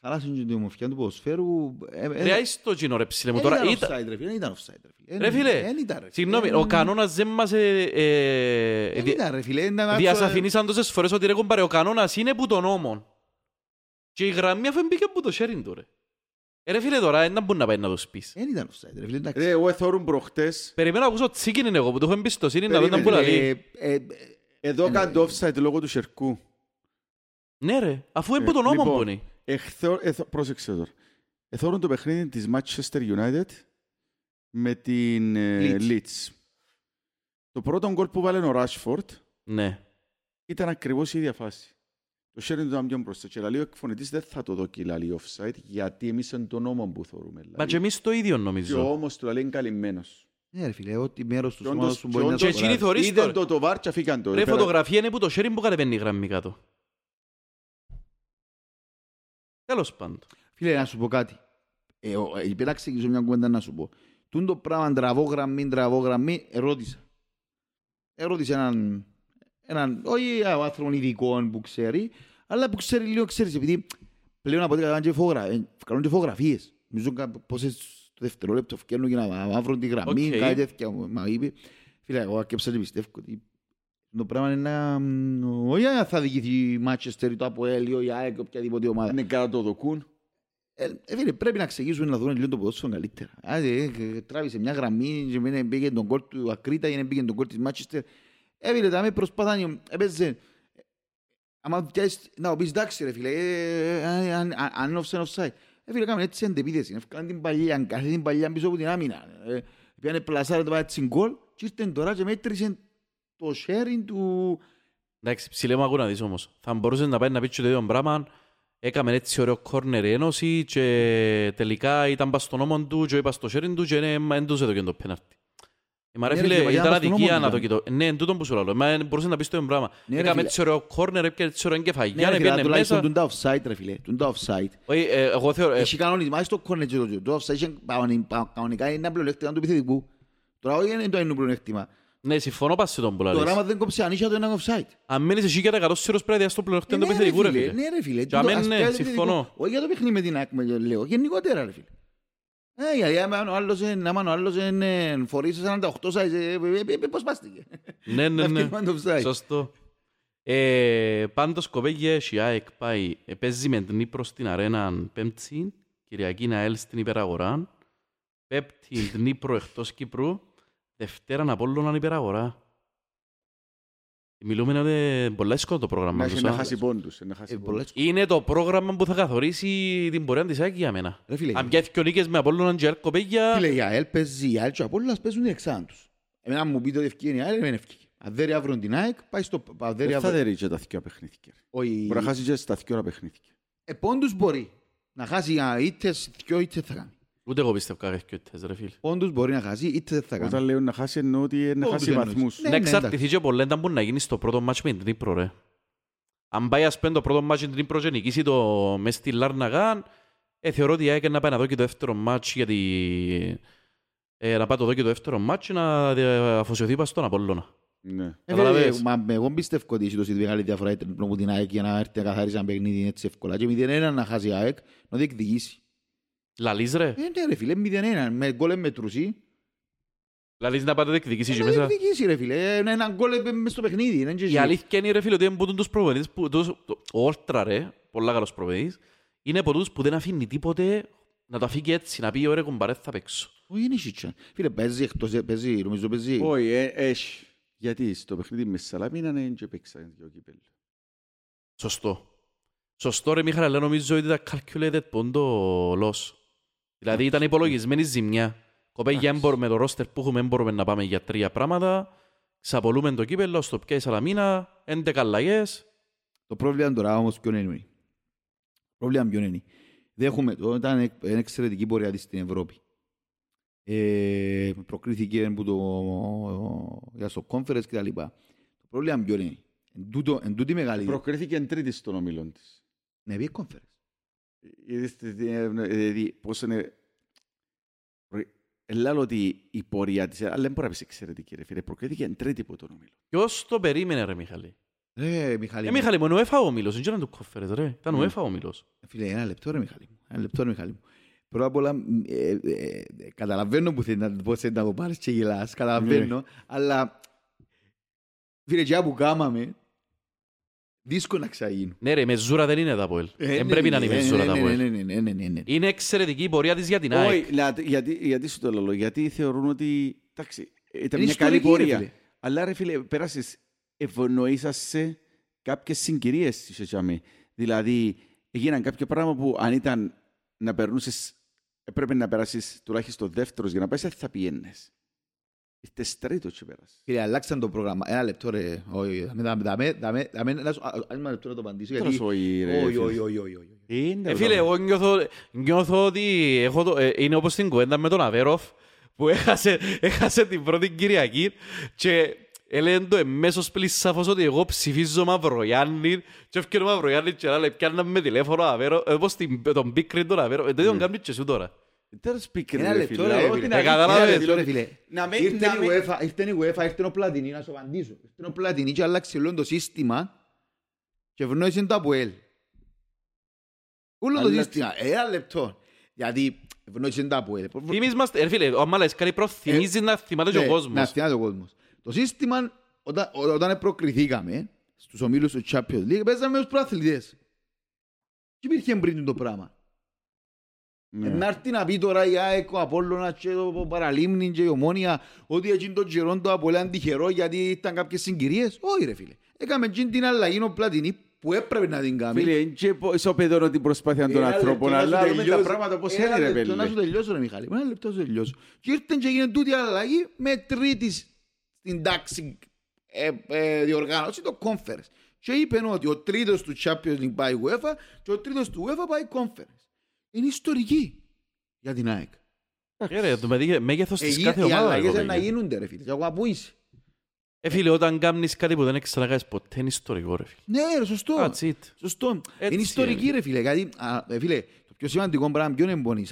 Χαλάσουν και την ομορφιά του ποδοσφαίρου... Ρε, είσαι το κοινό, ρε ψηλέ μου. Δεν ήταν offside, ρε φίλε, Ρε φίλε, συγγνώμη, ο κανόνας δεν μας... Δεν ήταν, ρε φίλε. Διασαφηνίσαν τόσες φορές ότι ρε κομπάρε, ο κανόνας είναι που τον νόμον. Και η γραμμή αφού μπήκε από το sharing του, ρε. Ρε φίλε τώρα, δεν μπορεί να πάει να τους πεις. Δεν ήταν offside, ρε φίλε, εντάξει. Ρε, εγώ εθώρουν προχτές. Περιμένω να ακούσω τσίκινιν εγώ, που το έχω εμπιστοσύνη να δω να μπουλαλεί. Εδώ κάντε offside λόγω του Σερκού. Ναι ρε, αφού είναι τον νόμο που είναι. Πρόσεξε τώρα. Εθώρουν το παιχνίδι της Manchester United με την Leeds. Το πρώτο γκολ που βάλε ο Rashford ήταν ακριβώς η ίδια φάση. Το sharing του άμοιον προς το κελαλείο εκφωνητής δεν θα το δω κελαλείο offside γιατί εμείς είναι το νόμο που θεωρούμε. Μα και εμείς το ίδιο νομίζω. Και όμως το λέει είναι καλυμμένος. Ναι ρε φίλε, ό,τι μέρος του σώματος σου μπορεί να το βράζει. Είδαν το βάρ και αφήκαν το. Ρε φωτογραφία είναι που το sharing που κατεβαίνει η γραμμή κάτω. Τέλος πάντων. Φίλε να σου πω κάτι. Πέρα ξεκινήσω μια κουβέντα να σου πω. Τούν το πράγμα τραβώ γραμμή ερώτησα έναν... Όχι άνθρωπον ειδικών που ξέρει, αλλά που ξέρει λίγο, ξέρεις, επειδή πλέον από ό,τι κάνουν και φωτογραφίες. Μιζούν πόσες το δευτερόλεπτο φκένουν για να μαύρουν τη γραμμή, κάτι τέτοια. Μα είπε, φίλε, εγώ ακέψα και πιστεύω ότι το πράγμα είναι να... Όχι θα διοικηθεί η Manchester, το ΑΠΟΕΛ, η ΑΕΚ, οποιαδήποτε ομάδα. Είναι καλά το δοκούν. Φίλε, πρέπει να ξεκινήσουμε να δούμε λίγο το ποδόσφαιρο καλύτερα. Τράβησε μια γραμμή και πήγε τον γκολ του Ακρίτα και πήγε τον γκολ της Manchester. Έβγαινε τα με προσπάθανε, έπαιζε, άμα να πεις εντάξει ρε φίλε, αν είναι offside. Φίλε, κάμουν έτσι εντεπίδεση, έφκαναν την παλιά, κάθε την παλιά πίσω από την άμυνα. Πιάνε πλασάρε το πάει τσιγκόλ και ήρθαν τώρα και μέτρησαν το sharing του... Εντάξει, ψηλέ μου ακούω να δεις όμως. Θα μπορούσες να πάει να πεις το ίδιο πράγμα, έκαμε έτσι ωραίο κόρνερ Ένωση και τελικά ήταν πας στον νόμο του και είπα στο sharing του και δεν τους έδωκε το πέναρτι. Μα ρε φίλε, ήταν αδικία να το κοιτώ. Ναι, εν τούτον που σου λέω. Μα μπορούσε να πεις το πράγμα. Έκαμε έτσι ωραίο κόρνερ, έπιανε έτσι ωραίο εγκεφαγιά, έπιανε μέσα. Τούν τα offside ρε φίλε, τούν τα offside. Όχι, εγώ θεωρώ... Έχει κανονισμά στο κόρνερ και το offside κανονικά είναι ένα πλεονέκτημα του επιθετικού. Τώρα όχι είναι το ένα πλεονέκτημα. Ναι, συμφωνώ πας σε τον που λαλείς. Το γράμμα δεν κόψε ανήσια το ένα offside. Αν μένεις εσύ για τα 100 σύρρος πρέπει να στο πλεονέκτημα του επιθετικού ρε φίλε. Ναι ρε φίλε, όχι για το παιχνίδι με την ΑΕΚ λέω, γενικότερα ρε φίλε. Άμα ο άλλος είναι φορείς 48 σάιζε, πώς πάστηκε. Ναι, σωστό. Πάντως κοπέγια η ΑΕΚ πάει, παίζει με την Νύπρο στην αρένα Πέμπτη, Κυριακή ΑΕΛ στην υπεραγορά, Πέμπτη την Νύπρο εκτός Κύπρου, Δευτέραν Απόλλωνα υπεραγορά. Μιλούμε να είναι πολλά σκοτώ το πρόγραμμα τους. Να χάσει πόντους. Είναι το πρόγραμμα που θα καθορίσει την πορεία της ΑΕΚ για μένα. Αν πιάθηκε ο νίκες με Απόλλωνα και Αρκοπέγια... Φίλε, η ΑΕΛ παίζει, η ΑΕΛ και ο Απόλλωνας παίζουν την εξάδα τους. Εμένα μου πείτε ότι ευκαιρία η ΑΕΛ, δεν ευκαιρία. Αν δεν αύριον την ΑΕΚ, πάει στο... Δεν θα δέρει και τα θεκιά παιχνίδια. Μπορεί να χάσει και στα θεκιά παιχνίδια. Πόντους μπορεί. να χάσει ήττες, δυο ήττες θα κάνει. Ούτε εγώ πιστεύω κάτι ήττες, ρε φίλε. Όντως μπορεί να χάσει, ήττες θα κάνει. Όταν λέω να χάσει εννοώ ότι να χάσει βαθμούς. Ναι, εξαρτηθεί και πολλά ήταν που να γίνει στο πρώτο μάτσο με την Νύπρο, ρε. Αν πάει ας πέν το πρώτο μάτσο με την Νύπρο και νικήσει το μες στη Λάρναγκαν, θεωρώ ότι έκανε να πάει να δω και το δεύτερο μάτσο, γιατί να πάει το δω και το δεύτερο μάτσο να αφοσιωθεί πας στον Απόλλωνα. Εγώ πιστεύω ότι είσαι τόσο μεγάλη διαφορά από την ΑΕΚ για να έρθει να καθαρίσει ένα παιχνίδι έτσι εύκολα και 0-1 να χάσει ΑΕΚ, να διεκδικήσει. Λαλείς ρε. Ναι ρε φίλε, 0-1, με γκολ με τρουσί. Λαλείς να πάτε διεκδικήσει και μέσα. Να διεκδικήσει ρε φίλε, ένα γκολ μες στο παιχνίδι. Η αλήθεια είναι ρε φίλε ότι είναι από τους προπονητές, ο Όλτρα ρε, πολλά καλός προπονητής, είναι από τους που δεν αφήνει τίποτε να το αφήκει έτσι, να πει ωραία κομπαρέ θα παίξω. Γιατί στο παιχνίδι με Σαλαμίνα είναι και παίξαν δύο κύπελ. Σωστό. Σωστό ρε Μίχαλα, αλλά νομίζω ότι ήταν calculated πόντο loss. Δηλαδή ήταν υπολογισμένη ζημιά. Κοπέγια με το roster που έχουμε μπορούμε να πάμε για τρία πράγματα. Ξαπολούμε το κύπελο, στο πια η Σαλαμίνα, 11 αλλαγές. Το πρόβλημα τώρα όμως ποιον είναι. Ήταν εξαιρετική πορεία της στην Ευρώπη. Προκρίθηκε που για στο κόμφερες και τα λοιπά. Το πρόβλημα ποιο είναι. Εν τούτη μεγάλη. Προκρίθηκε εν τρίτη στον ομιλόν της. Ναι, πήγε κόμφερες. Πώς είναι. Ελάλλω ότι η πορεία της, αλλά δεν μπορεί να πεις εξαιρετική ρε φίλε. Προκρίθηκε εν τρίτη από τον ομιλόν. Ποιος το περίμενε ρε Μιχαλή. Ρε Μιχαλή. Μιχαλή μου, είναι ο ΕΦΑ ο ομιλός. Δεν ξέρω αν του κόμφερες ρε. Ήταν ο ΕΦΑ ο ομιλός. Φίλε, ένα λεπτό ρε Μιχαλή μου. Πρώτα απ' όλα, καταλαβαίνω που θέλει να το πάρεις και γελάς, καταλαβαίνω, αλλά φίλε και που κάμαμε, δύσκολο να ξαγίνω. Ναι ρε, η μεζούρα δεν είναι τα ΑΠΟΕΛ. Δεν πρέπει να είναι η μεζούρα τα ΑΠΟΕΛ. Είναι εξαιρετική η πορεία της για την ΑΕΚ. Γιατί σου το λέω, γιατί θεωρούν ότι, εντάξει, ήταν μια καλή πορεία. Αλλά ρε φίλε, πέρασεις, ευνοήσασαι κάποιες συγκυρίες, δηλαδή, έγιναν κάποια πράγματα που αν ήταν να περνούσεις, πρέπει να περάσεις τουλάχιστον δεύτερος για να πάσεις, θα πιένες. Ήρθες τρίτος και πέρασες. Κύριε, αλλάξαν το πρόγραμμα. Ένα λεπτό ρε. Ένα λεπτό να το απαντήσω. Όχι. Φίλε, εγώ νιώθω ότι είναι όπως την κουέντα με τον Αβέροφ που έχασε την πρώτη Κυριακή και έλεγαν το εμέσως πλησσάφος ότι εγώ ψηφίζω Μαυρογιάννη και έφυγε ο Μαυρογιάννη και να λέει πιάνε με τηλέφωνο Αβέρο, όπως τον πίκρι τον Αβέρο, δεν τον κάνουν και σου τώρα. Τέλος πίκρι ρε φίλε. Ήρθεν η UEFA, ήρθεν ο Πλατινί, να σου απαντήσω. Ήρθεν ο Πλατινί και άλλαξε όλο το σύστημα και ευνοήσαν το ΑΠΟΕΛ. Όλο το σύστημα, ένα λεπτό. Γιατί ευνοήσαν το ΑΠΟΕΛ. Το σύστημα, όταν προκριθήκαμε στους ομίλους του Champions League, παίζαμε τους προαθλητές. Και υπήρχε πριν το πράγμα. Να έρθει να πει τώρα η ΑΕΚ, ο Απόλλωνα και το Παραλίμνη και η Ομόνια ότι εκείνο τον καιρό το Απόλλωνα είναι τυχερό γιατί ήταν κάποιες συγκυρίες. Όχι ρε φίλε. Έκαμε εκείνη την αλλαγή ο Πλατινί που έπρεπε να την κάνει. Φίλε, και ισοπεδώνω την προσπάθεια των ανθρώπων, αλλά με τα πράγματα πώς είναι ρε πέλε. Να σου τελειώσω ρε Μιχάλη, ένα λεπτό να σου τελειώσω. Και ήρθαν και έγινε τούτη αλλαγή με τρίτης στην τάξη διοργάνωση το conference. Και είπαν ότι ο τρίτος του Champions League πάει UEFA και ο τρίτος του UEFA πάει conference. Είναι ιστορική για την ΑΕΚ. Το μέγεθος της κάθε ομάδα. Οι να γίνονται ρε φίλε. Ακόμα πού είσαι. Φίλε, όταν κάνεις κάτι που δεν έχεις να κάνεις ποτέ είναι ιστορικό ρε φίλε. Ναι ρε, σωστό. Σωστό. Είναι ιστορική ρε φίλε. Γιατί φίλε, το πιο σημαντικό πράγμα ποιον εμπονεί.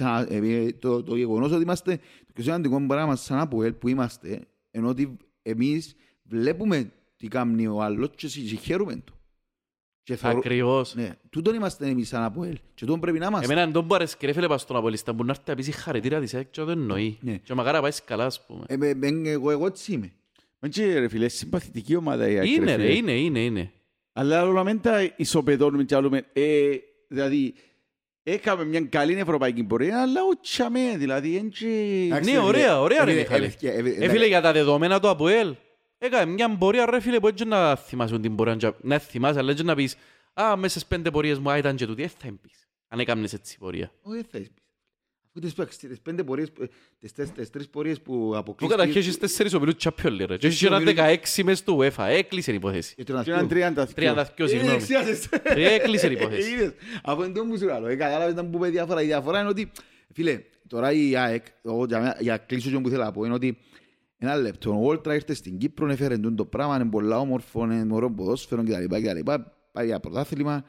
Το γεγονός ότι είμαστε το πιο σημαντικό πράγμα σαν ΑΠΟΕΛ που είμαστε ενώ ότι εμείς βλέπουμε τι κάνει ο άλλος και συγχαίρουμε του. Ακριβώς. Ναι, τούτον είμαστε εμείς σαν ΑΠΟΕΛ και τούτον πρέπει να είμαστε. Εμένα τον πάρες και ρε φίλε πας στον ΑΠΟΕΛΙΣΤΑ που να έρθει να πεις η χαρητήρα της και το εννοεί. Και μακάρα πάεις καλά ας πούμε. Εγώ έτσι είμαι. Μέντια ρε φίλε, συμπαθητική ομάδα η ΑΚΡΕ. Είναι ρε, είναι. Αλλά όλα μεν τα ισοπεδώνουμε και άλλο μεν. Δηλαδή, έκαμε μια καλή ευρωπαϊκή πορεία, αλλά ούτσαμε, δηλαδή, έτσι... Ναι, ωραία ρε Μιχάλη. Φίλε, για τα δεδομένα του ΑΠΟΕΛ, έκαμε μια πορεία, ρε φίλε, που έτσι να θυμάσαι την πορεία, να θυμάσαι, αλλά έτσι να πεις, μέσα στις 5 πορείες μου, ήταν και τούτη, θα εμπείς, αν έκαμνες έτσι πορεία. Όχι, θα εμπείς. Τις πέντε πορείες, τις τρεις πορείες που αποκλείστηκε... Του καταρχέσεις τέσσερις ομιλούς Champions League. Και έχεις έναν 16 μες του UEFA. Έκλεισε την υπόθεση. Και έναν 32, συγγνώμη. Έκλεισε την υπόθεση. Από εντός μου σου γάλω. Κατάλαβες να πούμε διάφορα. Η διαφορά είναι ότι... Φίλε, τώρα η ΑΕΚ, για κλείσω και που θέλω να πω, είναι ότι ένα λεπτό. Ο Όλτρα ήρθε στην Κύπρο, έφερε το πράγμα, είναι πολλά όμορφο, είναι μωρό ποδόσφαιρο κτλ. Πάει για πρωτάθλημα,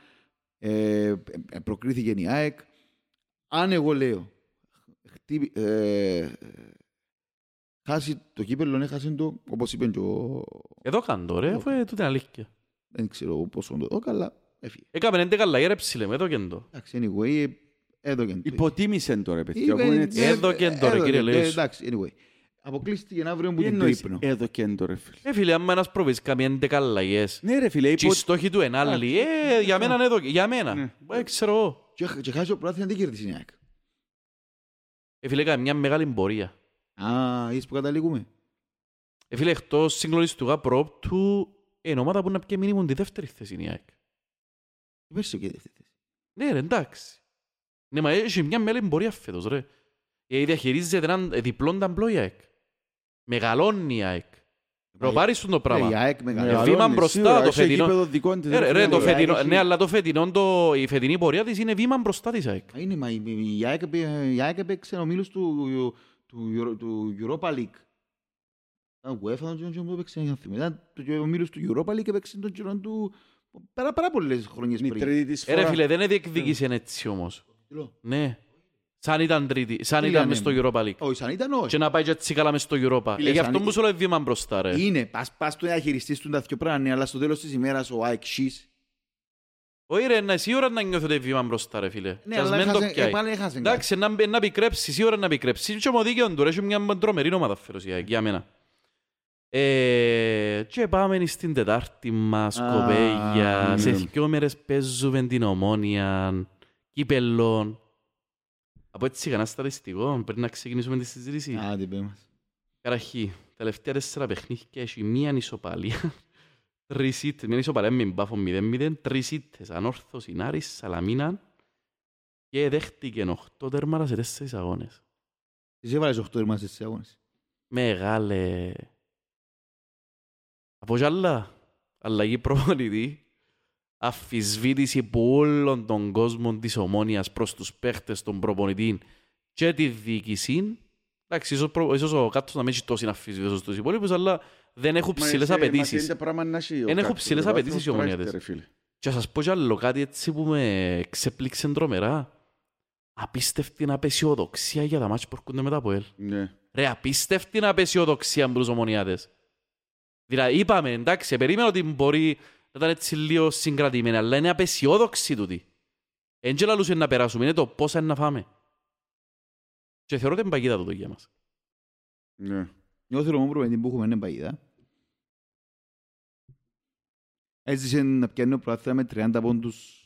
προκρίθηκε η ΑΕΚ. Αν εγώ λέω, χάσει το κύπελλο, έχασε το, όπως είπε και ο... Εδώ καν το ρε, αφού τούτε αλήθεια. Δεν ξέρω πόσο το δώκα, αλλά έφυγε. Έκαμε έντε καλά, έρεψη λέμε, εδώ και το. Εντάξει, anyway, εδώ και το. Υποτίμησεν το ρε παιδιά, εδώ και το ρε κύριε Λέης. Εντάξει, anyway. Αποκλείστηκε αύριο που την τρύπνω. Εδώ και το ρε φίλε. Φίλε, άμα ένας προβείς καμία έντε καλά, yes. Ναι ρε φίλε, και οι στόχοι του εν άλλοι, για μένα εδώ, για μένα. Ξέρω. Και χάσει ο πράθυνας, δεν κέρδισε η ΑΕΚ. Φίλε, έκαμε μια μεγάλη πορεία. Α, είσαι που καταλήγουμε. Φίλε, εκτός συγκλονιστικά προόπτου, ομάδα που να πει και μήνυμον τη δεύτερη θέση είναι η ΑΕΚ. Υπέρσιο και δεύτερη θέση. Ναι ρε, εντάξει. Ναι, μα έχει μια μεγάλη πορεία φέτος ρε. Διαχειρίζεται έναν διπλόν ταμπλό η ΑΕΚ. Μεγαλώνει η ΑΕΚ. Προπάριστον το πράγμα. Βήμα μπροστά το φετινό. Ναι, αλλά το φετινό, η φετινή πορεία της είναι βήμα μπροστά της ΑΕΚ. Η ΑΕΚ έπαιξε ομίλους του Europa League. Ήταν UEFA, ο ομίλους του Europa League έπαιξε τον γύρο του πάρα πολλές χρονιές πριν. Ρε φίλε, δεν διεκδίκησε έτσι όμως. Ναι. Σαν ήταν τρίτη, σαν ήταν μες στο Europa League. Όχι, σαν ήταν όχι. Και να πάει και έτσι καλά μες στο Europa. Γι' αυτό μου σου λέει βήμα μπροστά ρε. Είναι, πας το να χειριστείς του τα δυο πράγματα, αλλά στο τέλος της ημέρας ο ΑΕΚ χεις. Όχι ρε, εσύ ώρα να νιώθετε βήμα μπροστά ρε φίλε. Ναι, αλλά έχασε. Εντάξει, να πικρέψεις, ώρα να πικρέψεις. Και μου δίκαιο του, έχει μια τρομερή ομάδα φέρος για μένα. Και πάμε στην Τετάρτη μας κοπέλια. Σε δυο μέρες παίζουμε την Ομόνια, κύπελλον. Από έτσι κανένα στατιστικό, πρέπει να ξεκινήσουμε τη συζήτηση. Α, τι πέ μας. Καταρχήν, τελευταία 4 παιχνίδια έχει μία ανισοπαλία. 3 ήττες, μία ανισοπαλία με Πάφο 0-0, 3 ήττες, Ανόρθωση, Άρης, Σαλαμίναν και δέχτηκε 8 τέρματα σε 4 αγώνες. Εσύ έβαλες 8 τέρματα σε 4 αγώνες. Μεγάλε. Από κι άλλα, αλλαγή προπονητή. Αφισβήτηση που όλων των κόσμων της Ομόνιας προς τους παίχτες, τον προπονητή και τη διοίκηση. Εντάξει, ίσως ο κάτος να μην έχει τόση αφισβήτηση στους υπόλοιπους, αλλά δεν έχουν ψηλές απαιτήσεις. Δεν έχουν ψηλές απαιτήσεις οι Ομόνιατες. Και σας πω κι άλλο κάτι έτσι που με ξεπλήξε τρομερά. Απίστευτη απαισιοδοξία για τα μάτια που έρχονται μετά από ΑΠΟΕΛ. Ρε, απίστευτη απαισιοδοξία με τους Ομόνιατες. Δηλαδή, είπαμε, εντάξει, περίμενα ότι μπορεί. Ήταν έτσι λίγο συγκρατημένη, αλλά είναι απαισιόδοξη τούτη. Εν και λαλούσε να περάσουμε, είναι το πόσα είναι να φάμε. Και θεωρώ την παγίδα τούτο για μας. Ναι. Εγώ θέλω μόνο προβέντη που έχουμε είναι παγίδα. Έζησε να πιάνει προάθρα με 30 πόντους.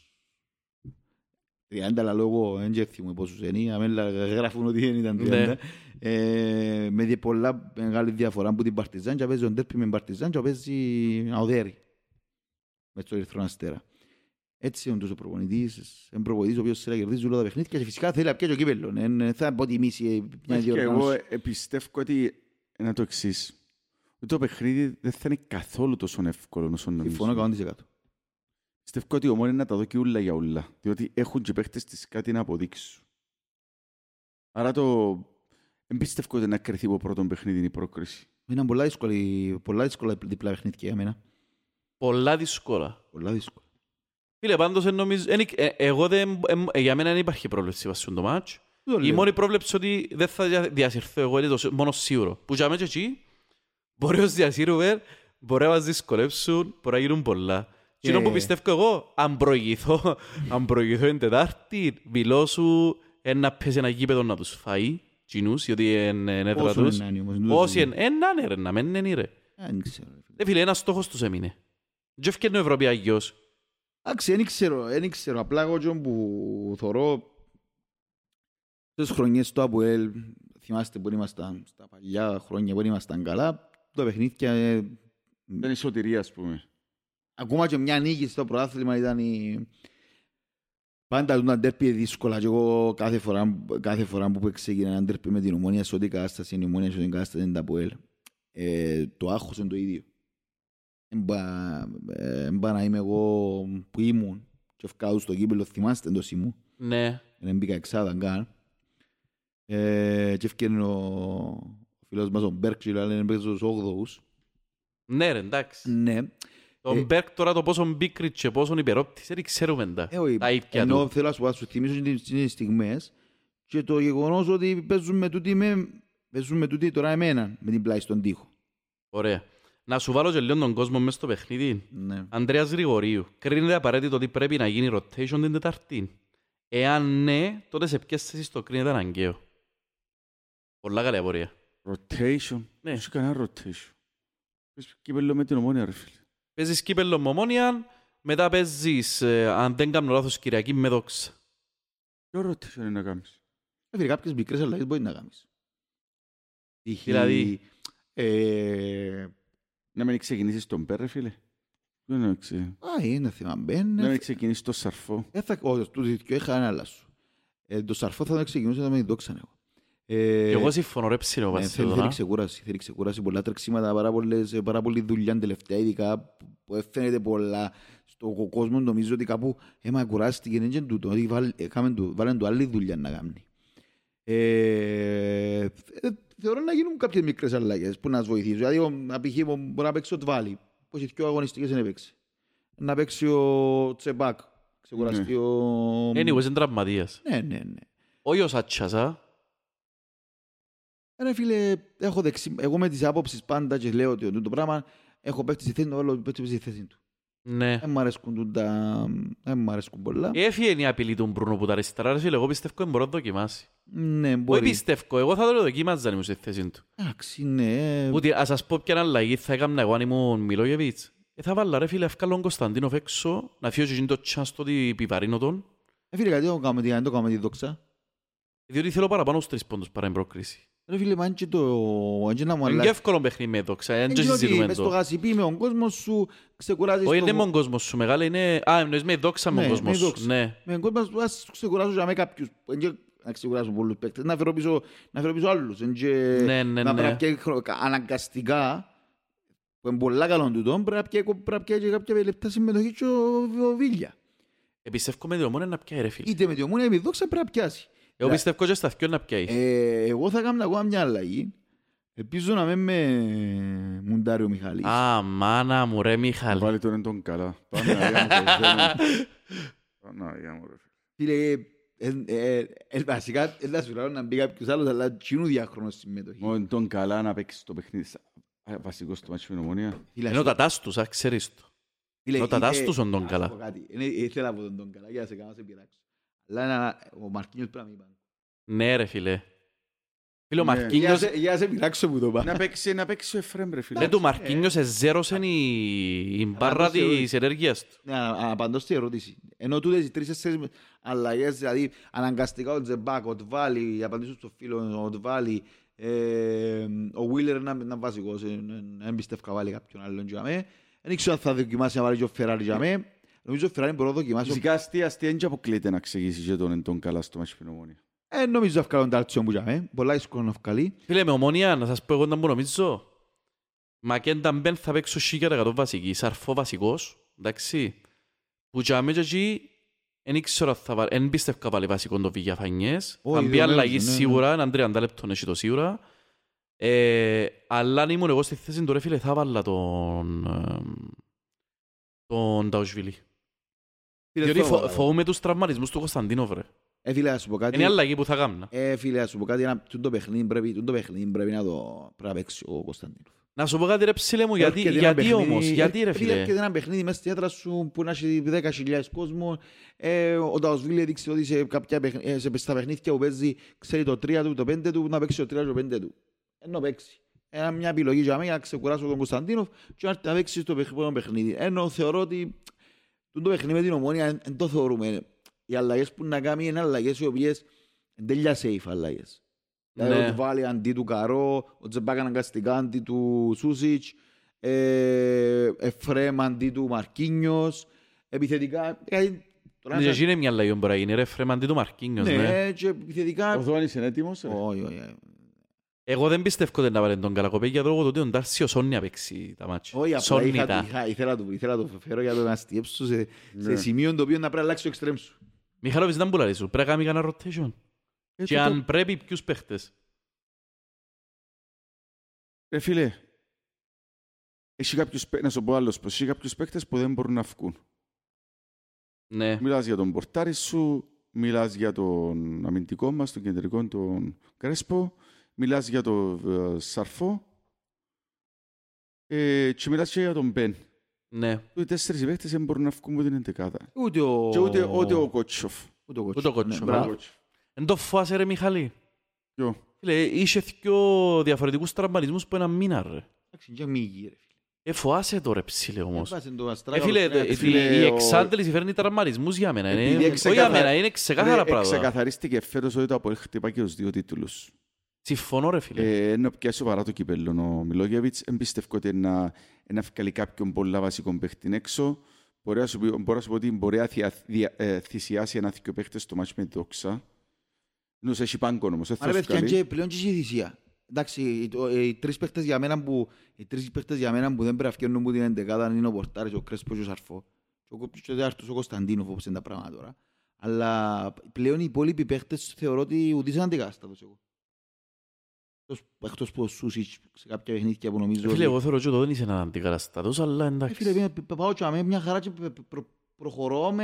30 αλλά λόγω, δεν ξέχθηκα πόσους είναι, αμέλα γράφουν ότι δεν ήταν 30. Με πολλά μεγάλη διαφορά από την Παρτιζάν και παίζει ο ντέρπι με την Παρτιζάν και παίζει αοδέρι. Με το Ερυθρό Αστέρα. Έτσι είναι τους προπονητής, είναι προπονητής ο οποίος θέλει να κερδίζει όλα τα παιχνίδια και φυσικά θέλει να πιέσει το κύπελλο. Θα αποτιμήσει μια διοργάνωση. Και εγώ πιστεύω ότι είναι το εξής. Το παιχνίδι δεν θα είναι καθόλου τόσο εύκολο. Συμφωνώ 100%. Πιστεύω ότι ο μόνος είναι να τα δω και ούλα για ούλα. Διότι έχουν και παίχτες της κάτι να αποδείξουν. Άρα δεν πιστεύω ότι να κρυθεί από πρώτον παιχνίδι η πρόκριση. Είναι πολλά δύσκολα διπλά παιχνίδια για μένα. Πολλά δύσκολα. Φίλε, πάντως νομίζω... Εγώ για μένα δεν υπάρχει πρόβλεψη βασίλου το μάτς. Η μόνη πρόβλεψη ότι δεν θα διασυρθώ εγώ, είναι το μόνο σίγουρο. Που και εκεί, μπορεί ως διασύρουβερ, μπορεί να μας δυσκολεύσουν, μπορεί να γίνουν πολλά. Και είναι που πιστεύω εγώ, αν προηγηθώ, την Τετάρτη, μιλώ σου να πέσει ένα γήπεδο να τους φάει, κοινούς, διότι είναι έδρα τους. Όσοι είναι, και ευκαιρνεί ο Ευρωπαϊκός. Εντάξει, δεν ξέρω. Απλά εγώ που θωρώ τις χρονιές του ΑΠΟΕΛ, θυμάστε που ήμασταν στα παλιά χρόνια, που ήμασταν καλά, το παιχνίδια... Ήταν η σωτηρία, ας πούμε. Ακόμα και μια νίκη στο πρωτάθλημα ήταν η... Πάντα ήταν ντέρπι δύσκολα και εγώ κάθε φορά που ξεκινά ένα ντέρπι με την Ομόνια σε ό,τι κατάσταση είναι η Ομόνια, σε ό,τι κατάσταση είναι τα ΑΠΟΕΛ, το άγχος είναι το ίδιο. Μπα να είμαι εγώ που ήμουν και ευκάδω στο κύπελλο, θυμάστε εντός ήμουν. Ναι. Δεν μπήκα εξάδα καν. Και ευκαιρνεί ο φίλος μας ο Μπέρκ και λένε παίξε στους 8ους. Ναι ρε, εντάξει. Ναι. Τον Μπέρκ τώρα το πόσο μπίκριτσε, πόσο υπερόπτησε, δεν ξέρουμε τα ίδια του. Ενώ θέλω να σου θυμίσω τις στιγμές και το γεγονός ότι παίζουν με τούτη τώρα εμένα, με την πλάι στον τοίχο. Ωραία. Να σου βάλω και λίγο τον κόσμο μέσα στο παιχνίδι. Ναι. Ανδρέας Γρηγορίου, κρίνεται απαραίτητο ότι πρέπει να γίνει rotation την Τετάρτη? Εάν ναι, τότε σε ποιες θέσεις το κρίνεται αναγκαίο? Πολλά καλή απορία. Rotation. Ναι. Έχει κανένα rotation. Πες κύπελλο με την Ομόνια ρε φίλε. Παίζεις κύπελλο με Ομόνια, μετά παίζεις, αν δεν κάνω λάθος, Κυριακή με Δόξα. Ποιο rotation είναι να κάνεις? Έφερε κάποιες μικρές αλλαγές μπορεί να κάνεις. Δηλαδή... Να μην ξεκινήσεις τον Μπέν, ρε φίλε. Δεν ξέρω. Α, είναι θέμα Μπέν. Να μην ξεκινήσεις τον Σαρφό. Όχι, του διδικιώ είχα ένα άλλα σου. Το Σαρφό θα τον ξεκινήσω, θα με διδόξανε εγώ. Και εγώ συμφωνώ ρε ψηλό βασίλω. Θέλει ξεκούραση, θέλει ξεκούραση. Πολλά τρεξίματα, πάρα πολλή δουλειά τελευταία, ειδικά που φαίνεται πολλά. Στον κόσμο νομίζω ότι κάπου έμα κουράστηκε, δεν είναι τούτο. Βάλαν του άλλη δουλειά να κάνει. Θεωρώ να γίνουν κάποιες μικρές αλλαγές που να σας βοηθήσουν. Δηλαδή, μπορεί να παίξει ο Τβάλι, που έχει πιο αγωνιστικές να παίξει. Να παίξει ο Τζεμπάκ, ξεκουραστεί ο... Anyway, είναι τραυματίας. Ναι. Όχι ο Σατσάσα. Ρε φίλε, εγώ με τις άποψεις πάντα και λέω ότι το πράγμα έχω παίξει στη θέση του, αλλά παίξει στη θέση του. Ναι. Δεν μ' αρέσκουν πολλά. Έφυγε η απειλή του Μπρούνο που τα αριστερά, φίλε, εγώ πιστεύω μπορώ να δοκιμάσει. Ναι, μπορεί. Όχι πιστεύω, εγώ θα το δοκιμάζα αν ήμουν στη θέση του. Εντάξει, ναι. Ούτε, ας σας πω ποια αλλαγή θα έκανα εγώ αν ήμουν Μιλόγεβιτς. Θα βάλω ρε φίλε, ευκάλλω τον Κωνσταντίνοβ έξω, να φύγω και το τσάνστο ότι πιπαρίνω τον. Φίλε, γιατί δεν το κάνουμε τη δόξα. Διότι θέλω παραπάνω στους 3 πόντους παρά την πρόκριση. Ρε φίλε, μα και το... Είναι και εύκολο παιχνίδι με το, δεν και συζητούμε το. Το γασιπί με τον κόσμο σου, ξεκουράζεις... Όχι, είναι με τον κόσμο σου, μεγάλη είναι... Α, εννοείς με δόξα με τον κόσμο σου. Με τον κόσμο σου, ας ξεκουράζω με κάποιους... Να ξεκουράζω πολλούς παίκτες, να φεροπίσω άλλους. Να πρέπει αναγκαστικά, που είναι πολλά καλών τούτων, πρέπει να πιέζει και κάποια λεπτά συμμετοχή και ο Βίλια. Επιστεύω με τη Ομόνια να πιάει ρε φίλε. Είτε με τη Ομόνια ή με δόξα πρέπει να πιάσει. Εγώ πιστεύω και στα αυτοί να πιάει. Εγώ θα κάνω ακόμα μια αλλαγή. Ελπίζω να μην με μουντάρει ο Μιχαλής. Α, μάνα μου ρε Μιχαλή. Βάλε τον εντόν καλά. Παναγιά μου ρε. Φίλε, βασικά θα σου λέω να μπει κάποιος άλλος, αλλά κοινού διάχρονος συμμετοχή. Ο εντόν καλά να παίξεις το παιχνίδι. Βασικό στο μάτσι με Ομόνια. Είναι ο τατάς τους, ξέρεις το. Είναι ο τατάς τους ο εντόν καλά. Ήθελα από τον εντόν καλά για να σε κάνω σε πειράξω. Αλλά ο Μαρκίνιος πρέπει να μην πάνε. Ναι ρε φίλε. Φίλε ο Μαρκίνιος... Για να σε πειράξω που το πάνε. Να παίξει ο Εφραίμ ρε φίλε. Ναι, του Μαρκίνιος εζέρωσαν η μπάρρα της ενέργειας του. Ναι, απαντώ στη ερώτηση. Ενώ τούτες οι 3-4 αλλαγές, δηλαδή αναγκαστικά ο Τζεμπάκ, ο Τβάλι, απαντήσω στο φίλο, ο Τβάλι, ο Βίλερ είναι βασικός, δεν πιστεύω βάλει κάποιον άλλον για μέ. Δεν ξέρω αν θα δοκιμάσει να βάλει και ο Φεράρι για μέ. Νομίζω ότι ο Φεράρι μπορεί να δοκιμάσει... Φυσικά αστεία και αποκλείται να ξεκινήσει και τον εντόν καλά στο μάτσι Ομόνια. Νομίζω να βγάλω τον Ντάτσιο που είχαμε. Πολλά δύσκολα να βγάλει. Φίλε με Ομόνια, να σας πω εγώ να νομίζω. Μακέντα Μπέν θα παίξω 100% βασική. Σαρφό βασικός. Εντάξει. Που είχαμε και εκεί... Εν ξέρω θα βάλει... Εν πίστευκα βάλει βασικό το Βιγιαφανιές. Θα μπει αλλαγή σίγουρα. Έναν 30 λεπτών έχει το σίγουρα. Αλλά αν ήμουν εγώ στη θέση του ρε φίλε θα βάλα τον Νταουσβίλη. Διότι φοβούμαι τους τραυματισμούς του Κωνσταντίνοβ, ρε. Φίλε, ας σου πω κάτι... Είναι αλλαγή που θα κάνω. Φίλε, ας σου πω κάτι, το παιχνίδι πρέπει να το παίξει ο Κωνσταντίνοβ. Να σου πω κάτι ρε ψήλε μου, γιατί όμως, γιατί ρε φίλε. Έρχεται ένα παιχνίδι μέσα στην έδρα σου που να έχει 10.000 κόσμο. Ο Νταουσβίλη έδειξε ότι στα παιχνίδια που παίζει, ξέρει το 3 του, το 5 του, να παίξει το 3 του, το 5 του. Ενώ παίξει. Μια επιλογή για μένα να ξεκουράσω τον Κωνσταντίνοφ και να παίξει το παιχνίδι. Ενώ θεωρώ ότι το παιχνίδι με την Ομόνια δεν το θεωρούμε. Οι αλλαγές που να κάνουμε είναι αλλαγές οι οποίες είναι τέλεια safe αλλαγές. Δηλαδή ο Τβάλι αντί του Καρό, ο Τζεμπάκ αναγκαστικά αντί του Σούσιτς, Εφρέμ αντί του Μαρκίνιος, επιθετικά. Δεν γίνει μια λαγιόν μπορεί να γίνει ρε φρεμαντή του Μαρκίνιος. Ναι, και επιθετικά... Ο Δόνης είναι έτοιμος. Όχι. Εγώ δεν πιστεύω να βάλει τον Καλακοπέ για λόγω του ότι τον Ντάτσιο σώνει να παίξει τα μάτια. Όχι, απλά ήθελα να το φέρω για να στιέψω σε σημείο το οποίο να πρέπει να αλλάξει το εξτρέμ σου. Μιχαλόβιτς δεν πουλάρει σου, πρέπει να κάνει κανένα rotation. Και αν πρέπει ποιους παίχτες. Ρε φίλε, να σου πω άλλος πως, έχει κάποιους παίχτες που δεν μπορούν να βγουν. Ναι. Μιλάς για τον πορτάρι σου, μιλάς για τον αμυντικό μας, τον κεντρικό, τον Κρέσπο, μιλάς για τον Σαρφό και μιλάς και για τον Μπέν. Ναι. Οι τέσσερις παίχτες δεν μπορούν να βγουν με την εντεκάδα. Ούτε ο Κότσοφ. Ούτε ο Κότσοφ. Εν το φάσε ρε Μιχαλή. Ποιο. Είχε πιο διαφορετικούς τραυματισμούς που ένα μήνα ρε. Εντάξει, και μίγη ρε. Φοάσαι το ρε ψήλε όμως. Φίλε, η εξάντληση φέρνει τραυματισμούς για μένα. Όχι για μένα, είναι ξεκάθαρα πράγματα. Ξεκαθαρίστηκε φέτος ότι το ΑΠΟΕΛ χτυπά και τους δύο τίτλους. Συμφωνώ ρε φίλε. Ενώ πια σοβαρά το κύπελλο ο Μιλόγεβιτς, εμπιστεύω ότι να βγάλει κάποιον πολλά βασικό παίχτη έξω. Μπορώ να σου πω ότι μπορεί να θυσιάσει ένα δύο παίχτες στο μάτσο με τη Δόξα. Νους έχει πάγκον όμως. Εντάξει, οι τρεις παίχτες για μένα που δεν πρέπει να φτιάχνουν που την εντεκάδα είναι ο Πορτάρης, ο Κρέσπος και ο Σαρφό. Και ο Διάρτος ο Κωνσταντίνοβ όπως είναι τα πράγματα τώρα. Αλλά πλέον οι υπόλοιποι παίχτες θεωρώ ότι ουδείς είναι αντικάστατος εγώ. Εκτός που ο Σούσιτς σε κάποια παιχνίδια που νομίζω... Φίλε, εγώ θεωρώ ότι δεν είσαι αντικάστατος, αλλά εντάξει. Φίλε, πάω και αμέ μια χαρά και προχωρώ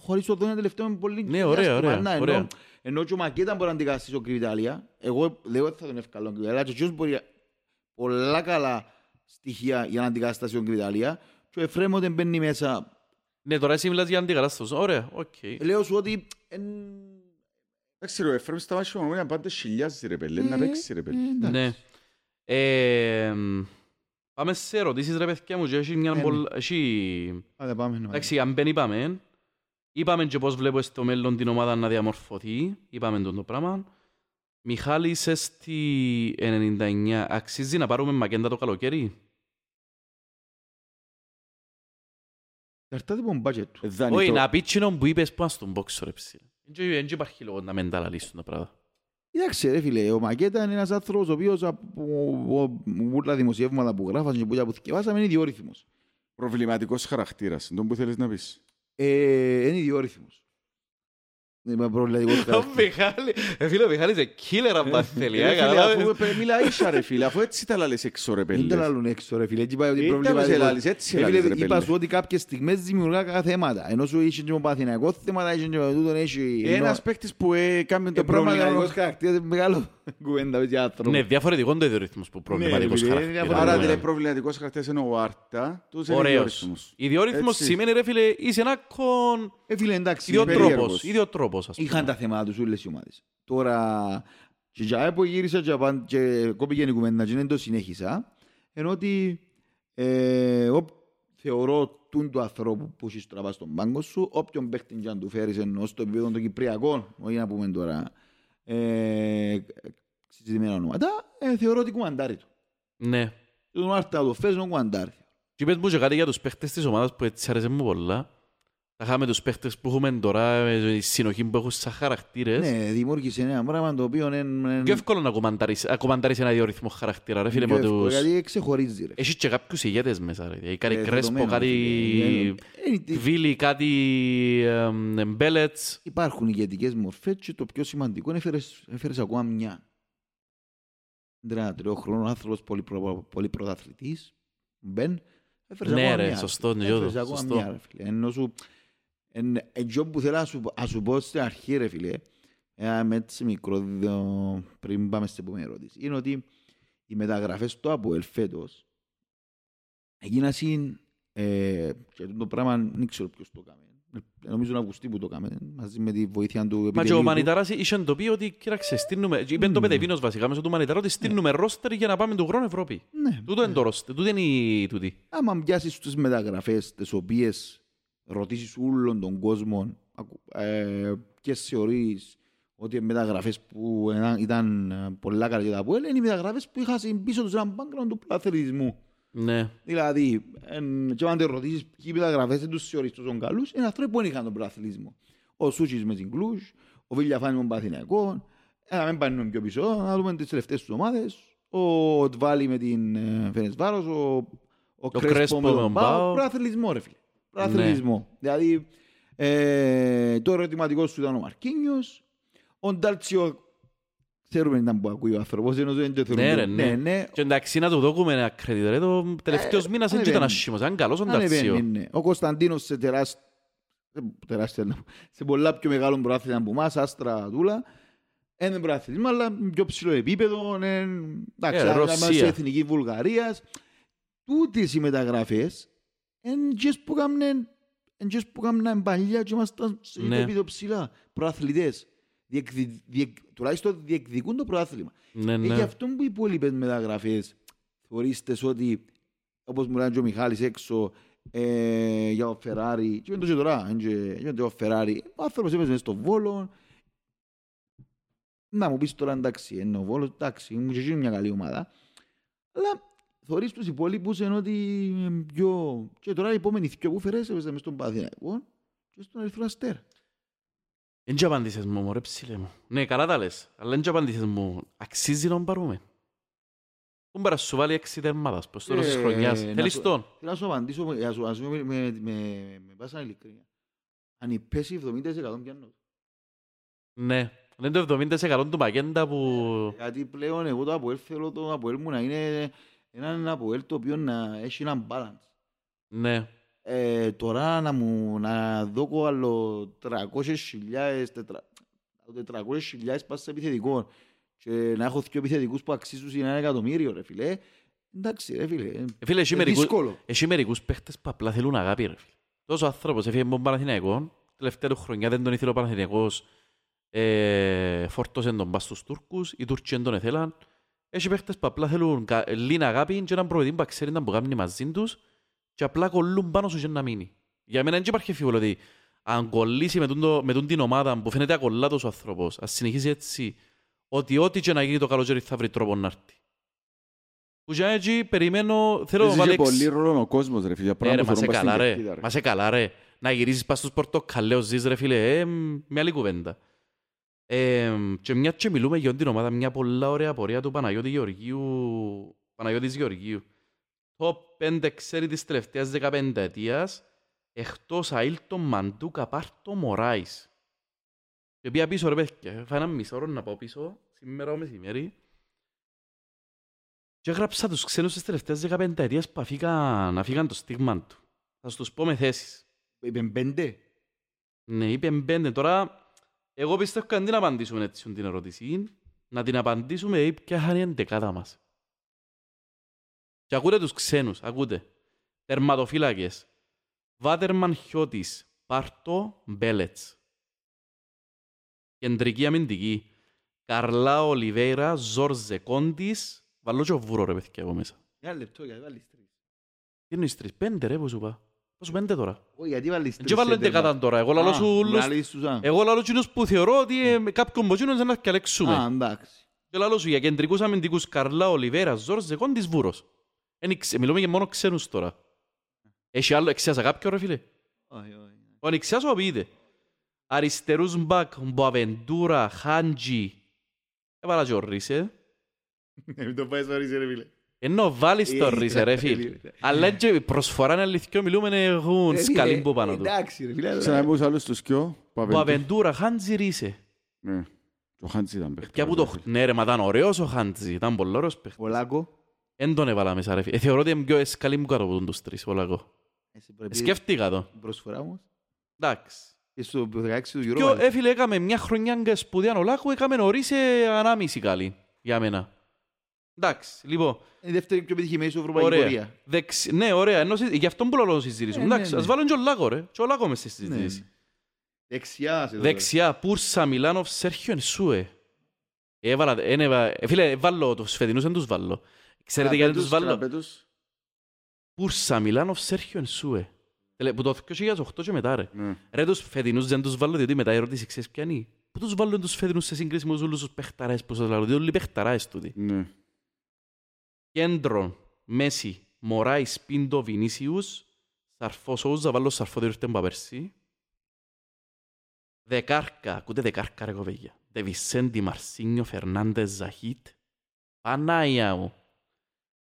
χωρίς το δόνιο τελευταίο με πολύ διάστημα. Ενώ και ο Μακέντα μπορεί να αντικαστήσει ο Κβιλιταΐα. Εγώ λέω ότι θα τον ευκαλώ τον Κβιλιταΐα. Και ο Τζιος μπορεί πολλά καλά στοιχεία για να αντικαστήσει τον Κβιλιταΐα. Και ο Εφραίμ όταν μπαίνει μέσα... Ναι, τώρα εσύ μιλάς για αντικαστήσεις. Ωραία, οκ. Λέω σου ότι... Εντάξει ρε, ο Εφραίμ στα μάτια μου να πάντα χιλιάζει ρε πέλε, να παίξει ρε πέλε. Ναι. Πάμε σε ερωτήσεις ρε παιδιά μου και έχει μια πολλά... Είπαμε και πώς βλέπω στο μέλλον την ομάδα να διαμορφωθεί. Είπαμε τον το πράγμα. Μιχάλη, είσαι στη 99. Αξίζει να πάρουμε Μακέντα το καλοκαίρι. Καρτάτε από τον μπάτζετ του. Όχι, να πίτσινον που είπες πάνω στον μπόξο ρε ψηλά. Δεν υπάρχει λόγο να μενταλαλίσουν τα πράγματα. Κοιτάξτε ρε φίλε, ο Μακέντα είναι ένας άνθρωπος ο οποίος από όλα δημοσιεύματα που γράφασαν και που θυκευάσαμε είναι ιδιόρυθμος. Προβληματικός χαρακτήρας, τον που θέλεις να πεις. Είναι ιδιόρυθμος. Είμαι προβληματικός χαρακτήρας. Φίλε, ο Μιχάλης είναι killer αν πας θέλει. Μίλα ίσα ρε φίλε, αφού έτσι τα λάλλες έξω ρε πέλες. Δεν τα λάλλουν έξω ρε φίλε. Έτσι λάλλες. Είπα σου ότι κάποιες στιγμές δημιουργά θέματα. Ενώ σου είσαι και με παθηναϊκό θέματα, είσαι και με τούτον έχει... Ένας παίκτης που έκαμε το προβληματικός χαρακτήρας είναι μεγάλο κουβέντα με άνθρωπο. Ναι, διαφορετικό είναι το ιδιορυθμός που προβληματικός χαρακτήρας. Άρα δηλαδή προβληματικός χαρακτήρας είναι ο Άρτα, τους είναι ιδιορυθμός. Ιδιορυθμός σημαίνει ρε φίλε, είσαι ένα κον... Φίλε εντάξει, ίδιο τρόπος. Είχαν τα θέματα τους όλες οι ομάδες. Τώρα, και για έπω γύρισα και κόπηκε η κουβέντα και δεν το συνέχισα, ενώ ότι θεωρώ τούν του ανθρώπου που έχεις τραβά στον πάγκο σου, όποιον παίχτην και αν του φέρεις εννοώ στο επίπεδο των Κυπριακών, όχι να πούμε τώρα συζητημένα ονόματα, θεωρώ ότι κουμαντάρει του. Ναι. Τον Άρτα το φέρεις να κουμαντάρει. Και είπες μου και κάτι για τους παίχτες της ομάδας που έτσι άρεσε μου πολλά. Θα είχαμε τους παίχτες που έχουμε τώρα, η συνοχή που έχουν σαν χαρακτήρες. Ναι, δημιούργησε ένα πράγμα το οποίο είναι... Πιο εύκολο να κομμαντάρεις ένα ιδιορυθμό χαρακτήρα, ρε φίλε. Πιο εύκολο, γιατί ξεχωρίζει, ρε. Έχεις και κάποιους ηγέτες μέσα, ρε. Κάτι Κρέσπο, κάτι Τβάλι, κάτι Μπέλετς. Υπάρχουν ηγετικές μορφές και το πιο σημαντικό είναι έφερες ακόμα μια. Ένα τριόχρονο άνθρωπος, πολύ πρωταθλητής, Μπέν. Ναι ρε, σωστό, σωστό. Ενώ σου... Εγώ που θέλω να σου πω στην αρχή ρε φίλε, με έτσι μικρό πριν πάμε στην επόμενη ερώτηση, είναι ότι οι μεταγραφές του ΑΠΟΕΛ φέτος έγιναν και το πράγμα δεν ξέρω ποιος το έκανε. Νομίζω τον Αυγουστή που το έκανε, μαζί με τη βοήθεια του επιτελείου. Μα και ο Μανιταράς είχε το πει ότι κοίταξε, στείλνουμε, είπε το Πετεβίνος βασικά μέσω του Μανιταρά ότι στείλνουμε ρόστερ για να πάμε τον χρόνο Ευρώπη. Τούτο είναι το ρόστερ, τούτο είναι η τούτη. Άμα πιάσεις τις μεταγραφές τις οποίες ρωτήσεις όλων των κόσμων και θεωρείς ότι οι μεταγραφές που ήταν πολλά καλά για τα ΑΠΟΕΛ είναι οι μεταγραφές που είχαν πίσω τους έναν background του αθλητισμού. Ναι. Δηλαδή, και αν ρωτήσεις ποιοι πιταγραφές δεν τους θεωρείς τον καλούς, είναι αυτοί που δεν είχαν τον πρωταθλητισμό. Ο Σούτσις με την Κλούζ, ο Βιγιαφάνιες με τον Παναθηναϊκό, να μην πάνε πιο πίσω, να δούμε τις τελευταίες τους ομάδες, ο Τβάλι με την Φενεσβάρος, ο Κρέσπο με τον Πάο. Πρωταθλητισμό, ρε φίλε. Πρωταθλητισμό. Ναι. Δηλαδή, το ερωτηματικό σου ήταν ο Μαρκίνιος, ο Ντάτσιο. Ξέρουμε ήταν που ακούει ο άνθρωπος, δεν το θεωρούμε. Ναι, ναι. Και εντάξει να το δώκουμε credit, το τελευταίος μήνας δεν ήταν ασχήμος, ήταν καλός ο Ντάτσιο. Ο Κωνσταντίνοβ σε σε πολλά πιο μεγάλο προάθλημα από εμάς, άστρα δούλα, είναι προάθλημα, αλλά πιο ψηλό επίπεδο, εντάξει, σε εθνική Βουλγαρίας. Τούτες οι μεταγραφές, εντός που κάνουν παλιά και ήμασταν σε επίπεδο ψηλά, προαθλητές. Τουλάχιστον διεκδικούν το πρωτάθλημα. Ναι, ναι. Και γι' αυτό που οι υπόλοιπες μεταγραφές θεωρείστε ότι, όπως μου λένε ο Μιχάλης έξω για ο Φεράρι, και μεν τώρα, ο Φεράρι, ο άνθρωπος έπαιζε στο Βόλο. Να μου πεις τώρα εντάξει, ενώ ο Βόλος, εντάξει, μου γίνει μια καλή ομάδα. Αλλά θεωρείς τους υπόλοιπους ενώ ότι πιο... Και τώρα οι επόμενοι δύο που φερές έπαιζε μες στον Παναθηναϊκό και στον Ερυθρό Αστέρα. Εν και απαντήσεις μου, ρε ψηλέ μου. Ναι, καλά τα λες, αλλά εν και απαντήσεις μου, αξίζει να πάρουμε. Τον παρά σου βάλει 6 τερμάδας, πως τώρα στις χρονιάς. Θέλεις τον. Θέλω να σου απαντήσω, ας πούμε, με πάσα ειλικρίνεια. Αν πέσει 70% πιάνω. Ναι, δεν το 70% του Μακέντα που... Γιατί πλέον εγώ το ΑΠΟΕΛ θέλω το ΑΠΟΕΛ μου να είναι έναν ΑΠΟΕΛ το οποίο να έχει έναν balance. Ναι. Τώρα να δώκω άλλο 300.000 πάσης επιθετικών και να έχω δύο επιθετικούς που αξίζουν για ένα εκατομμύριο, ρε φίλε. Εντάξει, ρε φίλε, είναι δύσκολο. Έχει μερικούς παίχτες που απλά θέλουν αγάπη, ρε φίλε. Τόσος ο άνθρωπος έφυγε από τον Παναθηναϊκό, τελευταία του χρονιά δεν τον ήθελε ο Παναθηναϊκός, φόρτωσε τον πας στους Τούρκους, οι Τούρκοι δεν τον ήθελαν. Έχει παίχτες που απλά θέλουν λίγη αγάπη και έναν προβλητή που ξέρει να κάνει μαζί τους. Και απλά κολλούν πάνω σου και να μείνει. Για μένα δεν υπάρχει φίβολο ότι αν κολλήσει με την ομάδα που φαίνεται ακολλάτος ο άνθρωπος, ας συνεχίσει έτσι, ότι ό,τι και να γίνει το καλοκαίρι θα βρει τρόπο να έρθει. Που για έτσι περιμένω... Είσαι πολύ ρόλο ο κόσμος, ρε φίλε. Ναι, μα σε καλά, ρε. Να γυρίσεις πας στους πορτοκαλέους, ζεις, ρε φίλε. Μια άλλη κουβέντα. Και μια και μιλούμε για την ομάδα, μια πολλά ωραία πορεία του Παναγιώτη Γεωργίου. Το 5 ξέρει της τελευταίας 15 ετίας, εκτός ΑΕΛ τον Μαντούκα Πάρτο Μωράης. Και πήγα πίσω ρε παιδιά, φάνα μισό ώρα να πάω πίσω, σήμερα ο μεσημέρι. Και έγραψα τους ξένους της τελευταίας 15 ετίας που αφήκαν το στίγμα του. Θα σου τους πω με θέσεις. Είπεν πέντε. Ναι, είπεν πέντε. Τώρα, εγώ πιστεύω καν την απαντήσουμε έτσι την ερώτηση. Να την απαντήσουμε είπε και είχαν η εντεκάδα μας. Και ακούτε τους ξένους, ακούτε. Τερματοφύλακες. Βάτερμαν Χιώτης, Πάρτο Μπέλετς. Κεντρική αμυντική. Καρλά Ολιβέιρα, Ζόρζε Κόντις. Βαλώ και ο βούρο ρε παιδιά εγώ μέσα. Ένα λεπτό γιατί βάλεις τρεις. Τι είναι τρεις, πέντε ρε που σου είπα. Πώς πέντε τώρα. Γιατί βάλεις τρεις. Και βάλω εντεκάταν τώρα. Εγώ λαλώ τους που θεωρώ ότι κάποιον ποτσίνος δεν θα καλέξουμε. Α, εντάξει. Και λαλώ σου για κεντρικούς αμυντικούς Καρλά Ολιβέιρα, Ζόρζε Κόντις, Βούρος. Μιλούμε για μόνο ξένους τώρα. Έχει άλλο εξιάσα κάποιο ρε φίλε. Ο ανεξιάς ο ποιείται. Αριστερούς μπακ, Μποαβεντούρα, Χάντζι. Έβαλα και ο Ρίσε. Μην το πάει στο Ρίσε ρε φίλε. Ενώ βάλεις το Ρίσε ρε φίλε. Αλλά και προσφορά είναι αληθικό. Μιλούμε έχουν σκαλίμπο πάνω του. Εντάξει ρε φίλε. Σε να μπούς άλλους τους κοιό. Μποαβεντούρα, Χάντζι, Ρίσε. Ο Χάντζι ήταν παίχτης. Ναι ρε μα ήταν ωραίος ο Χάντζι. Ήταν πολύ ωραίος παίχτης. Εν τον έβαλα μέσα ρε φίλε. Θεωρώ ότι είμαι πιο εσκαλή μου κάτω από τους τρεις, όλα εγώ. Σκέφτηκα το. Προσφορά όμως. Εντάξει. Πιο έφυλε έκαμε μια χρονιά σπουδαία ολάκου, έκαμε νωρίς ανάμιση καλή για μένα. Εντάξει, λοιπόν. Η δεύτερη πιο επιτυχημένη σου ευρωπαϊκή πορεία. Ναι, ωραία. Ενώ γι' αυτόν που λόγω συζητήσουμε. Εντάξει, ας βάλω και ολάκο ρε. Και ολάκο μες στη συζήτηση. Δεξιά, Πούρσα, Μιλάνοφ, Σέρχιο Ενσούε. Φίλε, βάλω τους φετινούς, δεν τους βάλω. Ξέρετε γιατί τους βάλω. Πούρσα, Μιλάνοφ, Σέρχιο Ενσούε. Που το 2008 και μετά ρε. Ρε τους φετινούς δεν τους βάλω διότι μετά η ερώτηση ξέρεις ποια είναι. Πού τους βάλουν τους φετινούς σε σύγκριση με όλους τους παιχταράες που σας λαλούν. Όλοι οι παιχταράες τούτοι. Κέντρο, Μέση, Μωράης, Πίντο, Βινίσιους, Σαρφό, Σόουζα, βάλω Σαρφό, δεν ήρθε μπαπερσί. Δεκάρκα, ακούτε δεκάρκα ρε κοβέγια. Δε Βισέντι, Μαρσίνιο, Φερνάντες, Ζαχίτ. Πανάια μου.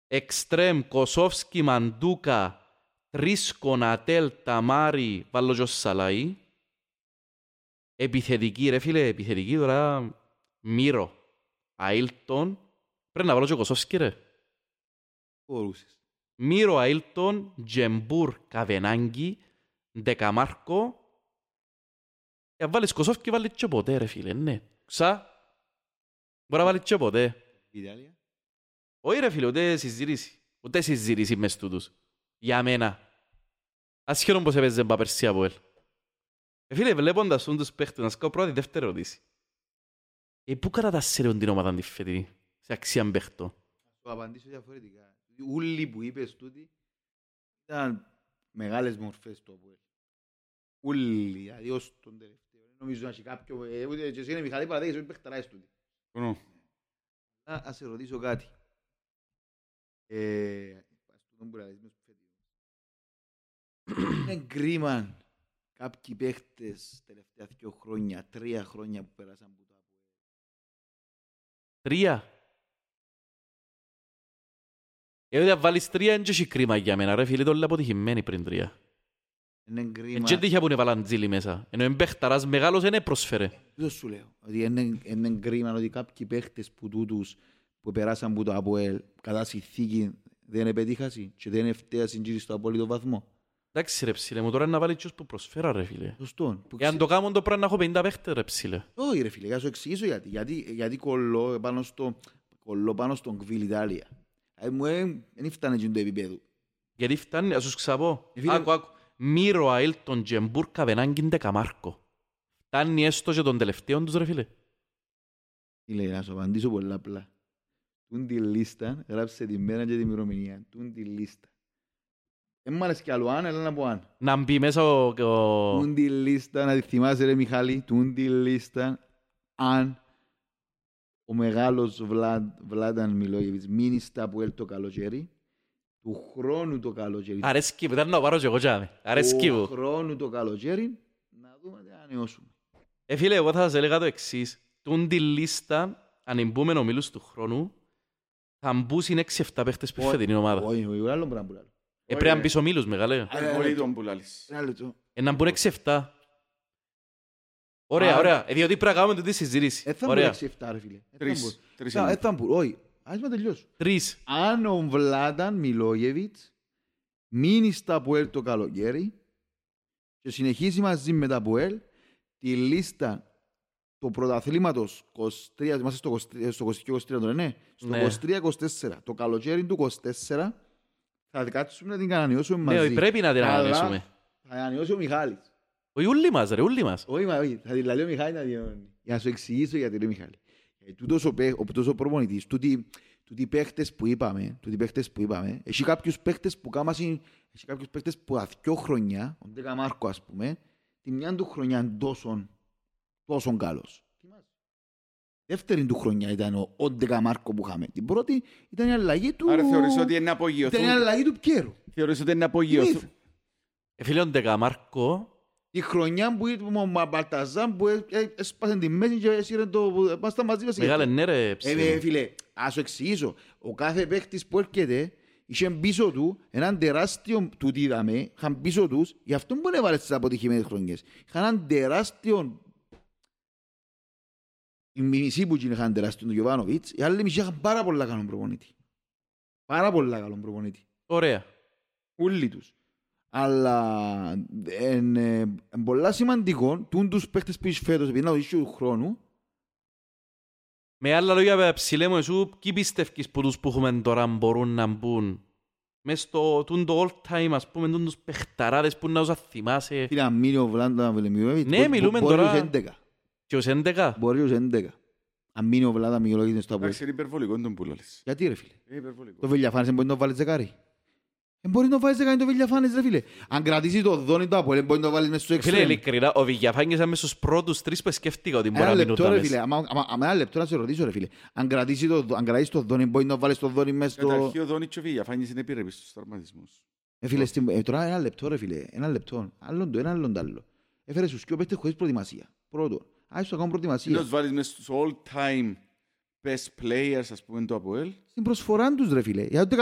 Εξτρέμ, Κοσόφσκι, Μαντούκα, Τρίσκο, Νατέλ, Ταμάρι, βάλω και ο Σαλάι. Επιθετική ρε φίλε, επιθετική τώρα, Μύρο, Αίλτον. Πρέπει να βάλω και ο Κοσόφσκι ρε. Μπορούσες. Μύρο, Αίλτον, Τζεμπούρ, Καβενάγκη, Ντεκαμάρκο. Αν βάλεις Κοσόφσκι βάλεις και ποτέ ρε φίλε, ναι. Ξα, μπορεί να βάλεις και ποτέ. Ιταλία. Όχι ρε φίλε, ούτε συζητήσει. Ούτε συζητήσει μες τούτους. Για μένα. Ας χαίρομαι πως έπαιζε μπαπερσία από ελ. Φίλε, βλέποντας τους παίχτες, να σκάω πρώτη δεύτερη ερωτήση. Πού κατατάσσερεον την ομάδα αντιφετηρή, σε αξίαν παίχτο. Θα απαντήσω διαφορετικά. Ούλοι που είπες τούτοι ήταν μεγάλες μορφές του από ελ. Ούλοι, δηλαδή ως τον τελευταίο. Νομίζω να έχει κάποιο... Και εσύ είναι Μιχαλή Παραδέγης, όχι παίχταράς τούτοι. Ας ερωτήσω κάτι. Είναι κρίμα κάποιοι παίχτες τελευταία 2 χρόνια, 3 χρόνια που πέρασαν από το ΑΠΟΕΛ. 3. Όταν βάλεις 3 δεν έχει κρίμα για μένα ρε φίλοι, το λέω αποτυχημένοι πριν 3. Είναι κρίμα. Δεν τύχε που είναι βαλαντζίλι μέσα, ενώ εν παίχταρας μεγάλος δεν έπροσφερε. Δεν σου λέω, ότι είναι κρίμα ότι κάποιοι παίχτες που τούτους που πέρασαν από το ΑΠΟΕΛ κατά συνθήκη δεν επετύχασαν και δεν έφτασαν στο απόλυτο βαθμό. Εντάξει ρε ψηλέ μου, τώρα να βάλει τσιος που προσφέρα ρε φίλε. Σωστόν. Εάν το κάνω το πράγμα να έχω 50 παίχτες ρε ψηλέ. Όχι ρε φίλε, θα σου εξηγήσω γιατί. Γιατί κολλώ πάνω στον Κβιλιταΐα. Δεν φτάνε και το επίπεδο. Γιατί φτάνε, ας σου ξαπώ. Άκου. Μύρο, ΑΕΛ, τον Τζεμπούρ, Καβενάγκη, Ντεκαμάρκο. Φτάνει έστω και τον τελευταίο τους ρε φίλε. Φίλε, να σου απαντήσω πολύ απλά. Τούν τη λίστα, γράψε τη μέρα και τη ημερομηνία. Τούν τη λίστα. Δεν μ' αρέσει κι άλλο αν, αλλά να πω αν. Να μπει μέσα ο... Τούν τη λίστα, να τη θυμάσαι ρε Μιχάλη, τούν τη λίστα, αν ο μεγάλος Βλάνταν Μιλόγεβιτς μείνει στα ΑΠΟΕΛ το καλοκαίρι, του χρόνου το καλοκαίρι... Αρέσκει, μετά να πάρω και εγώ τσάμε. Αρέσκει μου. Του χρόνου το καλοκαίρι, να δούμε τι ανανεώσουμε. Φίλε, εγώ θα σας έλεγα το εξής. Τούν τη λίστα, ανεμπούμενο μίλους του χρόνου, θα μπούς είναι 6-7 παίχτες που φέτει την ομάδα. Όχι, πρέπει να μπεις ο Μίλος, μεγάλε. Να μπουν 6-7. Ωραία, ωραία. Διότι πρέπει να κάνουμε τη συζήτηση. Θα μπουν 6-7, ρε φίλε. Θα μπουν, όχι. Ας με τελειώσω. 3. Αν ο Βλάνταν Μιλόγεβιτς μείνει στα ΑΠΟΕΛ το καλοκαίρι και συνεχίσει μαζί με τα ΑΠΟΕΛ τη λίστα του πρωταθλήματος 23, είμαστε στο 23 τώρα, ναι. Στο 23-24, το καλοκαίρι του 24, θα κάτσουμε να την ανανεώσουμε μαζί. Ναι, πρέπει να την ανανεώσουμε. Θα ανανεώσει ο Μιχάλης. Όχι όλοι μας ρε, όλοι μας. Όχι, θα δηλαδή ο Μιχάλης να διανεώνει. Για να σου εξηγήσω γιατί ρε Μιχάλη. Τούτος ο προπονητής, τούτοι παίχτες που είπαμε, έχει κάποιους παίχτες που κάμασαν, έχει κάποιους παίχτες που από 2 χρόνια, ο Ντεκαμάρκο ας πούμε, τη μια του χρονιά τόσο καλός. Δεύτερη του χρονιά ήταν ο Ντεκαμάρκο που είχαμε. Την πρώτη ήταν η αλλαγή του... Άρα θεωρείς ότι είναι απογειωθούν. Ήταν η αλλαγή του Πιέρου. Θεωρείς ότι είναι απογειωθούν. Φίλε, ο Ντεκαμάρκο... Η χρονιά που ήταν ο Μπαλταζάν που έσπασε τη μέση και έσυρε το... Μας τα μαζί μας. Μεγάλε ναι ρε ψηλή. Φίλε, ας σου εξηγήσω. Ο κάθε παίχτης που έρχεται είχε πίσω του έναν τεράστιο του τι είδαμε, είχαν πίσω τους, γι' αυτό μπορεί να βάλει στις αποτυχημένες χρονιές. Είχαν έναν τεράστιο... Οι μισοί που είχαν τεράστιο του Γιωβάνοβιτς, οι άλλοι μισοί είχαν πάρα πολλά καλό προπονητή. Πάρα πολλά καλό προπονητή. Ωραία. Όλοι τους. Αλλά είναι πολλά σημαντικό τους παίχτες που είσαι φέτος, επειδή είναι ο ίσιο του χρόνου. Με άλλα λόγια, ψηλέ μου εσύ, τι πιστεύεις που τους που έχουμε τώρα μπορούν να μπουν μες στο all time, ας πούμε, τους παιχταράδες που να τους αθυμάσαι. Φίλα, μίλει ο Βλάντα Μιλόγεβιτς. Ναι, μιλούμε τώρα. Και ως 11. Μπορεί ως 11. Αν μείνει ο Βλάντα Μιλόγεβιτς στο ΑΠΟΕΛ. Εντάξει, είναι υπερβολικό τον που λες. Γιατί ρε φίλε. Το Βιγιαφάνιες μπορεί να το βάλει τσεκάρι. Μπορεί να βάλεις να κάνει το Βιγιαφάνιες, ρε φίλε. Αν κρατήσει το δόνι του ΑΠΟΕΛ, μπορεί να το βάλεις μέσα στο εξτρέμ. Φίλε, ειλικρινά, ο Βιγιαφάνιες ήταν στους πρώτους τρεις που σκέφτηκα ότι μπορεί να μείνουν τα μέσα. Ένα λεπτό να σε ρωτήσω, ρε φίλε. Αν κρατήσει το δόνι, μπορεί να βάλεις το δόνι μέσα στο... Καταρχήν ο δόνι και ο Βιγιαφάνιες είναι επίρρεπης στους τραυματισμούς. Φίλε, τώρα ένα λεπτό, ρε φίλε. Ένα λεπτό. Άλλον το ένα, άλλον το άλλο. Έφερε στους πιο παίκτες χωρίς προετοιμασία. Πρώτον. Ας το κάνουν προετοιμασία. Φίλος βάλεις μέσα στους all-time best players, ας πούμε, του ΑΠΟΕΛ. Στην προσφορά τους, ρε φίλε. Γιατί ο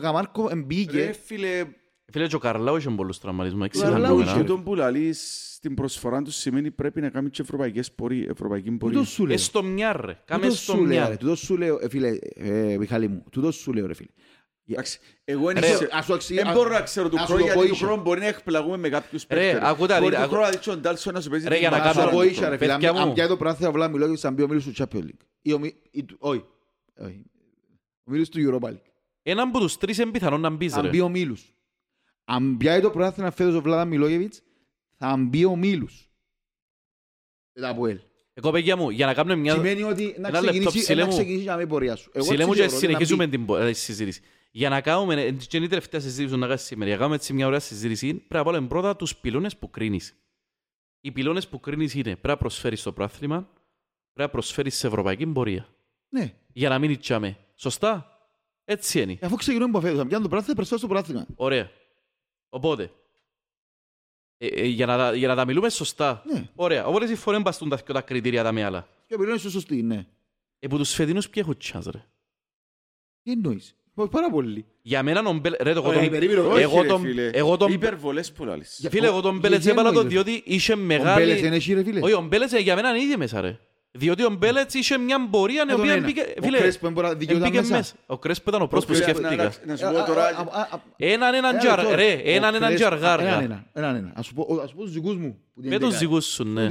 Καμάρκο εμπήκε... Ρε φίλε... Φίλε, και ο Καρλάου είχε πολλούς τραυματισμούς. Ο Καρλάου είχε τον που λαλείς στην προσφορά τους σημαίνει πρέπει να κάνει και ευρωπαϊκή πορεία. Έστω μια, ρε. Κάμε έστω μια. Του το σου λέω, φίλε, Μιχάλη μου. Του το σου λέω, ρε φίλε. Εγώ δεν μπορώ να ξέρω του χρόνου, γιατί του χρόνου μπορεί να εκπλαγούμε με κάποιους παίκτερες. Μπορεί του χρόνου να δείξει ο Ντάλσο να σου παίζει την παράδειγμα. Αν πιάει το πράθυρα βλά μιλώ και σαν πει ο μίλος του Champions League. Όχι, ο μίλος του Europa League. Έναν από τους τρεις είναι πιθανόν να μπεις. Αν πει ο μίλος. Αν πιάει το πράθυρα φέτος ο Βλάτα Μιλόγεβιτς, θα μπει ο μίλος. Εγώ, παιδιά μου, για να κάνουμε μια... Σημαίνει ότι να ξεκινήσει να με πορεία σου. Ψηλέμου και συνεχίζουμε την συζήτηση. Για να κάνουμε, και είναι η τελευταία συζήτηση να κάνεις σήμερα, για να κάνουμε έτσι μια ωραία συζήτηση, πρέπει να βάλουμε πρώτα τους πυλώνες που κρίνεις. Οι πυλώνες που κρίνεις είναι πρέπει να προσφέρεις το πρόθλημα, πρέπει να προσφέρεις σε ευρωπαϊκή πορεία. Ναι. Για να μην ητσιάμε. Σωστά. Έτσι είναι. Αφού ξεκινούμε παφέτος, πιάνουν το πρόθλημα, προσφέρεις το πρόθλημα. Ωραία. Οπότε. Για να τα μιλούμε σωστά. Ναι. Ωραία. Οπότε συμφωνούν μπαστούν τα κριτήρια τα με άλλα. Και μιλώνει στο σωστή, ναι. Επού τους φετινούς ποιοι έχουν τσάνς, ρε. Τι εννοείς. Πάρα πολύ. Για μένα τον Μπέλετς... Ρε, εγώ τον... Υπερβολές που λάλλεις. Φίλε, εγώ τον Μπέλετς έπαλα το διότι είχε μεγάλη... Ο Μπέλετς είναι εσύ, ρε, φίλε. Όχι, ο Μπέλετς για μένα είναι ήδη μέσα, ρε. Διότι ο Μπέλετς είχε μια πορεία την οποία μπήκε μέσα. Ο Κρέσπο ήταν ο πρώτος που σκέφτηκα. Έναν τζαργάργα. Ας σου πω τους δικούς μου. Με τους δικούς σου, ναι.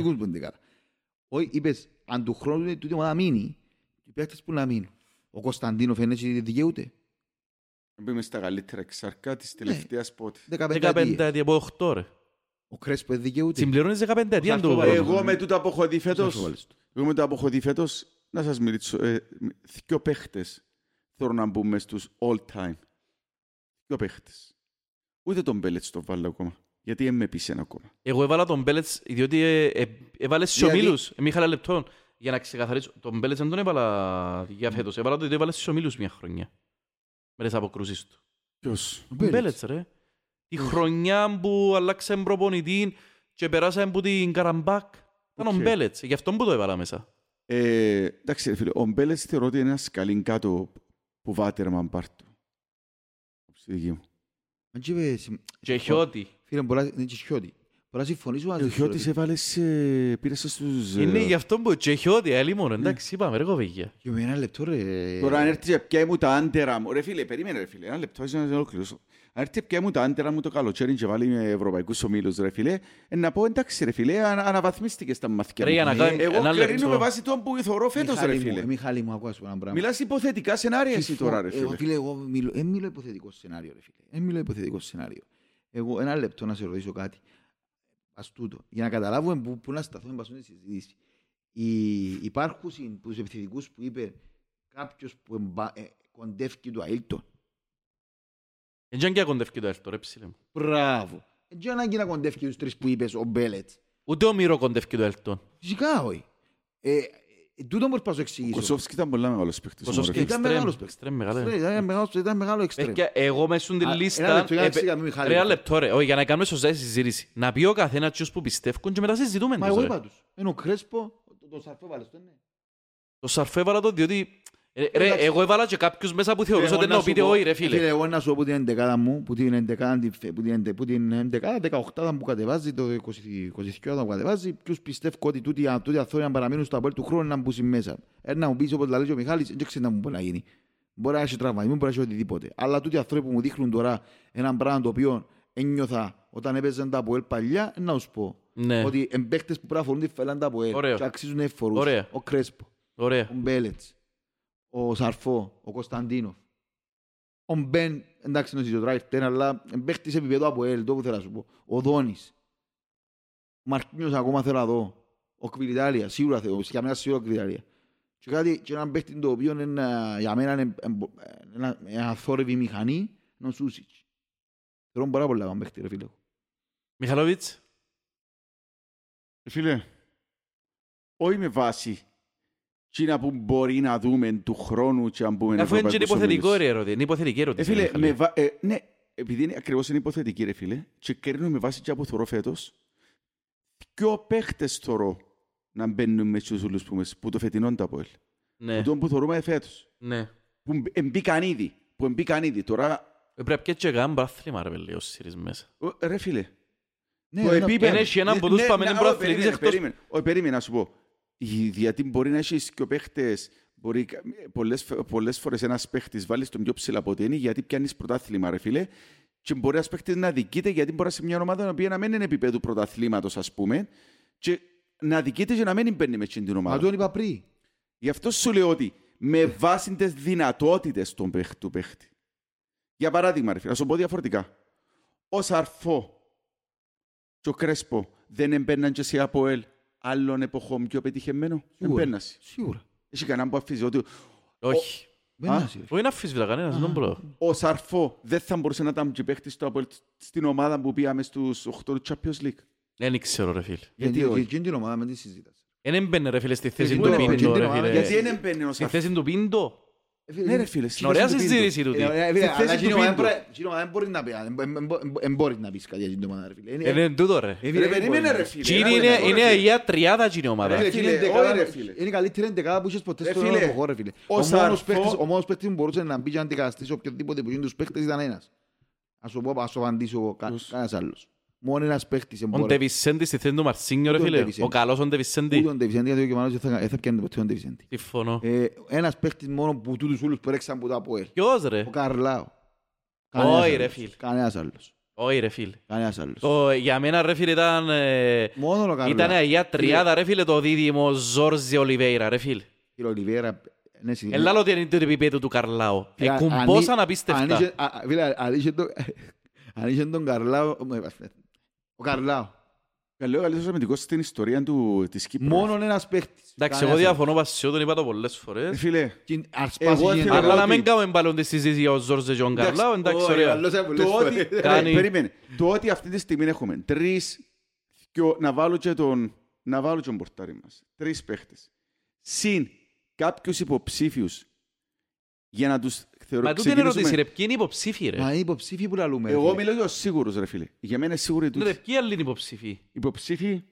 Όχι, είπες, αν του χρόνου είναι τούτη ομάδα μείνει, οι παίκτες που να μείνουν. Ο Κωνσταντίνοβ είναι έτσι δικαιούται. Μπήμε στα καλύτερα εξαρκά της τελευταίας πότη. 15 αιτία από 8 ρε. Ο Κρέσπο δικαιούται. Συμπληρώνεις 15 αιτία. Εγώ με τούτο αποχωθεί φέτος. Εγώ μετά από χωδί φέτος, να σας μιλήσω, δυο παίχτες θέλω να μπούμε στους all-time. Δυο παίχτες. Ούτε τον Μπέλετς τον βάλω ακόμα, γιατί είμαι πίσω ακόμα. Εγώ έβαλα τον Μπέλετς, διότι έβαλες στους ομίλους, Μιχάλα λεπτών, για να ξεκαθαρίσω. Τον Μπέλετς δεν τον έβαλα για φέτος, έβαλα το διότι έβαλες στους ομίλους μια χρονιά. Με τις αποκρούσεις του. Ποιος? Ο Μπέλετς, ρε. Η χρονιά που αλλάξαν προπονητή και περάσαν που την Καραμπάκ. Ήταν ο Μπέλετς, γι' αυτόν που το έβαλα μέσα. Εντάξει ρε φίλε, ο Μπέλετς θεωρώ ότι είναι ένας καλήν κάτω που βάτερμαν πάρτου. Στη δική μου. Και Χιώτη. Φίλε, μπορείς να Χιώτη. Μπορείς να συμφωνήσω μαζί. Ο Χιώτης έβαλες, πήρες στους... Είναι γι' αυτόν που και Χιώτη, άλλη μόνο, εντάξει, είπαμε ρε κοβέγια. Και με ένα λεπτό ρε... Τώρα αν έρθει και πιάει μου τα άντερα μου. Ρε φίλε, περίμενε ρε φίλε, ένα λεπτό, έτσι να το ολοκληρώσω. Αν έρθει πια μου τα άντερα μου το καλοκαίρι και βάλει με ευρωπαϊκούς ομίλους, ρε φίλε, να πω εντάξει ρε φίλε, αναβαθμίστηκε στα μαθηκιά μου. Εγώ κλερίνω με βάση τον που θωρώ φέτος, ρε φίλε. Μιχάλη μου, ακούω ένα πράγμα. Μιλάς υποθετικά σενάρια εσύ τώρα, ρε φίλε. Φίλε, εγώ μιλώ υποθετικό σενάριο, ρε φίλε. Μιλώ υποθετικό σενάριο. Εγώ ένα λεπτό να σε ρωτήσω κάτι. Ας τούτο, για να καταλάβουμε πού να σταθούμε πας στη συζήτηση. Υπάρχουν τους επιθετικούς που είπε κάποιος που κοντεύει το Αίλτον. Εντιαν και κοντεύκει το Αίλτον, ρε ψηλέ μου. Μπράβο. Εντιαν ανάγκη να κοντεύκει τους τρεις που είπες, ο Μπέλετς. Ούτε ο Μύρο κοντεύκει το Αίλτον. Φυσικά, όχι. Τούτον μπορείς να σου εξηγήσω. Ο Κοτσόφσκι ήταν πολύ μεγάλος παίκτης. Ο Κοτσόφσκι ήταν μεγάλος παίκτης. Ήταν μεγάλο εξτρέμ. Εγώ μέσα στην λίστα... Ένα λεπτό, ρε. Για να κάνουμε σωστά συζήτηση. Να πει ο καθένας τους που πιστεύουν και μετά συζητούμε. Μα εγώ είπα τους. Είναι ο Κρέσπο, το Σαρφό έβαλες το, ναι. Το Σαρφό έβαλα το διότι... Ρε, εγώ έβαλα και κάποιους μέσα που θεωρούσα ότι να πείτε όχι ρε φίλε. Εγώ να σου πω που την 11 μου, που την 18 όταν που κατεβάζει, το 22 όταν που κατεβάζει, ποιους πιστεύω ότι τούτοι αθώοι να παραμείνουν στο ΑΠΟΕΛ του χρόνου να μπουν μέσα. Να μου πεις όπως τα λέει ο Μιχάλης, δεν ξέρω να μου μπορεί να γίνει. Μπορεί να έχει τραυματισμό, μπορεί να έχει οτιδήποτε. Αλλά τούτοι αθώοι που μου δείχνουν τώρα έναν πράγμα το οποίο ένιωθα όταν έπαιζαν τα ΑΠΟΕΛ παλιά, να σου πω ότι εμπαίκτες που πρέπει να φορούν τη φελάντα ΑΠΟΕΛ και αξίζουν να φορούν ο Κρέσπο, ο Μπέλετς. Ο Σαρφό, ο Κωνσταντίνοφ, ο Μπέν, εντάξει είναι ο Ζητοτράιφτεν, αλλά παίχτης επίπεδο από ΑΠΟΕΛ, το που θέλω να σου πω. Ο Δόνης, ο Μαρκίνιος ακόμα θέλω να δω, ο Κβιλιταΐα, σίγουρα θέλω, για μένα σίγουρα ο Κβιλιταΐα. Και κάτι, και έναν παίχτη το οποίο για μένα είναι ένα θόρυβη μηχανή, είναι ο Σούσιτς. Θεωρώ πάρα πολλά παίχτη, ρε φίλε. Μιχαλόβιτς. Φίλε, όχι με βάση Κίνα που μπορεί να δούμε του χρόνου και αν πούμε... Αφού είναι και υποθετικό ρε ερώτηση, είναι υποθετική ερώτηση. Φίλε, ναι, επειδή είναι, ακριβώς είναι υποθετική ρε φίλε, και κρίνω με βάση και από θωρώ φέτος, ποιο παίχτες θωρώ να μπαίνουν με στους ούλους που το φετινόν τα ΑΠΟΕΛ. Ναι. Τον που θωρούμε φέτος. Ναι. Που εμπήκαν ήδη, που εμπήκαν ήδη. Τώρα... Πρέπει και έτσι κάνουν πράθλημα ρε πέλε ως σύρις μέσα. Ρε φίλε. Περίμενε να σου πω. Γιατί μπορεί να έχεις και ο παίχτες, πολλές φορές ένας παίχτης βάλεις τον πιο ψηλά ποτένι γιατί πιάνεις πρωτάθλημα ρε φίλε, και μπορεί ένας παίχτης να δικείται γιατί μπορεί σε μια ομάδα να μένει εν επίπεδου πρωταθλήματος ας πούμε και να δικείται και να μένει μπαίνει με την ομάδα. Μα τον είπα πριν. Γι' αυτό σου λέω ότι με βάση τις δυνατότητες του παίχτη. Για παράδειγμα ρε φίλε, να σου πω διαφορετικά. Ο Σαρφό και ο Κρέσπο δεν εμπαίναν και σε ΑΠΟΕΛ άλλων εποχών πιο πετυχεμένο. Εμπαίνασε. Σίγουρα. Έχει κανέναν που αφήσει ότι... Όχι. Όχι να αφήσει βέβαια κανένας. Ο Σαρφό δεν θα μπορούσε να ήταν και παίχτης στο ΑΠΟΕΛ στην ομάδα που πήγαμε στους 8 του Champions League. Δεν ξέρω ρε φίλε. Γιατί εκείνη την ομάδα με τη συζήταση. Εν εμπαίνε ρε φίλε στη θέση του Πίντο ρε φίλε. Γιατί εν εμπαίνε ο Σαρφό. Στη θέση του Πίντο. Ναι ρε φίλε, στην ωραία συζήτηση τούτη. Αλλά δεν μπορείς να πεις κάτι για την ομάδα ρε φίλε. Είναι τούτο ρε. Είναι αγιά τριάδα την ομάδα. Είναι καλύτερη εντεκάδα που είχες ποτέ στον εποχό ρε φίλε. Ο μόνος παίκτης που μπορούσε να μπει και να αντικαταστήσει οποιοδήποτε που γίνει τους παίκτες ήταν ένας. Ας το πω, ας το απαντήσω κανένας άλλος. Μόνο ένας παίκτης εμπόρευε. Ο Ντε Βισέντη στη θέση του Μαρσίνιο ρε φίλε. Ο καλός ο Ντε Βισέντη. Ούτε ο Ντε Βισέντη γιατί ο Κεμανός θα πιάνεται ποτέ ο Ντε Βισέντη. Συμφωνώ. Ένας παίκτης μόνο που τούτους ούλους που έρεξαν που τα ΑΠΟΕΛ. Ποιος ρε. Ο Καρλάου. Όχι ρε φίλε. Κανένας άλλος. Όχι ρε φίλε. Κανένας άλλος. Για μένα ρε φίλε ήταν... Μόνο ο Καρλάου. Ήταν αγιά τριάδα ρε φίλε το δίδυμο Ζόρζι Ολιβέιρα ρε φίλε. Ελλά ότι είναι το επίπεδο του Καρλάου. Εκουμπόσαν απίστευτα. Αν είχε τον Καρλάου... Ο Καρλάου. Λέω καλύτερος αμυντικός στην ιστορία της Κύπρου. Μόνον ένας παίχτης. Εντάξει, εγώ διαφωνώ πασιό, τον είπα το πολλές φορές. Φίλε, αλλά να μην κάνουμε πάλι τη συζήτηση για ο Ζόρζε και τον Καρλάου. Εντάξει, ωραία. Περίμενε, το ότι αυτή τη στιγμή έχουμε τρεις, να βάλω και τον πορτάρι μας, τρεις παίχτες, συν κάποιους υποψήφιους για να τους... Μα τούτε είναι ερώτηση ρε, ποιοι είναι υποψήφοι ρε. Μα είναι υποψήφοι που λαλούμε. Εγώ μιλώ για σίγουρους ρε φίλε. Για μένα είναι σίγουροι τούτοι. Ρε, ποιοι άλλοι είναι υποψήφοι. Υποψήφοι.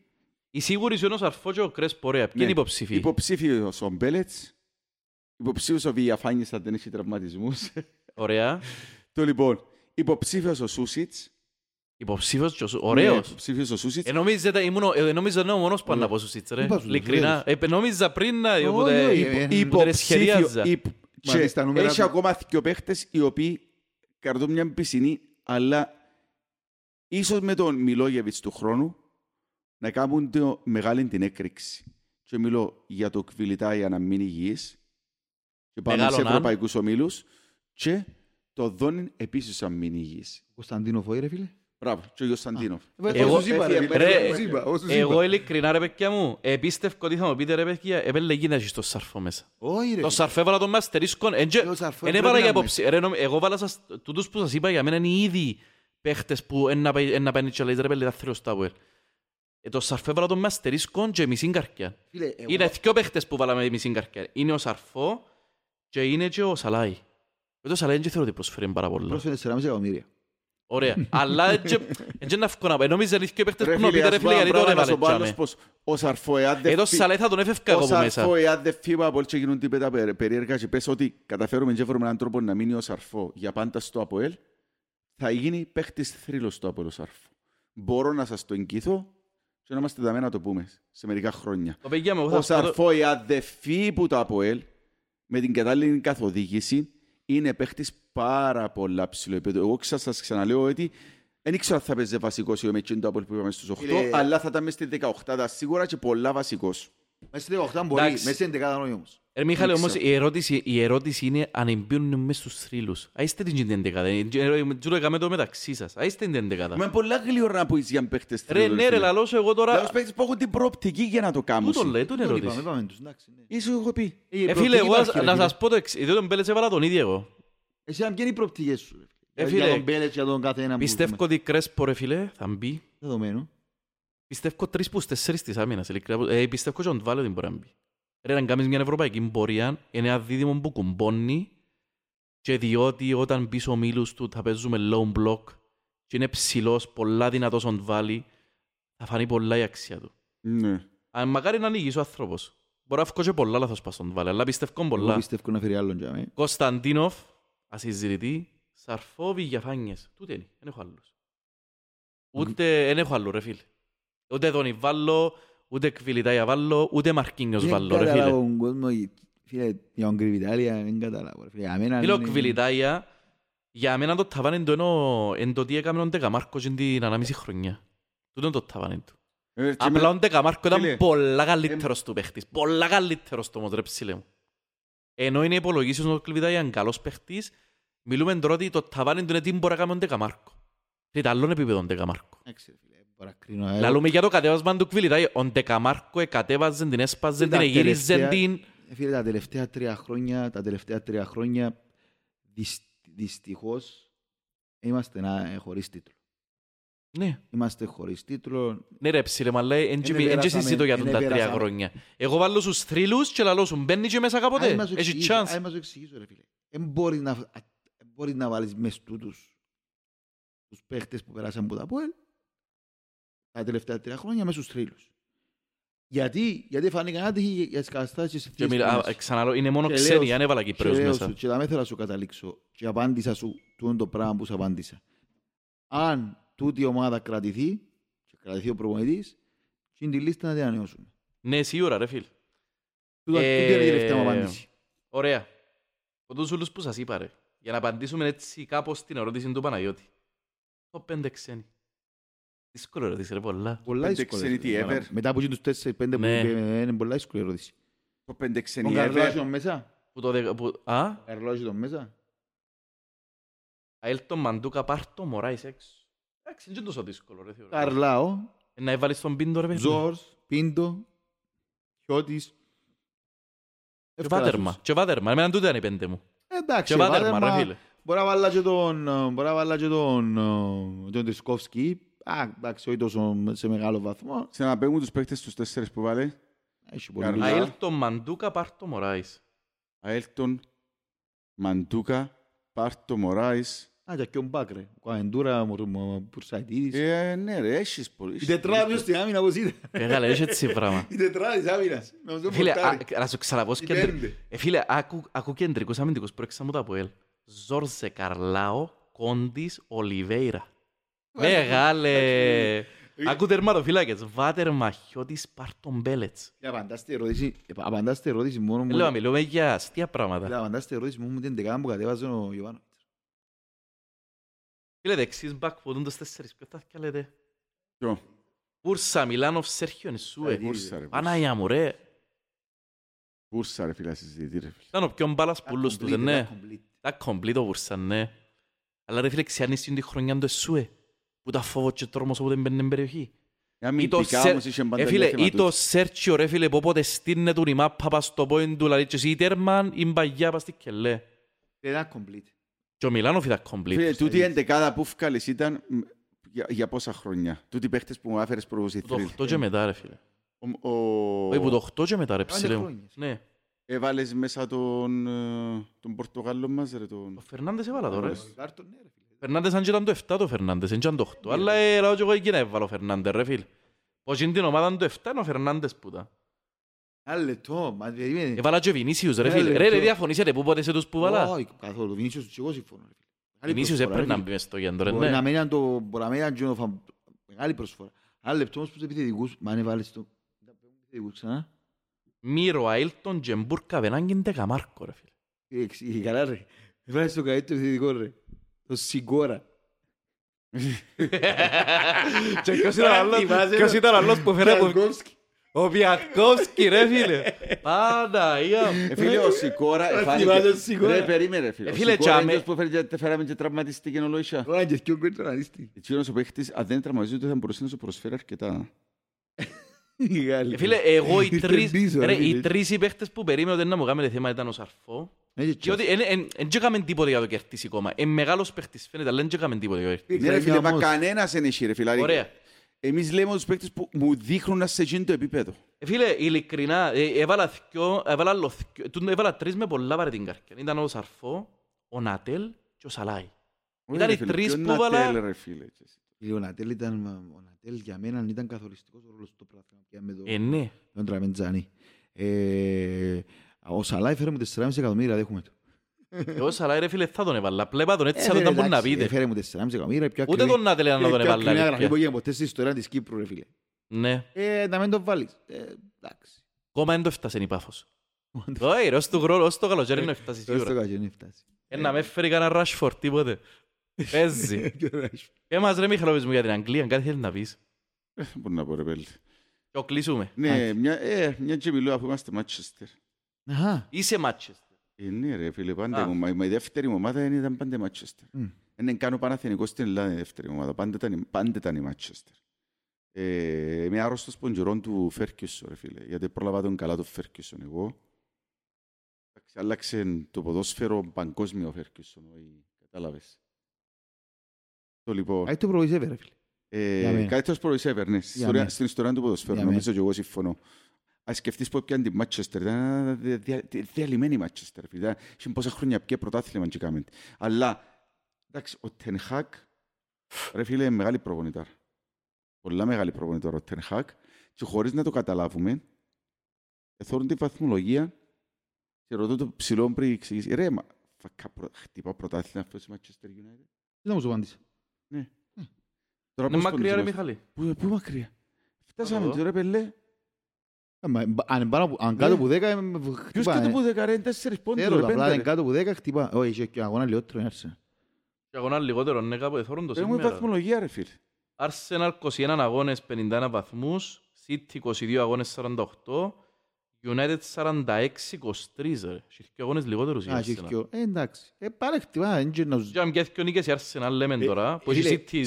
Οι σίγουροι είναι ο Σαρφό και ο Κρέσπο ρε. Ποιοι είναι υποψήφοι. Υποψήφιος ο Μπέλετς. Υποψήφιος ο Βιγιαφάνιες αν δεν έχει τραυματισμούς. Ωραία. Το λοιπόν, υποψήφιος ο Σούσιτς. Υποψήφιος ωραίος. Νομίζω να είναι ο μόνος πάνω από Σούσιτς ρε. Νόμιζα πριν έχει ακόμα δύο παίχτες οι οποίοι κρατούν μια πισινή, αλλά ίσως με τον Μιλόγεβιτς του χρόνου να κάνουν μεγάλη την έκρηξη. Και μιλώ για το Κβιλιταΐα να μην υγιείς και πάμε σε ευρωπαϊκούς ομίλους και το Δόνιν επίσης να μην υγιείς. Κωνσταντίνοβ, ρε φίλε. Μπράβο, και ο Κωνσταντίνοβ. Εγώ ειλικρινά ρε παιδιά μου, επίστευκο ότι θα μου πείτε ρε παιδιά, έπαιρνε γίναζι στο Σαρφό μέσα. Το Σαρφό έβαλα τον με αστερίσκον, εγώ βάλα σας, τούτους που σας είπα για μένα είναι ήδη παίχτες που ένα παίρνει και λέει ρε παιδιά θέλω στα ΑΠΟΕΛ. Το Σαρφό έβαλα τον με αστερίσκον και μισήν καρκιά. Είναι δύο παίχτες που βάλαμε μισήν καρκιά. Είναι ο Σαρφό και είναι και ο Σαλάι. Το Σαλάι δεν ξέρω τι προσφέρει πάρα πολλά. Ωραία, αλλά δεν αυκόνα πάει. Νομίζω είναι και παίχτες που να πείτε ρε φίλε γιατί τώρα έβαλε. Ο Σαλέ θα τον έφευκα εγώ από μέσα. Ο Σαρφό εάν δεν φύγω από όλες και γίνουν τίποτα περίεργα και πες ότι καταφέρουμε και βρούμε έναν τρόπο να μείνει ο Σαρφό για πάντα στο ΑΠΟΕΛ, θα γίνει παίχτης θρύλος στο ΑΠΟΕΛ ο Σαρφό. Μπορώ να σας το εγγύθω και να είμαστε δαμένα να το πούμε σε μερικά χρόνια. Ο Σαρφό εάν δεν φύγει από το ΑΠΟΕΛ με την κατάλληλη καθοδήγηση είναι παίχτης πάρα πολλά ψηλό επίπεδο. Εγώ σας ξαναλέω ότι δεν ήξερα αν θα παίζει βασικός ή με εκείνο το ΑΠΟΕΛ που είπαμε στους 8, αλλά θα ήταν μέσα στη 18 σίγουρα και πολλά βασικός. Μέσα στη 18 μπορεί, μέσα στη 11 νόη όμως. Μίχαλε όμως η ερώτηση είναι αν εμπιώνουν μέσα στους θρύλους. Άιστε την 11, τσούρο έκαμε το μεταξύ σας. Άιστε την 11. Με πολλά γλυόρα να πούεις για παίχτες θρύλους. Ρε ναι ρε λαλώσω εγώ τώρα. Λαλώς παίχτες που έχουν την προοπτική για να το κάνουν. Τού το λέει, τον ερώτηση. Ίσως έχω πει. Φίλε εγώ να σας πω το εξής. Εσύ αν ποια είναι οι προοπτικές σου. Πιστεύω ότι Κρέσπο ρε φίλε θα μπει. Δεδομένου. Πιστεύω 3 στους 4 της άμυνας. Πιστεύω ότι ο Τβάλι δεν μπορεί να μπει. Ρε να κάνεις μια ευρωπαϊκή πορεία, είναι ένα δίδυμο που κουμπώνει και διότι όταν πεις ο μίλους του θα παίζουμε low block και είναι ψηλός, πολλά δυνατός ο Τβάλι, θα φανεί πολλά η αξία του. Ναι. Αν μακάρι να ανοίγεις ο άνθρωπος. Μπορώ να φκώ και πολλά λάθος πας στον Τβάλι, αλλά πιστεύω πολλά. Πιστεύω να φέρει άλλον για μένα. Κωνσταντίνοβ, ασυζητητή, Σαρφό, Βιγιαφάνιες. Τούτε είναι, δεν έχω άλλους. Ούτε, δεν έχω άλλου ρε φίλε. Ούτε Δόνι βάλω, ούτε Κβιλιταΐα βάλω, ούτε Μαρκίνιος βάλω ρε φίλε. Φίλε, για Κβιλιταΐα δεν καταλάβω ρε φίλε. Φίλε, ο Κβιλιταΐα, για μένα το ταβάν είναι το τι έκαμε τον Τεκαμάρκο την 1,5 χρονιά. Τούτο είναι το ταβάν του. Απλά ο Τεκαμάρκο ήταν πολλά καλύτερος του παίχτης. Πολλά καλύτερος του όμως ρε ψηλέ μου. Ενώ είναι υπολογίσεις ο Κβιλιταΐα είναι καλός παίχτης, μιλούμε τώρα ότι το ταβάν του είναι τι μπορεί να κάνει ο Τεκαμάρκο. Ήταν άλλον επίπεδο ο Τεκαμάρκο. Λαλούμε για το κατέβασμα του Κβιλιταΐα. Ο Τεκαμάρκο εκατέβαζε την, έσπαζε την, εγύριζε την. Φίλε, τα τελευταία τρία χρόνια δυστυχώς είμαστε χωρίς τίτλο. Ναι. Είμαστε χωρίς τίτλο. Ναι ρε ψηλε, μα λέει, εν και συζητώ για τα 3 χρόνια. Εγώ βάλω στους θρύλους και λαλώ σου, μπαίνει και μέσα κάποτε. Έχει chance. Αν μας το εξηγήσω ρε φίλε. Εν μπορείς να βάλεις μες τούτους τους παίχτες που περάσαν από τα ΑΠΟΕΛ τα τελευταία 3 χρόνια μες στους θρύλους. Γιατί φάνηκαν άτυχοι για τις καταστάσεις και ξαναλώ, είναι μόνο ξένοι, αν έβαλα Κύπρος μέσα. Και δεν ήθελα να σου καταλήξω και απάντησα σου τούτο το πράγμα που σου απάντησα. Αν τούτη η ομάδα κρατηθεί και κρατηθεί ο προπονητής, είναι τη λίστα να την ανανεώσουμε. Ναι, σίγουρα ρε φίλ. Τούτη είναι η τελευταία μου απάντηση. Ωραία. Ο τους ούλους που σας είπα ρε, για να απαντήσουμε έτσι κάπως την ερώτηση του Παναγιώτη. Το 5 ξένοι. Δύσκολο ερώτηση ρε, πολλά. Πολλά δύσκολο. Μετά από τους 4-5 που είναι πολλά δύσκολο ερώτηση. Το 5 ξένοι ever. Ο Καρλόγιον μέσα. Ο Καρλόγιον μέσα. ΑΕΛ τον Μαντούκα, Πάρτο, Μωράης έξω. Εντάξει, είναι τόσο δύσκολο ρε. Καρλάο. Να έβαλεις τον Πίντο ρε παιδί. Ζόρς, Πίντο, Χιώτης. Και Βάτερμα. Και Βάτερμα, εμένα τούτα είναι οι 5 μου. Εντάξει, Βάτερμα ρε φίλε. Μπορώ να βάλω και τον Τρισκόφσκι. Εντάξει, όχι τόσο σε μεγάλο βαθμό. Σε να παίγουν τους παίκτες στους 4 που βάλε. Αέλτον, Μαντούκα, Πάρτο, Μωράης. Αέλτον, Μαντούκα, Πάρτο, Μωράης. Α, και ο Μπάκ ρε. Κουαεντούρα, Πουρσαϊτίδης. Ναι ρε, έχεις πολύ. Η τετράδιος στην άμυνα πως ήταν. Έγαλε, έχεις έτσι πράγμα. Η τετράδιος άμυνας. Φίλε, να σου ξαναπώ. Φίλε, άκου κεντρικούς αμυντικούς προέξα μου τα από ελ. Ζόρζε Καρλάο, Κόντις, Ολιβέιρα. Μεγάλε! Ακού τερματοφύλακες, Βάτερ, Μαχιώτης, Πάρτον, Μπέλετς. Απαντάς την ερώτηση μόνο μου. Λέω, μιλούμε για αστεία πράγματα. Απαντάς την ερώτηση μόνο μου την δεκάδα που κατέβαζε ο Ιωάννης. Φίλε, δεξίς μπακ που δούντος 4, ποιο θα θέλετε. Ποιο. Πούρσα, Μιλάνοφ, Σέρχιο, Νησούε. Παναγιά μου, ρε. Πούρσα, ρε φίλα, συζητή, ρε φίλα. Ήταν ο ποιον μπάλας πουλούς του, ναι. Τα κομπλήτο Πούρσα, ναι. Αλλά ρε φίλε, ξιάννησιν τη χρονιά του Εσούε. Που τα φόβο και τρόμος όπου δεν μπαίνουν στην περιοχή. Ή το Σέρτσιο ρε φίλε που πότε στείνε του η μάπα πας στο πόιν του λαλί και εσύ τέρμαν ή μπαγιά πας τι και λέ. Ήταν κομπλίτ. Και ο Μιλάνοφ ήταν κομπλίτ. Φίλε, τούτη εντεκάδα που φκάλες ήταν για πόσα χρόνια. Τούτη παίχτες που μου άφερες προβοσή. Το 8 και μετά ρε φίλε. Που το 8 και μετά ρε ψηλέ μου. Έβαλες μέσα τον Πορτογάλο μας ρε. Ο Φερνάνδες έβαλα τώρα. Φερνάντες αν και ήταν το 7 το Φερνάντες, δεν ήταν το 8. Αλλά λαό και εγώ εκεί να έβαλω Φερνάντε ρε φίλ. Πως είναι την ομάδα το 7 είναι ο Φερνάντες πούτα. Άλλε το, μα περιμένει. Έβαλα και ο Βινίσιους ρε φίλ. Ρε διαφωνήσετε που πότεσαι τους που βάλα. Όχι, καθόλου, Βινίσιους τους εγώ συμφωνώ. Βινίσιους έπρεπε να μπει μες στο κέντρο, ρε. Μπορεί να μένει αν το μεγάλη προσφορά. Άλλε λεπτό όμως τους το Σιγκόρα. Ποιος ήταν άλλος που φέρε από... Ο Πιατκόφσκι ρε φίλε. Παναία μου. Φίλε ο Σιγκόρα... Ρε περίμενε φίλε. Ο Σιγκόρα είναι που φέραμε και τραυματιστή και νολόγησα. Ωραία και ποιο είναι τραυματιστή. Έτσι ένας ο παίχτης αν δεν τραυματίζεται θα μπορούσε να σου προσφέρει αρκετά. Φίλε εγώ οι τρεις παίχτες που περίμενε ότι να μου κάνετε θέμα ήταν ο Σαρφό. Διότι δεν έκαμε τίποτα για το κερτής ακόμα. Είναι μεγάλος παίχτης, φαίνεται, αλλά δεν έκαμε τίποτα για το κερτής. Ναι ρε φίλε, μα κανένας δεν έχει ρε φίλε. Ωραία. Εμείς λέμε τους παίχτες που μου δείχνουν να σε γίνει το επίπεδο. Φίλε, ειλικρινά, έβαλα τρεις με πολλά βαρε την καρκιά. Ήταν ο Σαρφό, ο Νατέλ και ο Σαλάι. Ήταν οι τρεις που έβαλα... Ο Νατέλ για μένα ήταν καθοριστικός ρόλος στο πράγμα. Τον Τραμεντζάνη. Ο Σαλάι φέρε μου 4,5 εκατομμύρια, δέχομαι το. Εγώ Σαλάι ρε φίλε θα τον έβαλα, πλέπα τον έτσι θα τον μπορεί να πείτε. Φέρε μου 4,5 εκατομμύρια, πιο ακριβή. Ούτε τον να τελειώνει να τον έβαλα. Πιο ακριβή γραφή ποτέ στην ιστορία της Κύπρου ρε φίλε. Ναι. Να μην τον βάλεις. Εντάξει. Κόμμα δεν το έφτασε η Πάφος. Ωι ρε, ως το καλοκαίρι να έφτασεις σίγουρα. Να με έφερε κανένα Rashford τίποτε. Παίζει. Εμάς ρε Μιχαλόβιτς μου για την Αγγλία, αν κάτι θέλει να πεις. Μπορεί να πω ρε πέλη. Το κλείσουμε. Ναι, μια τσιμιλό αφού είμαστε Manchester. Είσαι Manchester. Ναι ρε φίλε, πάντα η δεύτερη ομάδα ήταν πάντα Manchester. Είναι κάνω Παναθηναϊκός στην Ελλάδα η δεύτερη ομάδα, πάντα ήταν η Manchester. Είμαι άρρωστος ποντζερών του Ferguson ρε φίλε, γιατί προλαβα τον καλά του Ferguson εγώ. Άλλαξε το ποδόσφαιρο παγκόσμιο Ferguson, κατάλαβες. Κάτι το προορισεύε ρε φίλε. Κάτι το προορισεύε, ναι, στην ιστορία του ποδοσφαίρου, νομίζω και εγώ συμφωνώ. Αν σκεφτείς πότε πιάνε τη Μάτσεστερ, ήταν διαλυμένη η Μάτσεστερ, φίλε. Είχε πόσα χρόνια πια πρωτάθλημα και κάμεν. Αλλά, εντάξει, ο Τεν Χag, ρε φίλε, είναι μεγάλη προπονητάρα. Πολλά μεγάλη προπονητάρα ο Τεν Χag. Και χωρίς να το καταλάβουμε, εθώρουν τη βαθμολογία και ρωτώ το ψηλό πριν εξηγήσει. Ρε, μα, χτύπα πρωτάθλημα αυτός η Manchester United. Δεν μου σου απάντησε. Ναι. Είναι μακριά ρε Μιχαλή. Πού μακριά. Φτάσαμε τώρα πελέ. Αν κάτω που 10 χτυπά. Ποιος κάτω που 10 ρε, είναι 4 πόντου ρε 5 ρε. Αν κάτω που 10 χτυπά. Όχι, είχε και αγώνα λιγότερο είναι Arsenal. Και αγώνα λιγότερο είναι κάπου εθώρουν το σήμερα. Έχουμε βαθμολογία ρε φίλ. Arsenal 21 αγώνες 51 βαθμούς. City 22 αγώνες 48. United 46-23 ρε. Και αγώνες λιγότερους η Arsenal. Εντάξει. Πάρε χτυπά. Και αν και έφτιαξε νίκες η Arsenal λέμε τώρα. Που η City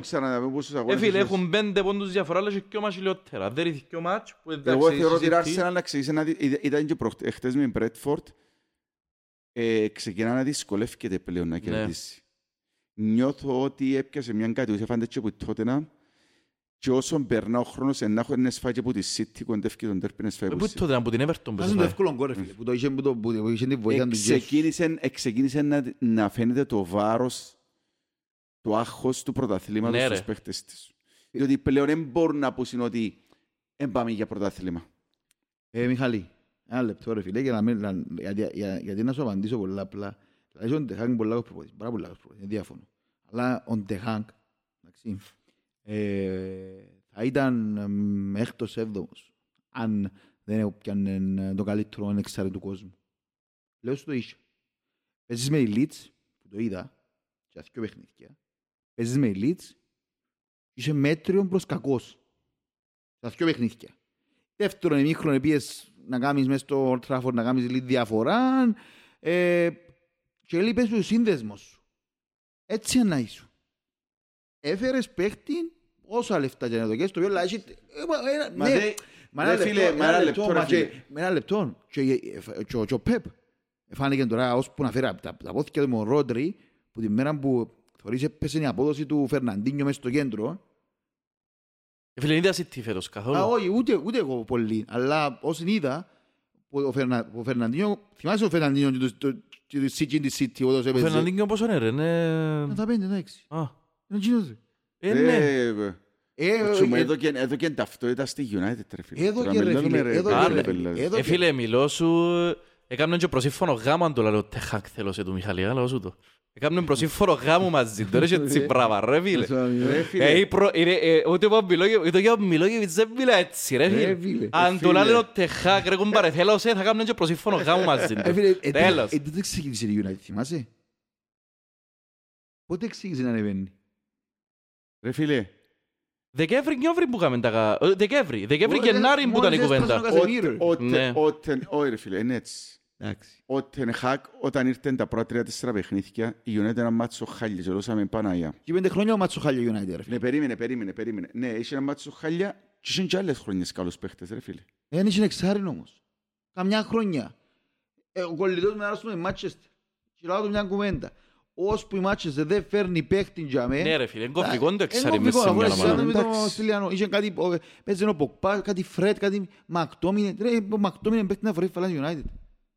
ξαναπέμπουν πόσους αγώνες. Φίλε έχουν 5 πόντους διαφορά αλλά και όμως λιότερα. Δεν είναι και ο μάτς που εντάξει. Εγώ θεωρώ ότι η Arsenal να ξεκινήσει. Ήταν και χτες με την Μπρέντφορντ. Ξεκινά να δυσκολεύεται πλέον να κερδίσει. Νιώθω ότι έπιασε μια κατηγορία. Φάνεται και από τότε να... Και όσον περνά ο χρόνος, ενάχω είναι σφάγια που τη City κοντεύκει τον τέρπι, είναι σφάγια που τη City. Πού τότε να πω την Everton. Ας είναι το εύκολο γκολ, φίλε, που το είχε την βοήθεια του Jeff. Εξεκίνησε να φαίνεται το βάρος, το άγχος του πρωταθλήματος στους παίχτες της. Διότι πλέον δεν μπορούν να πούν ότι δεν πάμε για πρωταθλήμα. Μιχαλή, ένα λεπτό ρε φίλε, γιατί να σου απαντήσω πολλά απλά. Δηλαδή ο Ντεχάνγκ πολλά προπονητές, πάρα πολλά προπονητές, διάφωνο. Αλλά ο Ντεχάνγκ, εντάξει, θα ήταν έκτος έβδομος αν δεν έπιανε το καλύτερο εξάρι του κόσμου. Λέω σου το ίσιο. Παίζεις με η Leeds που το είδα και αυτοί και παιχνίδια. Παίζεις με η Leeds είσαι μέτριον προς κακός. Σε αυτοί και παιχνίδια. Δεύτερον εμίχρον πήγες να κάνεις μέσα στο Old Trafford να κάνεις λίγο διαφορά και λείπες ο σύνδεσμος σου. Έτσι ανά ήσου. Έφερες παίχτην όσα λεφτά για να δοκιάσεις το βιόλα. Με ένα λεπτό. Και ο Πεπ φάνηκε τώρα ώσπου να φέρει τα πόθηκια του με ο Ρόντρι που την μέρα που θωρείς έπεσε η απόδοση του Φερναντίνιο μέσα στο κέντρο. Φίλε, δεν είδα σε τι φέτος καθόλου. Όχι, ούτε εγώ πολύ. Αλλά όσοι είδα, ο Φερναντίνιο, θυμάσαι ο Φερναντίνιο και το City in the City. Ο Φερναντίνιο πόσο είναι ρε, είναι... 95-96. Δεν γίνονται. Εδώ και ταυτότητα στη United. Εδώ και ρε φίλε. Φίλε μιλώ σου. Έκαναν και προσύμφωνο γάμο αν το λέω τεχάκ θέλω σε του Μιχαλή. Αλλά σου το. Έκαναν προσύμφωνο γάμο μαζί. Τώρα είσαι τσιπράβα ρε φίλε. Ούτε ο Μιλόγεβιτς δεν μιλά έτσι ρε φίλε. Αν το λέω τεχάκ ρε κουμπάρε θέλω σε θα κάνουν και προσύμφωνο γάμο μαζί. Τέλος. Δεν ξεκίνησε η United θυμάσαι. Πότε ξεκίνησε να ανεβαίνει. Ρε φίλε. Δεκέμβρη νιόβρη που είχαμε τα... Δεκέμβρη Γενάρη που ήταν η κουβέντα. Όχι ρε φίλε, είναι έτσι. Ο Τεν Χag όταν ήρθαν τα πρώτα 3-4 παιχνίδια η United ήταν ματσοχάλια και λούσαμε Παναγιά. Και 5 χρόνια ο ματσοχάλια United ρε φίλε. Ναι, περίμενε. Ναι, είχε ένα ματσοχάλια και είχαν και άλλες χρόνιες καλούς παίχτες ρε φίλε. Δεν είχε εξάρριν όμως. Καμιά χρόνια. Ο κολλητός με άραστο με Manchester. Κυρά του μια κουβέντα. Ώσπου η Manchester δεν φέρνει παίχτην για μένα. Ναι ρε φίλε, είναι κοφικό το εξάρι μέσα σε μια αναμάδα. Είχε κάτι, πέτσι ενώ Ποκπά, κάτι Φρέτ, κάτι Μακτόμινε. Ρε, Μακτόμινε παίχτην να φορεί φαλάς United.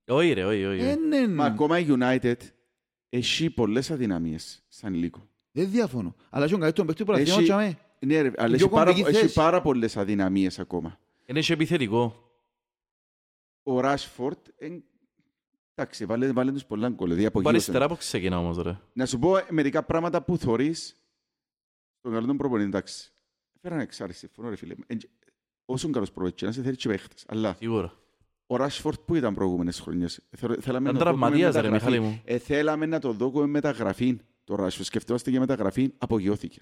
Όχι ρε, όχι. Μα ακόμα η United έχει πολλές αδυναμίες σαν υλίκο. Δεν διαφωνώ. Αλλά και ο καλύτερος παίχτης που λαθιώνω για μένα. Ναι ρε, αλλά έχει πάρα πολλές αδυναμίες ακόμα. Είναι και επιθετικό. Ο Rashford, εντάξει, βάλε τους πολλά κολλή. Πάρεις τεράπος ξεκινά όμως τώρα. Να σου πω μερικά πράγματα που θωρείς στον καλό τον προπονητή, εντάξει. Φέραν εξάρτηση, φωνώ ρε φίλε. Όσον καλός προπονητής, να σε θέλει και παίχτες. Αλλά ο Rashford που ήταν προηγούμενες χρονιές. Ήταν τραυματίας ρε Μιχάλη μου. Θέλαμε να το δω με μεταγραφή. Το Rashford σκεφτόμαστε για μεταγραφή, απογειώθηκε.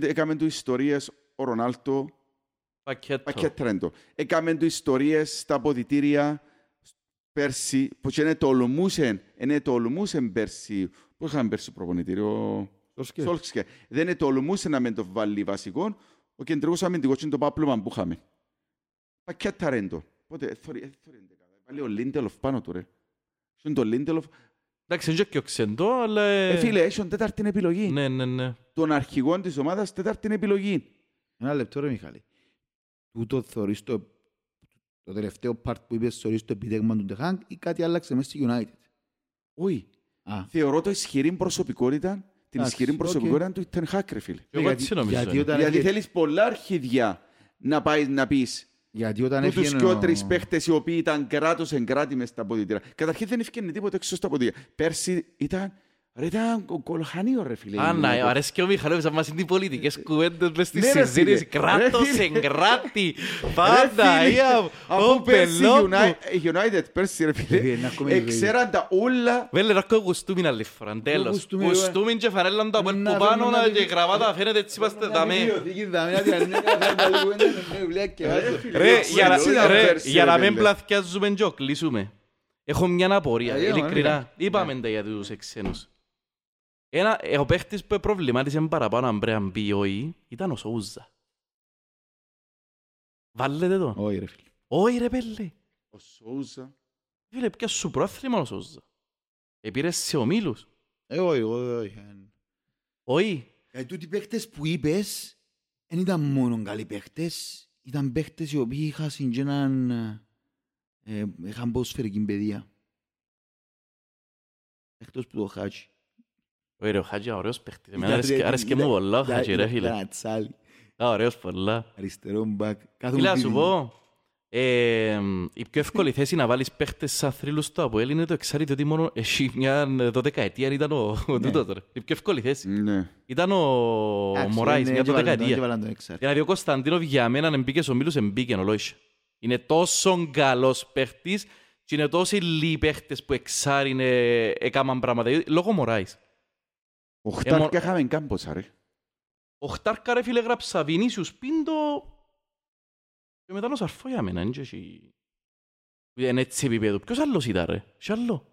Έκαμε του ιστορίες ο Ρονάλτο. Πακέτρεντο. Έκαμε του ιστορίες στα αποδυτήρια πέρσι, που και ενετολμούσαν πέρσι, που είχαμε πέρσι προπονητήριο, Σόλξκε. Δεν ενετολμούσαν να με το βάλει βασικό, ο κεντρικός αμυντικός είναι το πάπλωμα που είχαμε. Πακέτρεντο. Πότε, βάλει ο Λίντελοφ πάνω του ρε. Είναι το Λίντελοφ. Εντάξει, είναι και ο ξεντό, αλλά... Φίλε, έχει τέταρτη επιλογή. Ναι. Των αρχηγών της ομάδας, τέταρτη επιλογή. Ένα λεπτό ρε Μιχάλη. Τούτο θεωρείς το τελευταίο part που είπες θεωρείς το επιτέγμα του Ντεχάνγκ ή κάτι άλλαξε μέσα στη United. Όχι. Θεωρώ το ισχυρή προσωπικότητα, την ισχυρή προσωπικότητα του Ten Hag, ρε φίλε. Εγώ έτσι νομίζω. Γιατί θέλεις πολλά αρχιδιά να πάει να πεις... Γιατί όταν έφυγε... Τούτους και ο τρεις παίχτες οι οποίοι ήταν κράτος εν κράτη μες στα ποδητήρα. Καταρχήν δεν έφυγε τίποτα έξω στα ποδητήρα. Πέρσι ήταν... Ρε ήταν κολχανίο ρε φίλε. Α, ναι, αρέσει και ο Μιχαλόβιτς μας είναι οι πολιτικές κουβέντες μες στις συζήτησεις. Κράτος εν κράτη. Πάντα, ία, ο πελό του. Η United πέρσι ρε φίλε, εξέραν τα όλα... Βέλε, να ακούω κουστούμιν άλλη φορά, τέλος. Κουστούμιν και φανέλλαν το απέλ που πάνω και γραβάτα φαίνεται έτσι πάστε τα μέ. Ρε, για να μην πλαθιάζουμε και κλείσουμε. Έχω μια απορία, ειλικρινά. Είπαμε τα για τους εξένους. Ο παίχτης που προβλημάτισε παραπάνω αν πρέπει να μπει όχι, ήταν ο Σόουζα. Βάλετε τον. Όχι ρε φίλε. Όχι ρε πέλε. Ο Σόουζα. Φίλε, πια σου πρόθυμα ο Σόουζα. Επήρες σε ομίλους. Όχι. Όχι. Γιατί τούτοι παίχτες που είπες, δεν ήταν μόνο καλοί παίχτες, ήταν παίχτες οι οποίοι είχαν συγκέναν... Είχαν ποδοσφαιρική παιδεία. Εκτός που το Χάτσι. Ωραία, ο Χάτσι είναι ωραίος παίχτης. Άρεσε και μου πολλά ο Χάτσι ρε φίλε. Ήταν ατσάλι. Ήταν ωραίος πολλά. Αριστερό μπακ. Φίλε, να σου πω, η πιο εύκολη θέση να βάλεις παίχτες σαν θρύλους στο ΑΠΟΕΛ είναι το εξάρτητο ότι μόνο εσύ μια δωδεκαετία ήταν ο τούτος. Η πιο εύκολη θέση. Ήταν ο Μωράης μια δωδεκαετία. Δηλαδή ο Κωνσταντίνοβ για μένα εμπήκε ο Μίλους εμπήκε. Είναι τόσο καλός παίχτης και είναι τόσοι λίγοι παίχτες που εξάρινε έκαναν πράγματα. Λόγω Μωράης. Οχτάρκα είχαμε κάμποσα ρε. Οχτάρκα ρε φίλε γράψα Βινίσιους Πίντο και μετά ο Σαρφό για μένα. Είναι έτσι επίπεδο. Ποιος άλλος ήταν ρε. Κι άλλο.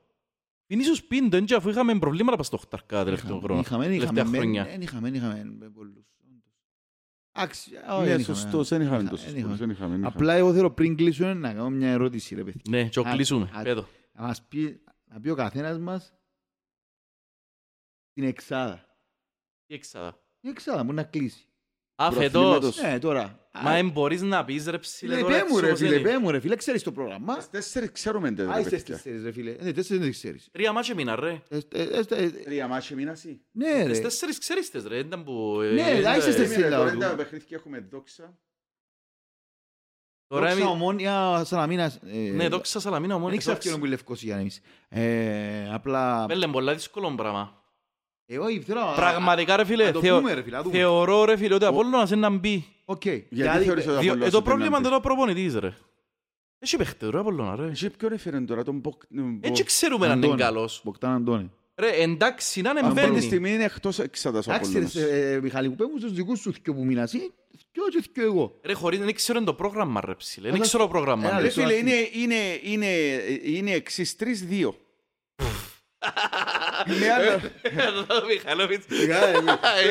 Βινίσιους Πίντο είναι και αφού είχαμε προβλήματα πας το οχτάρκα τελευταία χρόνια. Είχαμε πολλούς. Είναι σωστός, δεν είχαμε το σωστό. Απλά εγώ θέλω πριν κλείσουμε να κάνω μια ερώτηση ρε παιδί. Ναι, και κλείσουμε, πέτω. Να πει ο καθένας μας την εξάδα. Τι εξάδα? Η εξάδα μπορεί να κλείσει. Αφετός. Ναι, τώρα. Μα δεν μπορείς να πεις ρε ψηλε τώρα. Λεπέ μου ρε φίλε, ξέρεις το πρόγραμμα. Τέσσερις ξέρουμε ρε παιδιά. Άισε τέσσερις ρε φίλε. Τέσσερις δεν ξέρεις. Τρία μάτσο μήνα ρε. Τρία μάτσο μήνα εσύ. Ναι ρε. Τέσσερις ξέρεις τες ρε. Ναι, άισε τέσσερις. Τώρα τα παιχνίδια έχουμε Δόξα. Δόξα Ομόνια Σαλαμίνας. Ναι, Δόξα Σαλαμίνα Ομόνια. Δεν ξέρω που Λευκοσία εμείς. Απλά... Πέλε πολλά δύσκολο πράγμα. Πραγματικά ρε φίλε, θεωρώ ρε φίλε ότι ο Απόλλωνας είναι να μπει. Γιατί θεωρείς ότι ο Απόλλωνας είναι να μπει? Το πρόβλημα είναι το προπονητής ρε. Έχει παίχτε ρε Απόλλωνα ρε. Έχει ποιο έφερε τώρα τον Μποκτάν. Έτσι ξέρουμε αν είναι καλός. Μποκτάν Αντώνη. Ρε εντάξει να είναι μπαίνει. Αν πρώτη στιγμή είναι εκτός εξάτας ο Απόλλωνας. Μιχάλη που παίγουν στους δικούς σου δυο που μείνας ή δυο εγώ. Ρε χωρίς δεν ξέρω το πρόγραμμα ρε ψηλε. Δεν ξέρω το πρόγραμμα. Ρε φίλε είναι εξής 3-2. Εδώ Μιχαλόβιτς.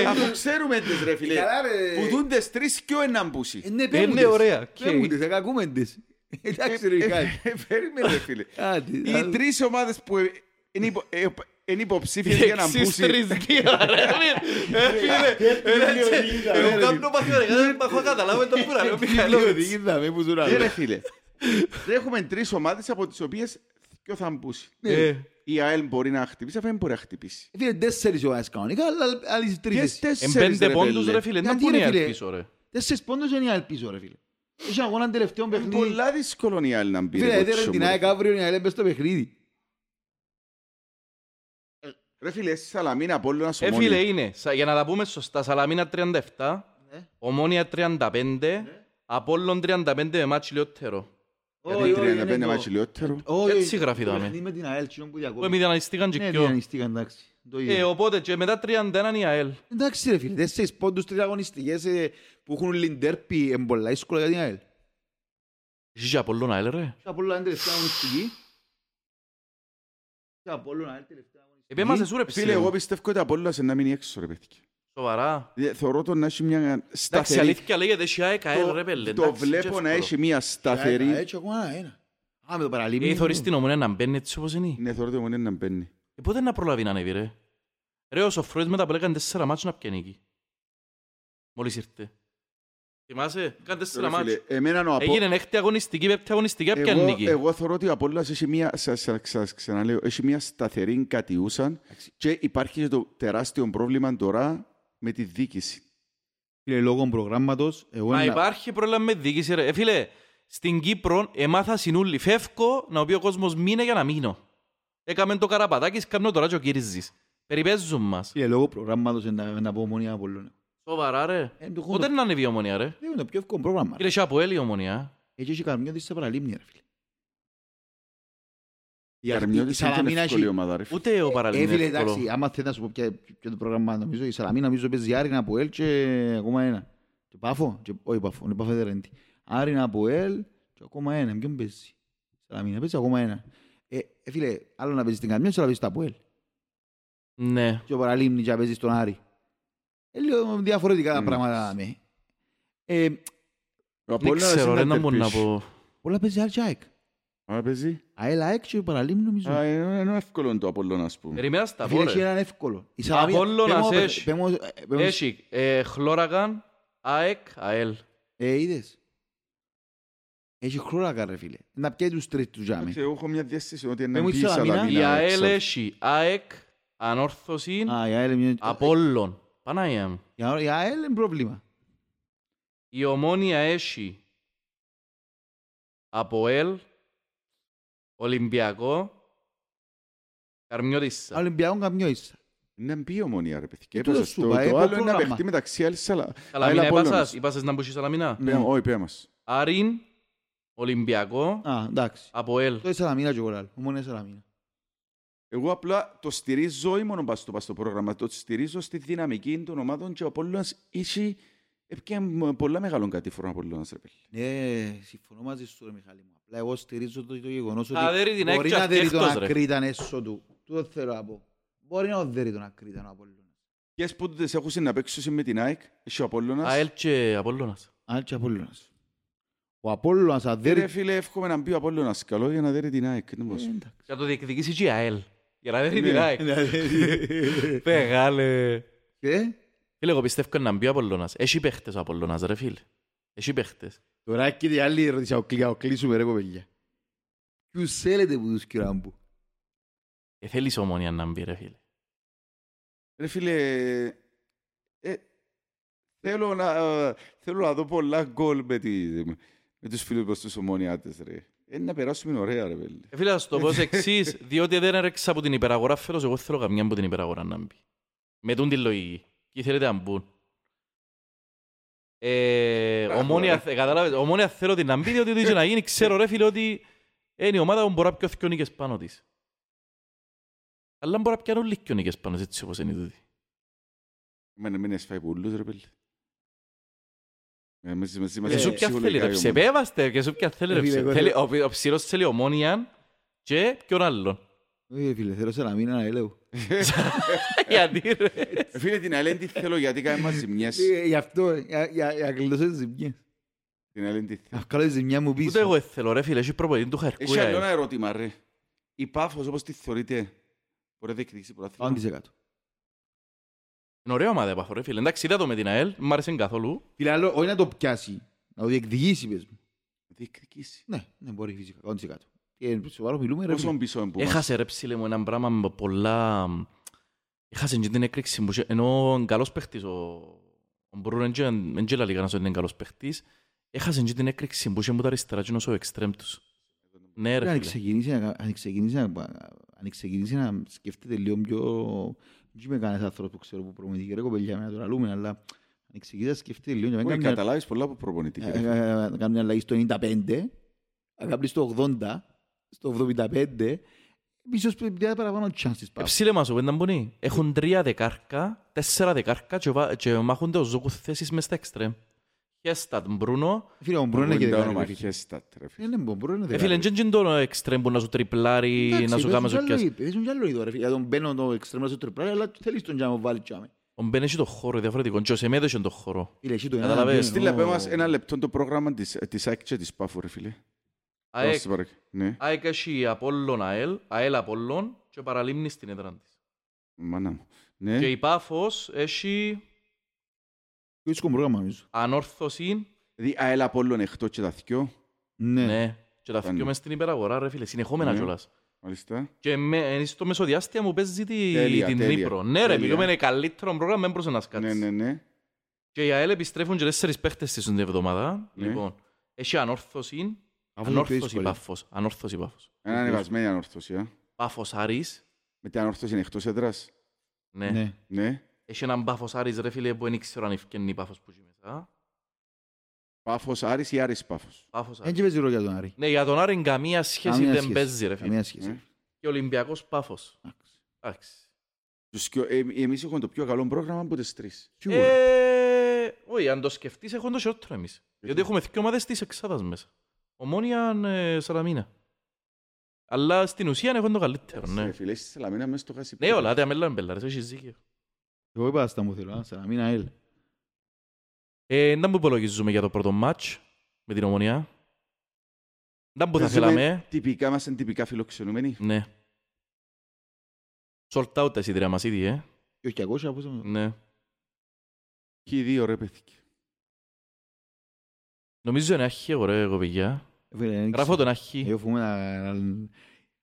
Αφού ξέρουμε τις ρε φίλε, που δουν τις τρεις και ο έναν πούσι. Είναι ωραία. Πέμουν τις, ακούμε τις. Εντάξει, ρε Μιχάλη. Περίμενε, φίλε. Οι τρεις ομάδες που είναι υποψήφιες για να μπουν. Εξής τρεις γύρω, ρε. Φίλε, κάπνο καταλάβω το πουρα, ρε Μιχαλόβιτς. Ρε φίλε, έχουμε τρεις ομάδες από τις οποίες ποιο θα μπούσει. Η ΑΕΛ μπορεί να χτυπήσει, αφού δεν μπορεί να χτυπήσει. Φίλε, τέσσερις ομάδες κανονικά, αλλά άλλες τρεις. Εμπέντε πόντους, ρε φίλε, να πούνε η ΑΕΛ πίσω, ρε. Τέσσερις πόντους είναι η ΑΕΛ πίσω, ρε φίλε. Έχει αγώνα τελευταίο παιχνίδι. Είναι πολλά δύσκολο η ΑΕΛ να μπει. Φίλε, δεν την ΑΕΚ αύριο, η ΑΕΛ μπες στο παιχνίδι. Ρε φίλε, Σαλαμίνα, Απόλλωνα, Ομόνια. Φίλε, είναι, για να τα πούμε σωστά, Σαλαμίνα 37, Ομόνια 35, Απόλλων 35 με μάτς λιότερο. Γιατί 35 με μάτς λιότερο. Έτσι γράφει τα με. Με την ΑΕΛ, κοινό που διακόπτει. Με διαναλυστήκαν και πιο. Οπότε και μετά 31 η ΑΕΛ. Εντάξει ρε φίλε, τέσσερις πόντους τρεις αγωνιστικές που έχουν λιντέρπι είναι πολλά δύσκολα για την ΑΕΛ. Είσαι και Απόλλων ΑΕΛ ρε. Και Απόλλων ΑΕΛ τελευταία αγωνιστική. Επέμασε σου ρε ψηλό. Φίλε, εγώ πιστεύω ότι Απόλλωνας να μείνει έξω ρε παιδική. Σοβαρά. Θεωρώ τον να έχει μια σταθερή. Εντάξει αλήθεια λέγεται εσύ ΑΕΚ ΑΕΛ ρε πέλε. Το βλέπω να έχει μια σταθερή. Θεωρείς την Ομονία να μπαίνει έτσι όπως είναι. Ναι, θεωρώ την Ομονία να μπαίνει. Πότε να προλάβει να ανέβει ρε. Ρε ο Σοφρός μετά που λέγανε 4 μάτσους να πιένει. Μόλις ήρθε. Θυμάσαι, έκανε 4 μάτσους. Έγινε 6 αγωνιστική, 5 αγωνιστική να πιένει. Εγώ θεωρώ ότι ο Απόλλωνας έχει μια, σας ξαναλέω, έχει μια σταθερή κατιούσαν και υπάρχει το τεράστιο πρόβλημα τώρα με τη διοίκηση. Φίλε, λόγω προγράμματος... Μα υπάρχει πρόβλημα με τη διοίκηση ρε. Φίλε, στην Κύπρο έμαθα συνούλη φεύκο να πει ο κόσμος μείνε για να μείνω. Έκαμε το καραπατάκι, σκάμνω τώρα και ο κύριζης. Περιπέζουν μας. Φίλε, λόγω προγράμματος να πω Ομονία Απόλλωνα. Σοβαρά ρε. Πότε να ανέβει η Ομονία ρε. Είναι το πιο εύκολο πρόγραμμα. Κύριε ΑΠΟΕΛ η Ομονία. Έτσι έχει Καρμιώτης σε Παραλίμνη ρε φίλε. Η Καρμιώτης είναι εύκολη ομάδα ρε φίλε. Ούτε ο Παραλίμνη είναι εύκολο. Εντάξει, άμα θέλει να σου πω ποιο το πρόγραμμα νομίζω. Η Σαλαμίνα νομίζω παίζει Άρη, ΑΠΟΕΛ και ακόμα ένα. Και Πάφο, όχι Πάφο, είναι Πάφο Δερέντη. Άρη, ΑΠΟΕΛ και ακόμα ένα. Ποιον παίζει. Σαλαμίνα παίζει ακόμα ένα. Φίλε, άλλο να παίζεις την Καμιόνση, αλλά παίζεις το ΑΠΟΕΛ. Ναι. Και ο Παραλίμνη και να παίζεις τον Άρη. Λίγο διαφορετικά τα πράγματα. Δεν ξέρω, δεν μπορώ να πω. Όλα παίζει Άρη και ΑΕΚ. Όλα παίζει. ΑΕΛ, ΑΕΚ και ο Παραλίμνη νομίζω. Είναι εύκολο το Απόλλων, ας πούμε. Περιμένας τα πω, ρε. Είναι εύκολο. Απόλλωνας έχει Χλώραγαν, ΑΕΚ, ΑΕΛ. Είδες. Έχει χλώρακαν ρε φίλε. Να πιέζει τους τρεις του τζάμε. Εγώ έχω μια διάστηση ότι είναι να μπει η Σαλαμίνα. Η ΑΕΛ έχει ΑΕΚ, Ανόρθωση, Απόλλων. Παναγία μου. Η ΑΕΛ είναι πρόβλημα. Η Ομόνια έχει ΑΠΟΕΛ, Ολυμπιακό, Καρμιώτισσα. Ολυμπιακό, Καρμιώτισσα. Είναι μπει η Ομόνια ρε παιδιά. Το άλλο είναι να παιχτεί μεταξύ ΑΕΛ Σαλαμίνα. Είπασες να μπει η Σαλαμίνα. Όχι, πέρα μας. Άριν. Ολυμπιακό, ΑΠΟΕΛ. Το είναι Σαλαμίνα και κοράλ, μόνο Σαλαμίνα. Εγώ απλά το στηρίζω ή μόνο πας στο πρόγραμμα, το στηρίζω στη δυναμική των ομάδων και ο Απόλλωνας είχε πολλά μεγάλων κατήφορων από Απόλλωνας ρε παιδί. Ναι, συμφωνώ μαζί σου ρε Μιχάλη μου. Απλά εγώ στηρίζω το γεγονός ότι μπορεί να δέρει τον Ακρίταν έσω του. Τούτο θέλω να πω. Μπορεί να δέρει τον Ακρίταν ο Απόλλωνας. Ποιες πόντες έχουσαι να παίξουν με την ΑΕΚ, ο Απόλλωνας. ΑΕΛ και Απόλλωνας. ΑΕΛ και Απόλλωνας. Ο Απόλλωνας αδέρει... Ρε φίλε, εύχομαι να μπει ο Απόλλωνας καλό για να δέρει την ΑΕΚ. Για το διεκδικήσει και η ΑΕΛ. Για να δέρει την ΑΕΚ. Πεγάλε. Φίλε, εγώ πιστεύω να μπει ο Απόλλωνας. Έχει παίχτες ο Απόλλωνας ρε φίλε. Έχει παίχτες. Τώρα και την άλλη ερώτηση, κλείσουμε ρε κοπέλια. Ποιους θέλετε που τους κύριο Άμπου. Θέλεις Ομόνια να μπει ρε φίλε. Ρε φίλε... Θέλω να δω πολλά γκολ με τους φίλους προς τους Ομονιάτες ρε. Είναι να περάσουμε ωραία ρε πέλη. Φίλε θα σου το πω ως εξής, διότι δεν έρεξα από την υπεραγορά φέρος, εγώ θέλω καμιά από την υπεραγορά να μπει. Με τούν τη λογική. Και θέλετε να μπουν. Ομόνια θέλω την να μπει, διότι είχε να γίνει. Ξέρω ρε φίλε ότι είναι η ομάδα που μπορεί να πιω δύο νίκες πάνω της. Αλλά μπορεί να πιάνουν δύο νίκες πάνω της, έτσι όπως είναι τούτη. Μην έσφαει πολλούς ρε πέλη. Και σου πια θέλει το ψεπέβαστε και σου πια θέλει ο ψηρός θέλει Ομόνιαν και ποιον άλλον. Φίλε θέλω σε να μην αναλέω. Γιατί ρε. Φίλε την αλέντη θέλω γιατί κάνει μας ζημιές. Γι' αυτό για κλειδώσες ζημιές. Την Ελέντη. Καλά τη ζημιά μου πίσω. Ούτε εγώ θέλω ρε φίλε, έχει προπονητή του Χαρκούρα. Έχει άλλο ένα ερώτημα ρε. Η Πάφος όπως τη θεωρείτε μπορεί να διεκδικήσει πρωτάθλημα? Αν της έκατω. Είναι ωραία ομάδα η Πάφος ρε φίλε. Εντάξει είδα το με την ΑΕΛ, μ' άρεσε καθόλου. Φίλε άλλο, όχι να το πιάσει, να το διεκδικήσει πες μου. Διεκδικήσει. Ναι, ναι μπορεί φυσικά, αν της έκατω. Σοβαρό μιλούμε ρε φίλε. Έχασε ρε ψήλε μου έναν πράγμα με πολλά... Έχασε την έκρηξη μου, ενώ καλός παίχτης ο Μπρούρεν και έλα λίγα να σου είναι καλός παίχτης. Έχασε την έκρηξη που είχε μου τα αριστερά και ο εξτρέμ τους. Ναι ρε φίλε. Αν ξεκινήσει να σκεφτείτε λίγο πιο... Δεν είμαι κανένας άνθρωπος που ξέρω που προπονητική ρε κοπέλια με να το λαλούμε, αλλά αν ξεκινήσει να σκεφτείτε λίγο... Μπορεί να καταλάβεις πολλά από προπονητική ρε. Να κάνουν αλλαγή στο 95, να κάνουν στο 80, στο 75... Ίσως πρέπει να παραπάνω τσάνσεις πάνω. Ψήλε μας ο πέντα μπονί. Έχουν 3 δεκάρκα, 4 δεκάρκα και μάχονται ως ζόκου θέσεις μες στα εξτρέμ. Χέστατ, Μπρούνο. Φίλε, ο Μπρούνο είναι και δεκάρκα. Χέστατ, ρε φίλε. Φίλε, δεν είναι το εξτρέμ που να σου τριπλάρει, να σου κάνει σου πιάσει. Παίζουν κι άλλο είδο, ρε φίλε. Τον Μπέν το εξτρέμ να σου τριπλάρει, αλλά θέλεις τον να βάλει τσάμε. Ο Μπέν έχει το χώρο διαφορετικό, και ο Σεμέδο έχει το χώρο. ΑΕΚ έχει Απόλλων ΑΕΛ, ΑΕΛ Απόλλων και παραλίμνη στην έδρα της. Μάνα μου. Και η Πάφος έχει... Ανόρθωση. Δηλαδή ΑΕΛ Απόλλων εκτός και τα θυκιό. Ναι. Και τα θυκιό μες στην υπεραγορά ρε φίλε, συνεχόμενα κιόλας. Μάλιστα. Και στο μεσοδιάστημα μου παίζει την Νύπρο. Ναι ρε, μιλούμε είναι καλύτερο πρόγραμμα, δεν μπορούσε να σκάτσεις. Ναι. Και οι ΑΕΛ επιστρέφουν και 4 παίχτες στην εβδομάδα. Λοιπόν, έχει Ανόρθωση. Ανόρθωση Πάφος. Ένα ανεβασμένη Ανόρθωση. Πάφος Άρης. Με την Ανόρθωση είναι εκτός έδρας. Ναι. Έχει έναν Πάφος Άρης ρε φίλε που δεν ξέρω αν ευκαινεί η Πάφος που έχει μέσα. Πάφος Άρης ή Άρης Πάφος. Δεν παίζει ρόλο για τον Άρη. Ναι, για τον Άρη είναι καμία σχέση, δεν παίζει ρε φίλε. Και Ολυμπιακός Πάφος. Εμείς έχουμε το πιο καλό πρόγραμμα από τις 3. Όχι, αν το σκεφτείς έχουμε το χειρότερο εμείς. Γιατί έχουμε 2 ομάδες της εξάδας μέσα. Ομόνια Σαλαμίνα. Αλλά στην ουσία έχουν το καλύτερο. Σε φίλε, στη Σαλαμίνα μέσα στο χασιπτή. Ναι, όλα, τα μέλα μπελάρες, έχεις δίκαιο. Εγώ είπα στα μου θέλω, Σαλαμίνα ΑΕΛ. Να μου υπολογίζουμε για το πρώτο μάτς με την Ομόνια. Να μου θα θέλαμε. Τυπικά μας είναι τυπικά φιλοξενούμενοι. Ναι. Sold out τα εισιτήρια μας ήδη, Και όχι ακόσια, όπως θα... Ναι. Κι δύο ρε πέθηκε. Νομίζω είναι άχι, ωραία, εγώ παιδιά. Γράφω τον άχι.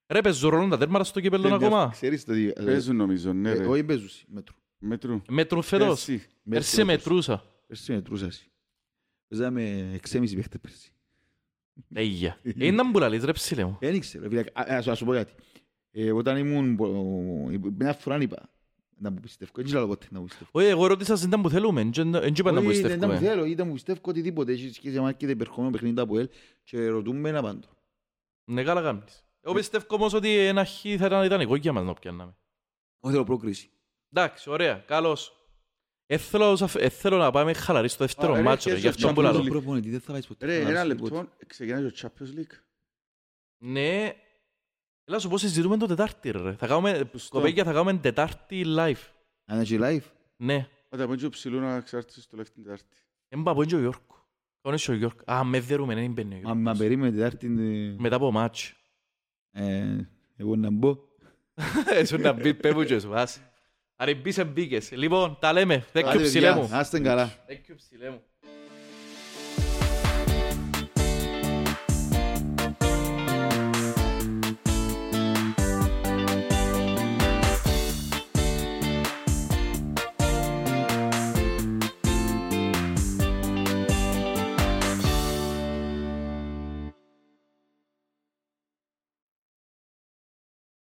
Ρε, παίζουν τα τέρματα στο κύπελλον ακόμα. Παίζουν νομίζω, ναι ρε. Όχι παίζουν, μέτρου. Μέτρου φέτος. Πέρσι μετρούσα. Παίζαμε 6,5 παίχτες πέρσι. Έγια. Είναι να μπουλαλείς ρε ψηλέ μου. Ένιξε ρε, ας σου πω κάτι. Όταν ήμουν, μια φορά είπα. Να μου πιστεύω, έτσι λέω ποτέ να μου πιστεύω. Όχι, εγώ ρώτησα αν ήταν που θέλουμε, δεν είπα να μου πιστεύω. Όχι, δεν μου θέλω, ήταν που πιστεύω οτιδήποτε. Έχει σχέση με και υπερχόμενο παιχνίδι από ΑΠΟΕΛ και ρωτούμε να πάντω. Ναι, καλά κάνεις. Εγώ πιστεύω όμως ότι ένα χ θα ήταν εγώ για μας να πιάνναμε. Όχι, θέλω πρόκριση. Εντάξει, ωραία, καλώς. Θέλω να πάμε χαλαρή στο δεύτερο μάτσο, γι' αυτό που λέω. Ένα λεπτό, ξεκινάει το Champions League. Ναι. Ελά, σου πω συζητούμε το Τετάρτη, ρε. Κοπέγια, θα κάνουμε Τετάρτη live. Αν έχει live? Ναι. Όταν πω και ψηλού να εξαρτήσεις το live την Τετάρτη. Έμπα πω και ο Γιόρκο. Τον είσαι ο Γιόρκο. Α, με δερούμε, δεν μπαίνει ο Γιόρκος. Μα περίμενε Τετάρτη... Μετά από μάτσο. Εγώ να μπω. Εσύ να μπει, πέμουν και σου, άσε. Άρα μπήσε μπήκες. Λοιπόν, τα λέμε. Thank you, ψηλέ μου.